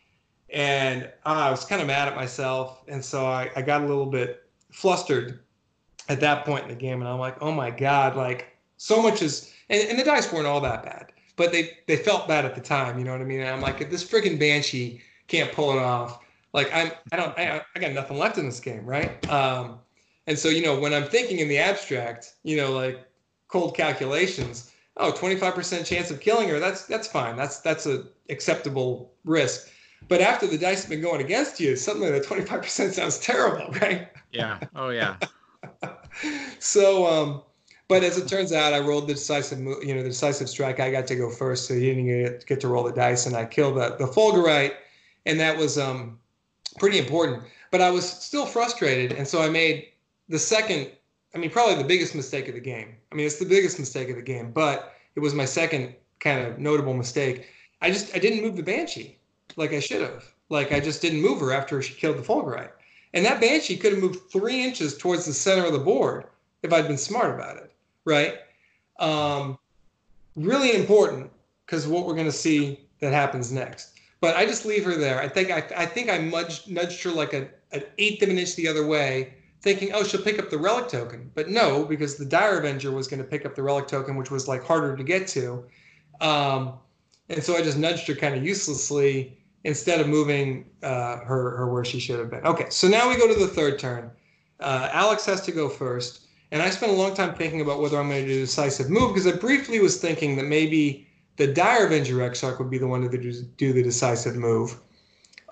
and uh, I was kind of mad at myself, and so I I got a little bit flustered at that point in the game, and I'm like, oh my god, like so much is and, and the dice weren't all that bad, but they they felt bad at the time, you know what I mean? And I'm like, if this freaking Banshee can't pull it off. Like I'm, I don't, I, I got nothing left in this game, right? Um, and so, you know, when I'm thinking in the abstract, you know, like cold calculations, oh, twenty-five percent chance of killing her. That's, that's fine. That's, that's a acceptable risk. But after the dice have been going against you, suddenly the twenty-five percent sounds terrible, right? Yeah. Oh yeah. So, um, but as it turns out, I rolled the decisive, you know, the decisive strike. I got to go first. So you didn't get to roll the dice, and I killed the, the Fulgurite. And that was, um, pretty important, but I was still frustrated, and so I made the second, I mean, probably the biggest mistake of the game. I mean, it's the biggest mistake of the game, but it was my second kind of notable mistake. I just, I didn't move the Banshee like I should have. Like, I just didn't move her after she killed the Fulgurite. And that Banshee could have moved three inches towards the center of the board if I'd been smart about it, right? Um, really important, because what we're going to see that happens next. But I just leave her there. I think I, I think I nudged, nudged her like a, an eighth of an inch the other way, thinking, oh, she'll pick up the relic token. But no, because the Dire Avenger was going to pick up the relic token, which was like harder to get to. Um, and so I just nudged her kind of uselessly instead of moving uh, her, her where she should have been. Okay, so now we go to the third turn. Uh, Alex has to go first. And I spent a long time thinking about whether I'm going to do a decisive move, because I briefly was thinking that maybe the Dire Avenger Exarch would be the one to do the decisive move.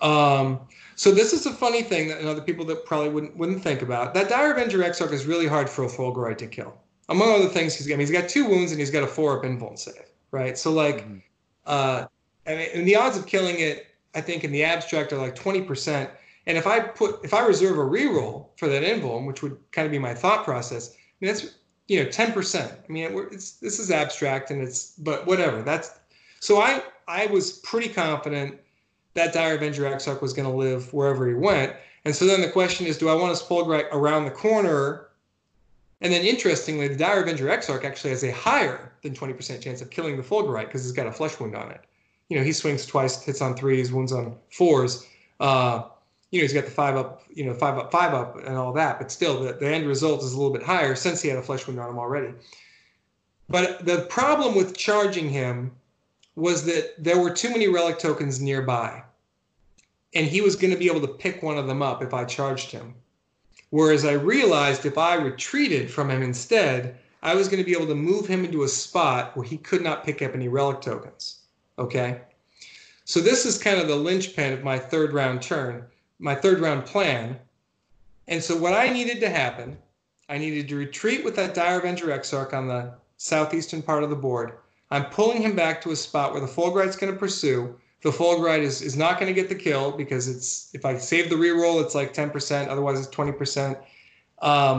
Um, so this is a funny thing that other people that probably wouldn't wouldn't think about. That Dire Avenger Exarch is really hard for a Fulgurite to kill. Among other things, he's got, I mean, he's got two wounds and he's got a four-up invuln save, right? So like, mm-hmm. uh, I mean, and the odds of killing it, I think in the abstract are like twenty percent. And if I put, if I reserve a reroll for that invuln, which would kind of be my thought process, I mean, that's, you know, ten percent. I mean, it's, this is abstract and it's, but whatever. That's, so I, I was pretty confident that Dire Avenger Exarch was going to live wherever he went. And so then the question is, do I want to Fulgurite around the corner? And then interestingly, the Dire Avenger Exarch actually has a higher than twenty percent chance of killing the Fulgurite because he's got a flesh wound on it. You know, he swings twice, hits on threes, wounds on fours. Uh, You know, he's got the five up, you know, five up, five up and all that. But still, the, the end result is a little bit higher since he had a flesh wound on him already. But the problem with charging him was that there were too many relic tokens nearby. And he was going to be able to pick one of them up if I charged him. Whereas I realized if I retreated from him instead, I was going to be able to move him into a spot where he could not pick up any relic tokens. Okay? So this is kind of the linchpin of my third round turn. my third round plan. And so what I needed to happen, I needed to retreat with that Dire Avenger Exarch on the southeastern part of the board. I'm pulling him back to a spot where the Fulgurite's going to pursue. The Fulgurite is, is not going to get the kill because it's, if I save the reroll, it's like ten percent. Otherwise it's twenty percent. Um,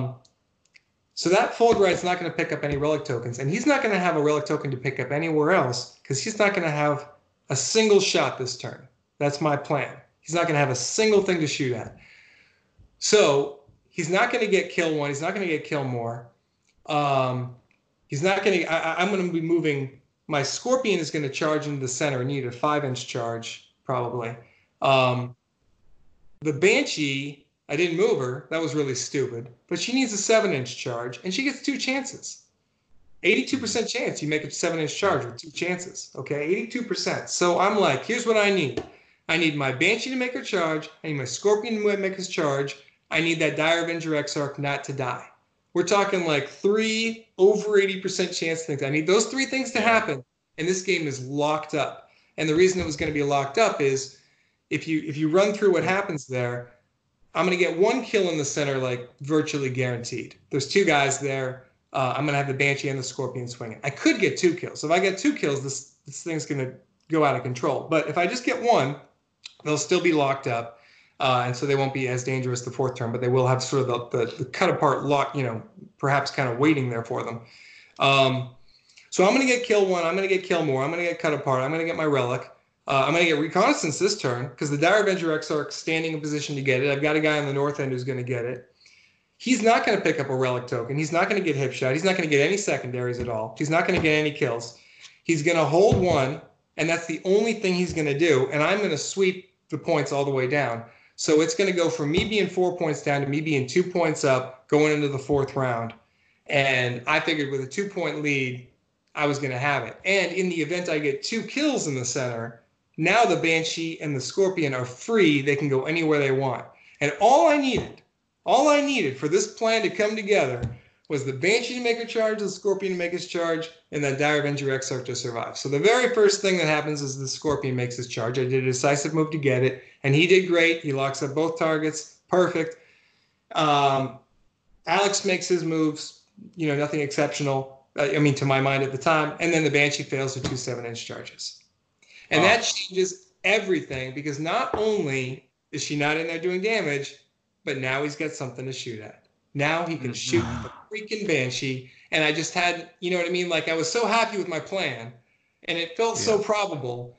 so that Fulgurite's not going to pick up any relic tokens, and he's not going to have a relic token to pick up anywhere else because he's not going to have a single shot this turn. That's my plan. He's not going to have a single thing to shoot at. So he's not going to get kill one. He's not going to get kill more. Um, he's not going to, I, I'm going to be moving. My Scorpion is going to charge into the center. I need a five inch charge probably. Um, the Banshee, I didn't move her. That was really stupid, but she needs a seven inch charge and she gets two chances. eighty-two percent chance you make a seven inch charge with two chances. Okay. eighty-two percent. So I'm like, here's what I need. I need my Banshee to make her charge. I need my Scorpion to make his charge. I need that Dire Avenger Exarch not to die. We're talking like three over eighty percent chance things. I need those three things to happen. And this game is locked up. And the reason it was going to be locked up is if you if you run through what happens there, I'm going to get one kill in the center, like virtually guaranteed. There's two guys there. Uh, I'm going to have the Banshee and the Scorpion swinging. I could get two kills. If I get two kills, this, this thing's going to go out of control. But if I just get one, they'll still be locked up, uh, and so they won't be as dangerous the fourth turn, but they will have sort of the, the, the cut apart lock, you know, perhaps kind of waiting there for them. Um, so I'm going to get kill one. I'm going to get kill more. I'm going to get cut apart. I'm going to get my relic. Uh, I'm going to get reconnaissance this turn because the Dire Avenger Exarch standing in position to get it. I've got a guy on the north end who's going to get it. He's not going to pick up a relic token. He's not going to get hip shot. He's not going to get any secondaries at all. He's not going to get any kills. He's going to hold one. And that's the only thing he's going to do. And I'm going to sweep the points all the way down. So it's going to go from me being four points down to me being two points up going into the fourth round. And I figured with a two-point lead, I was going to have it. And in the event I get two kills in the center, now the Banshee and the Scorpion are free. They can go anywhere they want. And all I needed, all I needed for this plan to come together was the Banshee to make her charge, the Scorpion to make his charge, and the Dire Avenger Exarch to survive. So the very first thing that happens is the Scorpion makes his charge. I did a decisive move to get it, and he did great. He locks up both targets. Perfect. Um, Alex makes his moves, you know, nothing exceptional, uh, I mean, to my mind at the time, and then the Banshee fails with two seven-inch charges. And wow. That changes everything because not only is she not in there doing damage, but now he's got something to shoot at. Now he can shoot the freaking Banshee. And I just had, you know what I mean? Like I was so happy with my plan and it felt yeah. so probable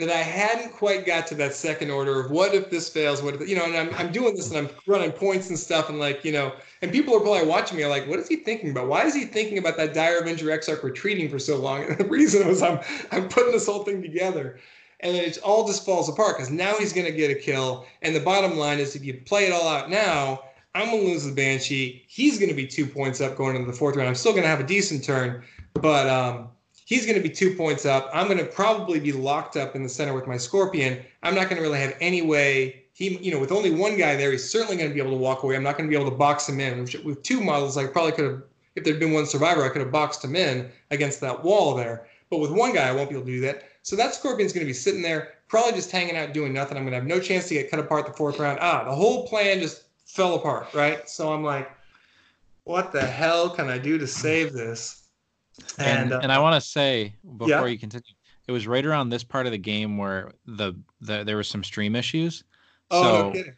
that I hadn't quite got to that second order of what if this fails, what if, you know, and I'm, I'm doing this and I'm running points and stuff and like, you know, and people are probably watching me like, what is he thinking about? Why is he thinking about that Dire Avenger Exarch retreating for so long? And the reason was I'm, I'm putting this whole thing together. And it all just falls apart because now he's going to get a kill. And the bottom line is if you play it all out now, I'm going to lose the Banshee. He's going to be two points up going into the fourth round. I'm still going to have a decent turn, but um, he's going to be two points up. I'm going to probably be locked up in the center with my Scorpion. I'm not going to really have any way. He, you know, with only one guy there, he's certainly going to be able to walk away. I'm not going to be able to box him in. With two models, I probably could have, if there'd been one survivor, I could have boxed him in against that wall there. But with one guy, I won't be able to do that. So that Scorpion's going to be sitting there, probably just hanging out doing nothing. I'm going to have no chance to get cut apart the fourth round. Ah, the whole plan just fell apart, right? So I'm like, what the hell can I do to save this? And and, uh, and I want to say, before yeah. you continue, it was right around this part of the game where the, the there were some stream issues. Oh, so, no kidding.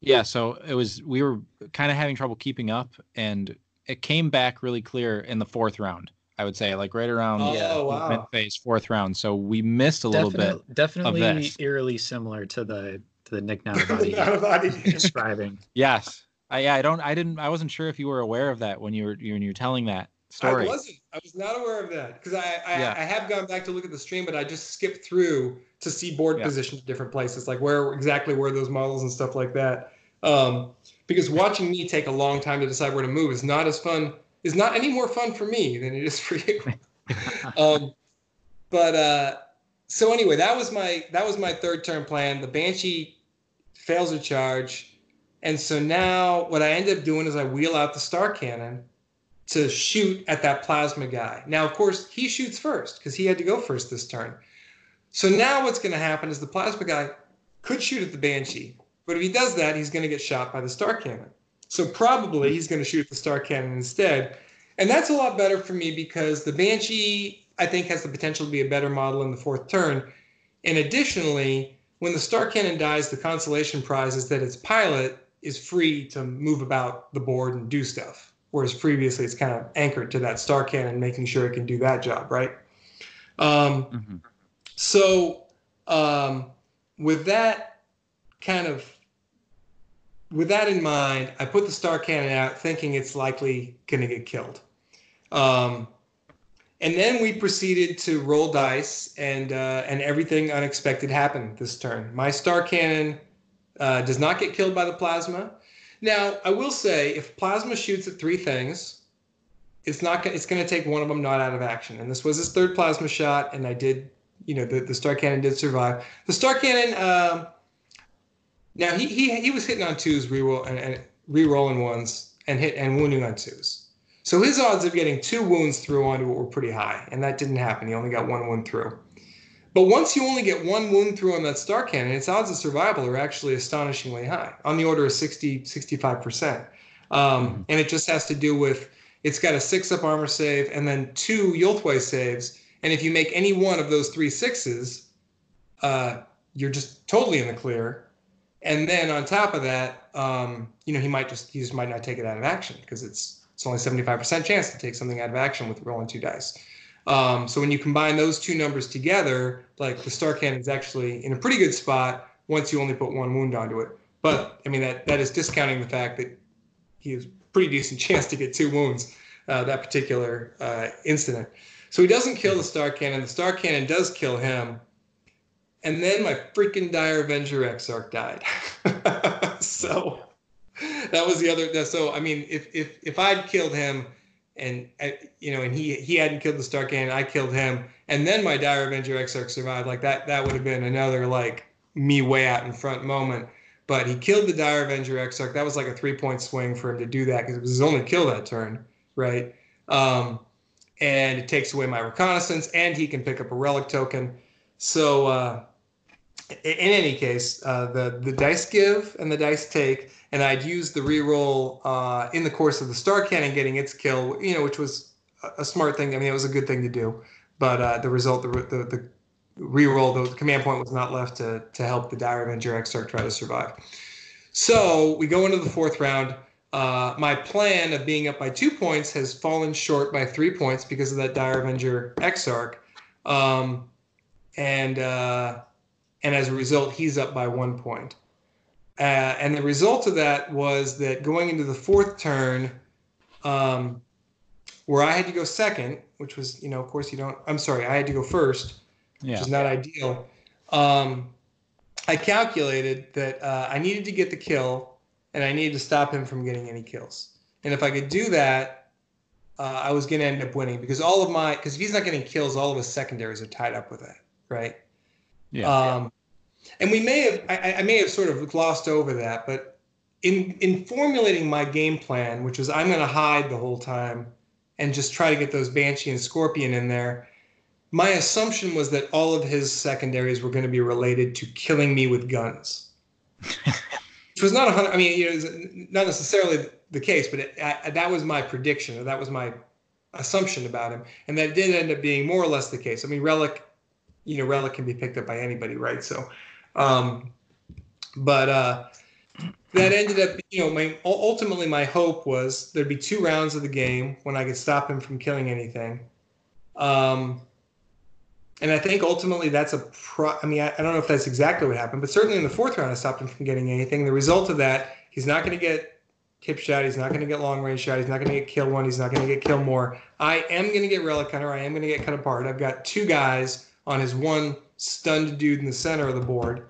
Yeah, so it was we were kind of having trouble keeping up, and it came back really clear in the fourth round. I would say, like right around oh, yeah, wow. mid-phase, fourth round. So we missed a Defin- little bit. Definitely of this. Eerily similar to the to the Nick Navabadi describing. Yes, I yeah, I don't I didn't I wasn't sure if you were aware of that when you were when you were telling that story. I wasn't. I was not aware of that because I I, yeah. I have gone back to look at the stream, but I just skipped through to see board yeah. positions at different places, like where exactly where those models and stuff like that. Um, because watching me take a long time to decide where to move is not as fun. Is not any more fun for me than it is for you. um, but uh, so anyway, that was my that was my third turn plan. The Banshee fails a charge, and so now what I end up doing is I wheel out the Star Cannon to shoot at that plasma guy. Now, of course, he shoots first because he had to go first this turn. So now what's going to happen is the plasma guy could shoot at the Banshee, but if he does that, he's going to get shot by the Star Cannon. So probably he's going to shoot the Star Cannon instead. And that's a lot better for me because the Banshee, I think, has the potential to be a better model in the fourth turn. And additionally, when the Star Cannon dies, the consolation prize is that its pilot is free to move about the board and do stuff. Whereas previously it's kind of anchored to that Star Cannon, making sure it can do that job, right? Um, mm-hmm. So um, with that kind of... With that in mind, I put the Star Cannon out thinking it's likely going to get killed. Um, and then we proceeded to roll dice, and uh, and everything unexpected happened this turn. My Star Cannon uh, does not get killed by the plasma. Now, I will say, if plasma shoots at three things, it's not it's going to take one of them not out of action. And this was his third plasma shot, and I did, you know, the, the Star Cannon did survive. The Star Cannon... Uh, Now he he he was hitting on twos, reroll and, and rerolling ones, and hit and wounding on twos. So his odds of getting two wounds through onto it were pretty high, and that didn't happen. He only got one wound through. But once you only get one wound through on that Star Cannon, its odds of survival are actually astonishingly high, on the order of sixty, sixty-five percent. Um, and it just has to do with it's got a six up armor save and then two Yoltway saves, and if you make any one of those three sixes, uh, you're just totally in the clear. And then on top of that, um, you know, he might just he just might not take it out of action because it's it's only seventy-five percent chance to take something out of action with rolling two dice. Um, so when you combine those two numbers together, like the Star Cannon's actually in a pretty good spot once you only put one wound onto it. But I mean that that is discounting the fact that he has a pretty decent chance to get two wounds uh, that particular uh, incident. So he doesn't kill the Star Cannon. The Star Cannon does kill him. And then my freaking Dire Avenger Exarch died. So that was the other. So I mean, if if if I'd killed him, and you know, and he he hadn't killed the Star Cannon, I killed him, and then my Dire Avenger Exarch survived. Like that that would have been another like me way out in front moment. But he killed the Dire Avenger Exarch. That was like a three point swing for him to do that because it was his only kill that turn, right? Um, and it takes away my reconnaissance, and he can pick up a relic token. So. Uh, In any case, uh, the, the dice give and the dice take, and I'd use the reroll uh, in the course of the Star Cannon getting its kill, you know, which was a smart thing. I mean, it was a good thing to do, but uh, the result, the, the, the reroll, the command point was not left to, to help the Dire Avenger Exarch try to survive. So we go into the fourth round. Uh, my plan of being up by two points has fallen short by three points because of that Dire Avenger Exarch. Um, and uh, and as a result, he's up by one point. Uh, and the result of that was that going into the fourth turn, um, where I had to go second, which was, you know, of course you don't, I'm sorry, I had to go first, yeah. which is not ideal. Um, I calculated that uh, I needed to get the kill, and I needed to stop him from getting any kills. And if I could do that, uh, I was going to end up winning, because all of my, because if he's not getting kills, all of his secondaries are tied up with that, right? Yeah. Um, yeah. And we may have, I, I may have sort of glossed over that, but in, in formulating my game plan, which was I'm going to hide the whole time and just try to get those Banshee and Scorpion in there, my assumption was that all of his secondaries were going to be related to killing me with guns. Which was not a hundred, I mean, you know, it's not necessarily the case, but it, I, that was my prediction, or that was my assumption about him. And that did end up being more or less the case. I mean, Relic, you know, Relic can be picked up by anybody, right? So, um, but uh, that ended up, you know, my, ultimately my hope was there'd be two rounds of the game when I could stop him from killing anything. Um, And I think ultimately that's a pro. I mean, I, I don't know if that's exactly what happened, but certainly in the fourth round, I stopped him from getting anything. The result of that, he's not going to get tip shot. He's not going to get long range shot. He's not going to get kill one. He's not going to get kill more. I am going to get Relic Hunter. I am going to get cut apart. I've got two guys on his one stunned dude in the center of the board.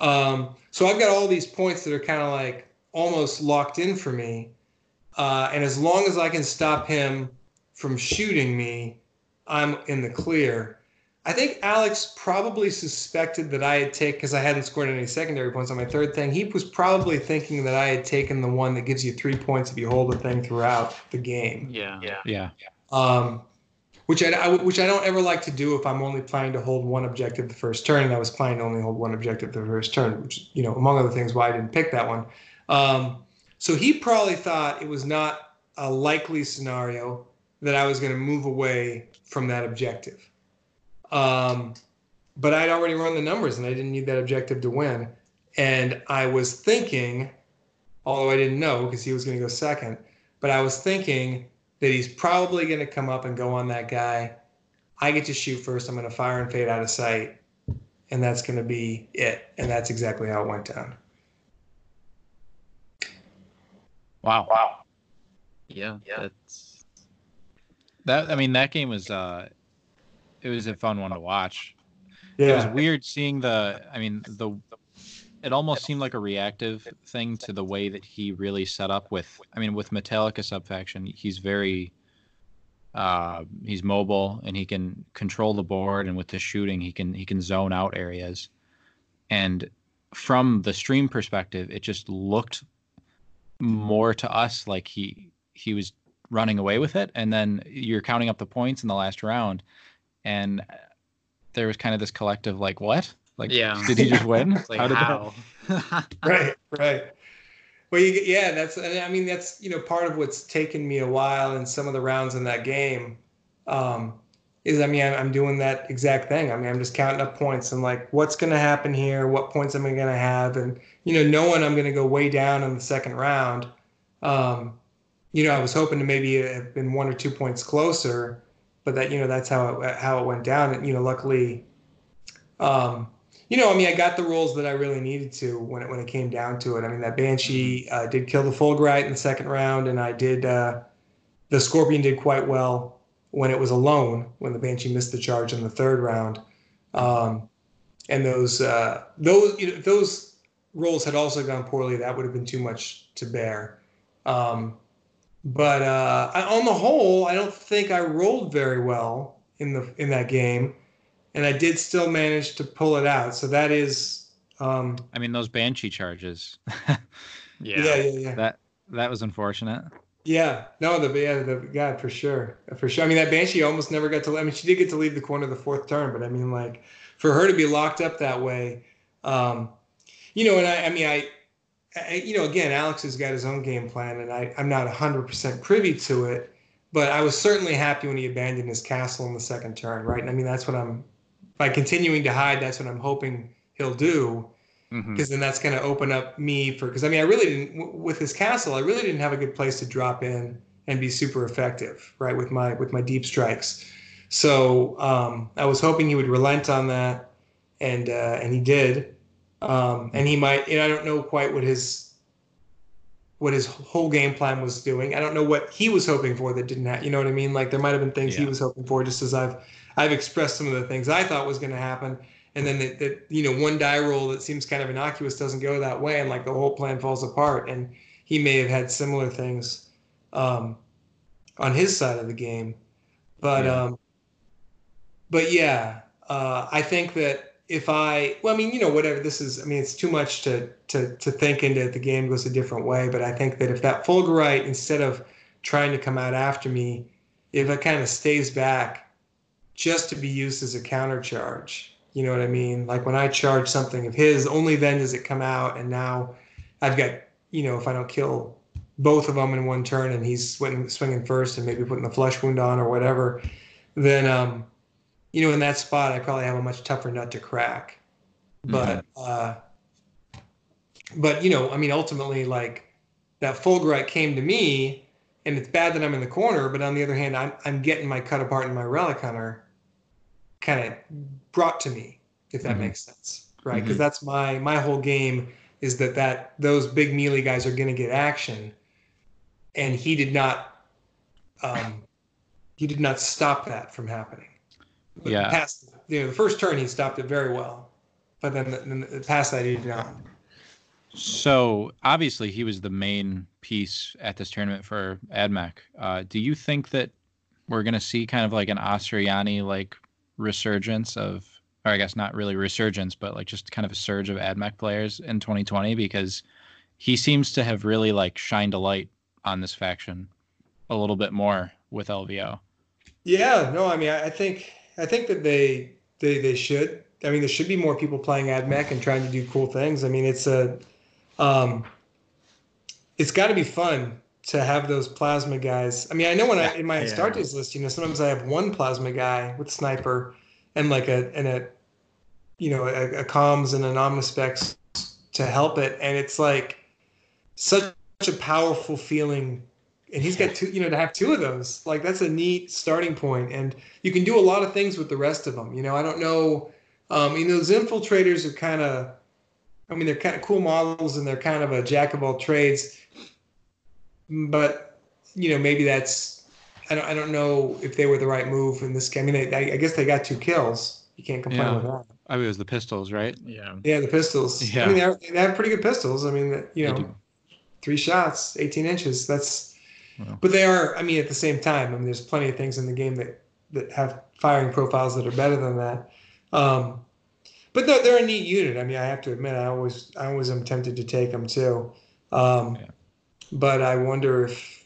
Um, so I've got all these points that are kind of like almost locked in for me. Uh, and as long as I can stop him from shooting me, I'm in the clear. I think Alex probably suspected that I had taken, because I hadn't scored any secondary points on my third thing, he was probably thinking that I had taken the one that gives you three points if you hold a thing throughout the game. Yeah, yeah, yeah. Um, which I, I which I don't ever like to do if I'm only planning to hold one objective the first turn, and I was planning to only hold one objective the first turn, which, you know, among other things, why I didn't pick that one. Um, so he probably thought it was not a likely scenario that I was going to move away from that objective. Um, but I'd already run the numbers and I didn't need that objective to win. And I was thinking, although I didn't know because he was going to go second, but I was thinking that he's probably going to come up and go on that guy. I get to shoot first. I'm going to fire and fade out of sight, and that's going to be it. And that's exactly how it went down. Wow. Wow. Yeah. Yeah. That's... That, I mean, that game was, uh, it was a fun one to watch. Yeah. It was weird seeing the, I mean, the, it almost seemed like a reactive thing to the way that he really set up with, I mean, with Metallica subfaction, he's very, uh, he's mobile and he can control the board. And with the shooting, he can, he can zone out areas. And from the stream perspective, it just looked more to us like he, he was running away with it. And then you're counting up the points in the last round. And there was kind of this collective, like, what? Like, yeah. Did he just win? Like, how did how? That... Right, right. Well, you, yeah, that's, I mean, that's, you know, part of what's taken me a while in some of the rounds in that game um, is, I mean, I'm, I'm doing that exact thing. I mean, I'm just counting up points and, like, what's going to happen here? What points am I going to have? And, you know, knowing I'm going to go way down in the second round, um, you know, I was hoping to maybe have been one or two points closer. But that, you know, that's how it, how it went down. And, you know, luckily, um, you know, I mean, I got the rolls that I really needed to when it when it came down to it. I mean, that Banshee uh, did kill the Fulgurite in the second round, and I did, uh, the Scorpion did quite well when it was alone, when the Banshee missed the charge in the third round. Um, and those, uh, those, you know, if those rolls had also gone poorly, that would have been too much to bear. Um But uh, I, on the whole, I don't think I rolled very well in the in that game, and I did still manage to pull it out. So that is, um, I mean, those Banshee charges. yeah. yeah, yeah, yeah. That that was unfortunate. Yeah, no, the yeah, the yeah, for sure, for sure. I mean, that Banshee almost never got to. I mean, she did get to leave the corner the fourth turn, but I mean, like, for her to be locked up that way, um, you know, and I, I mean, I. You know, again, Alex has got his own game plan, and I, I'm not one hundred percent privy to it, but I was certainly happy when he abandoned his castle in the second turn, right? And I mean, that's what I'm, by continuing to hide, that's what I'm hoping he'll do, because mm-hmm. then that's going to open up me for, because I mean, I really didn't, with his castle, I really didn't have a good place to drop in and be super effective, right, with my with my deep strikes. So um, I was hoping he would relent on that, and uh, and he did. Um, and he might. And I don't know quite what his what his whole game plan was doing. I don't know what he was hoping for that didn't happen. You know what I mean? Like there might have been things yeah. he was hoping for, just as I've I've expressed some of the things I thought was going to happen, and then that, that you know one die roll that seems kind of innocuous doesn't go that way, and like the whole plan falls apart. And he may have had similar things um, on his side of the game. But yeah. um, but yeah, uh, I think that if I, well, I mean, you know, whatever this is, I mean, it's too much to to to think into it. The game goes a different way. But I think that if that Fulgurite, instead of trying to come out after me, if it kind of stays back, just to be used as a counter charge, you know what I mean? Like when I charge something of his, only then does it come out. And now I've got, you know, if I don't kill both of them in one turn and he's swing, swinging first and maybe putting the flesh wound on or whatever, then, um, you know, in that spot, I probably have a much tougher nut to crack. But, mm-hmm. uh, but you know, I mean, ultimately, like that Fulgurite came to me, and it's bad that I'm in the corner, but on the other hand, I'm, I'm getting my cut apart and my relic hunter kind of brought to me, if that mm-hmm. makes sense, right? Because mm-hmm. that's my, my whole game is that, that those big melee guys are going to get action. And he did not, um, he did not stop that from happening. But yeah. Past, you know, the first turn he stopped it very well, but then the, then the past that he did not. So obviously he was the main piece at this tournament for Admech. Uh, do you think that we're going to see kind of like an Asuryani like resurgence of, or I guess not really resurgence, but like just kind of a surge of Admech players in twenty twenty, because he seems to have really like shined a light on this faction a little bit more with L V O? Yeah, no, I mean, I, I think, I think that they, they, they should, I mean, there should be more people playing Admech and trying to do cool things. I mean, it's a, um, it's gotta be fun to have those plasma guys. I mean, I know when I, in my yeah. start days list, you know, sometimes I have one plasma guy with sniper and like a, and a, you know, a, a comms and an omnispecs to help it. And it's like such a powerful feeling. And he's got two, you know, to have two of those, like that's a neat starting point. And you can do a lot of things with the rest of them. You know, I don't know. Um, you know, those infiltrators are kind of, I mean, they're kind of cool models and they're kind of a jack of all trades, but you know, maybe that's, I don't, I don't know if they were the right move in this game. I mean, they, I guess they got two kills. You can't complain yeah. with that. I mean, it was the pistols, right? Yeah. Yeah. The pistols. Yeah. I mean, they, are, they have pretty good pistols. I mean, you know, three shots, eighteen inches. That's, But they are, I mean, at the same time, I mean, there's plenty of things in the game that, that have firing profiles that are better than that. Um, but they're, they're a neat unit. I mean, I have to admit, I always I always am tempted to take them too. Um, yeah. But I wonder if,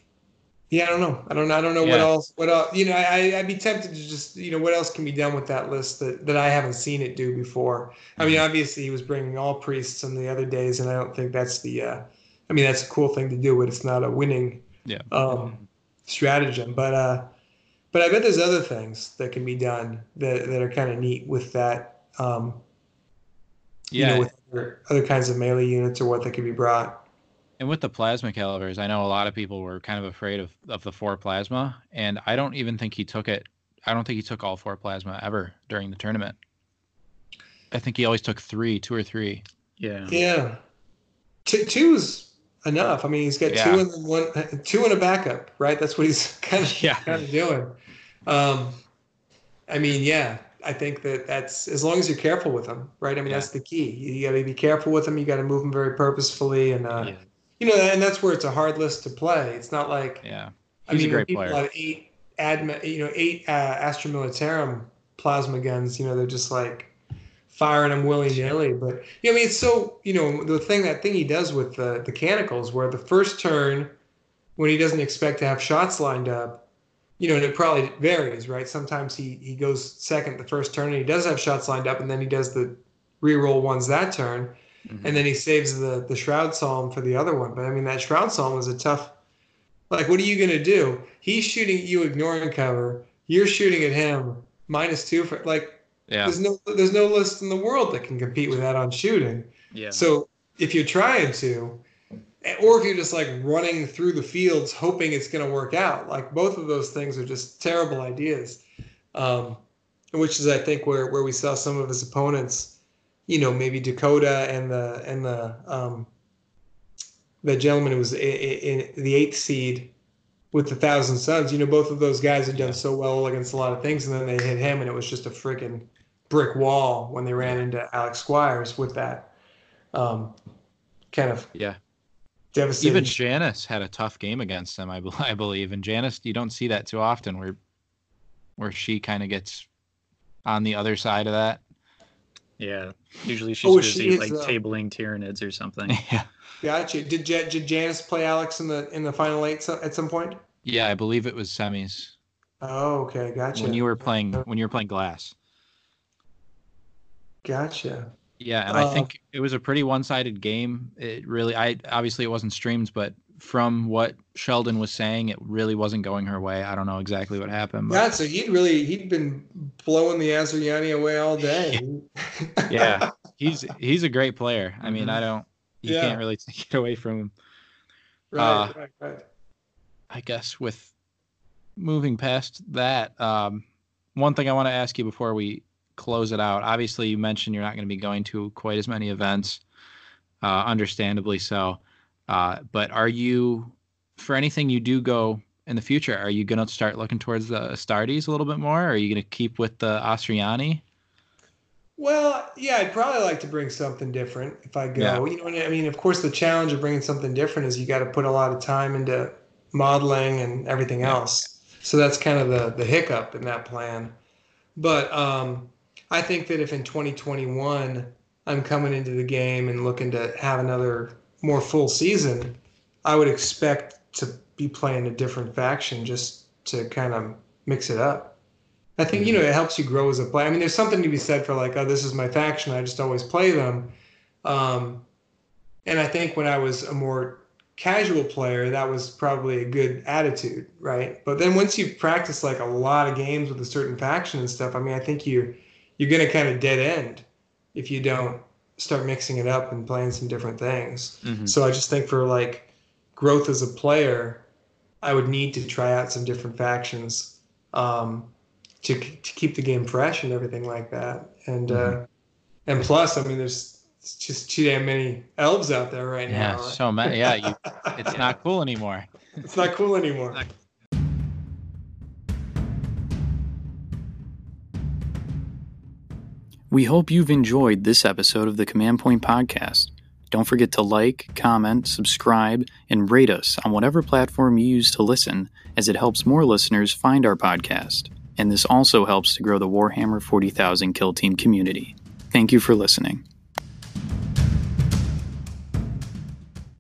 yeah, I don't know. I don't I don't know yeah. what else. What else? You know, I I'd be tempted to just, you know, what else can be done with that list that that I haven't seen it do before. I mean, obviously he was bringing all priests on the other days, and I don't think that's the. Uh, I mean, that's a cool thing to do, but it's not a winning. Yeah. Um, stratagem, but uh, but I bet there's other things that can be done that that are kind of neat with that. Um, yeah, you know, with other, other kinds of melee units or what that could be brought. And with the plasma calibers, I know a lot of people were kind of afraid of of the four plasma, and I don't even think he took it. I don't think he took all four plasma ever during the tournament. I think he always took three, two or three. Yeah. Yeah. T- two is. Enough. I mean, he's got yeah. two and one, two and a backup, right? That's what he's kind of yeah. kind of doing. Um, I mean, yeah, I think that that's as long as you're careful with them, right? I mean, yeah. that's the key. You, you got to be careful with them. You got to move them very purposefully, and uh, yeah. you know, and that's where it's a hard list to play. It's not like yeah, he's I mean, a great people player. Have eight admi- you know, eight uh, Astra Militarum plasma guns. You know, they're just like. Firing them willy nilly, but you know, I mean, it's so you know the thing that thing he does with the the Canticles, where the first turn, when he doesn't expect to have shots lined up, you know, and it probably varies, right? Sometimes he he goes second the first turn and he does have shots lined up, and then he does the reroll ones that turn, mm-hmm. and then he saves the the Shroud Psalm for the other one. But I mean, that Shroud Psalm is a tough. Like, what are you gonna do? He's shooting at you, ignoring cover. You're shooting at him, minus two for like. Yeah. There's no there's no list in the world that can compete with that on shooting. Yeah. So if you're trying to, or if you're just like running through the fields hoping it's going to work out, like both of those things are just terrible ideas. um, which is, I think, where, where we saw some of his opponents, you know, maybe Dakota and the and the um, the gentleman who was in, in the eighth seed with the Thousand Suns. You know, both of those guys had done so well against a lot of things, and then they hit him, and it was just a freaking brick wall when they ran into Alex Squires with that um, kind of yeah. devastating. Even Janice had a tough game against him, I, I believe. And Janice, you don't see that too often, where where she kind of gets on the other side of that. Yeah, usually she's oh, busy she is, like uh, tabling Tyranids or something. Yeah. Gotcha. Did J- did Janice play Alex in the in the final eight so- at some point? Yeah, I believe it was semis. Oh, okay, gotcha. When you were playing when you were playing Glass. Gotcha. Yeah, and uh, I think it was a pretty one-sided game. It really, I obviously it wasn't streams, but from what Sheldon was saying, it really wasn't going her way. I don't know exactly what happened. But... yeah, so he'd really he'd been blowing the Asuryani away all day. Yeah, he's he's a great player. I mean, mm-hmm. I don't you yeah. can't really take it away from him. Right, uh, right, right. I guess with moving past that, um, one thing I want to ask you before we close it out. Obviously, you mentioned you're not going to be going to quite as many events, uh, understandably so. Uh, but are you, for anything you do go in the future, are you going to start looking towards the Astartes a little bit more? Or are you going to keep with the Asuryani? Well, yeah, I'd probably like to bring something different if I go. Yeah. You know, and I mean, of course, the challenge of bringing something different is you got to put a lot of time into modeling and everything yeah. else. So that's kind of the, the hiccup in that plan. But um, I think that if in twenty twenty-one I'm coming into the game and looking to have another more full season, I would expect to be playing a different faction just to kind of mix it up. I think, you know, it helps you grow as a player. I mean, there's something to be said for like, oh, this is my faction. I just always play them. Um, and I think when I was a more casual player, that was probably a good attitude, right? But then once you've practiced like a lot of games with a certain faction and stuff, I mean, I think you're, you're going to kind of dead end if you don't start mixing it up and playing some different things. Mm-hmm. So I just think for like growth as a player, I would need to try out some different factions um, to to keep the game fresh and everything like that. And mm-hmm. uh, and plus, I mean, there's just too damn many elves out there right yeah, now. Yeah, right? so many. Yeah, you, it's not cool anymore. It's not cool anymore. We hope you've enjoyed this episode of the Command Point Podcast. Don't forget to like, comment, subscribe, and rate us on whatever platform you use to listen, as it helps more listeners find our podcast. And this also helps to grow the Warhammer forty thousand Kill Team community. Thank you for listening.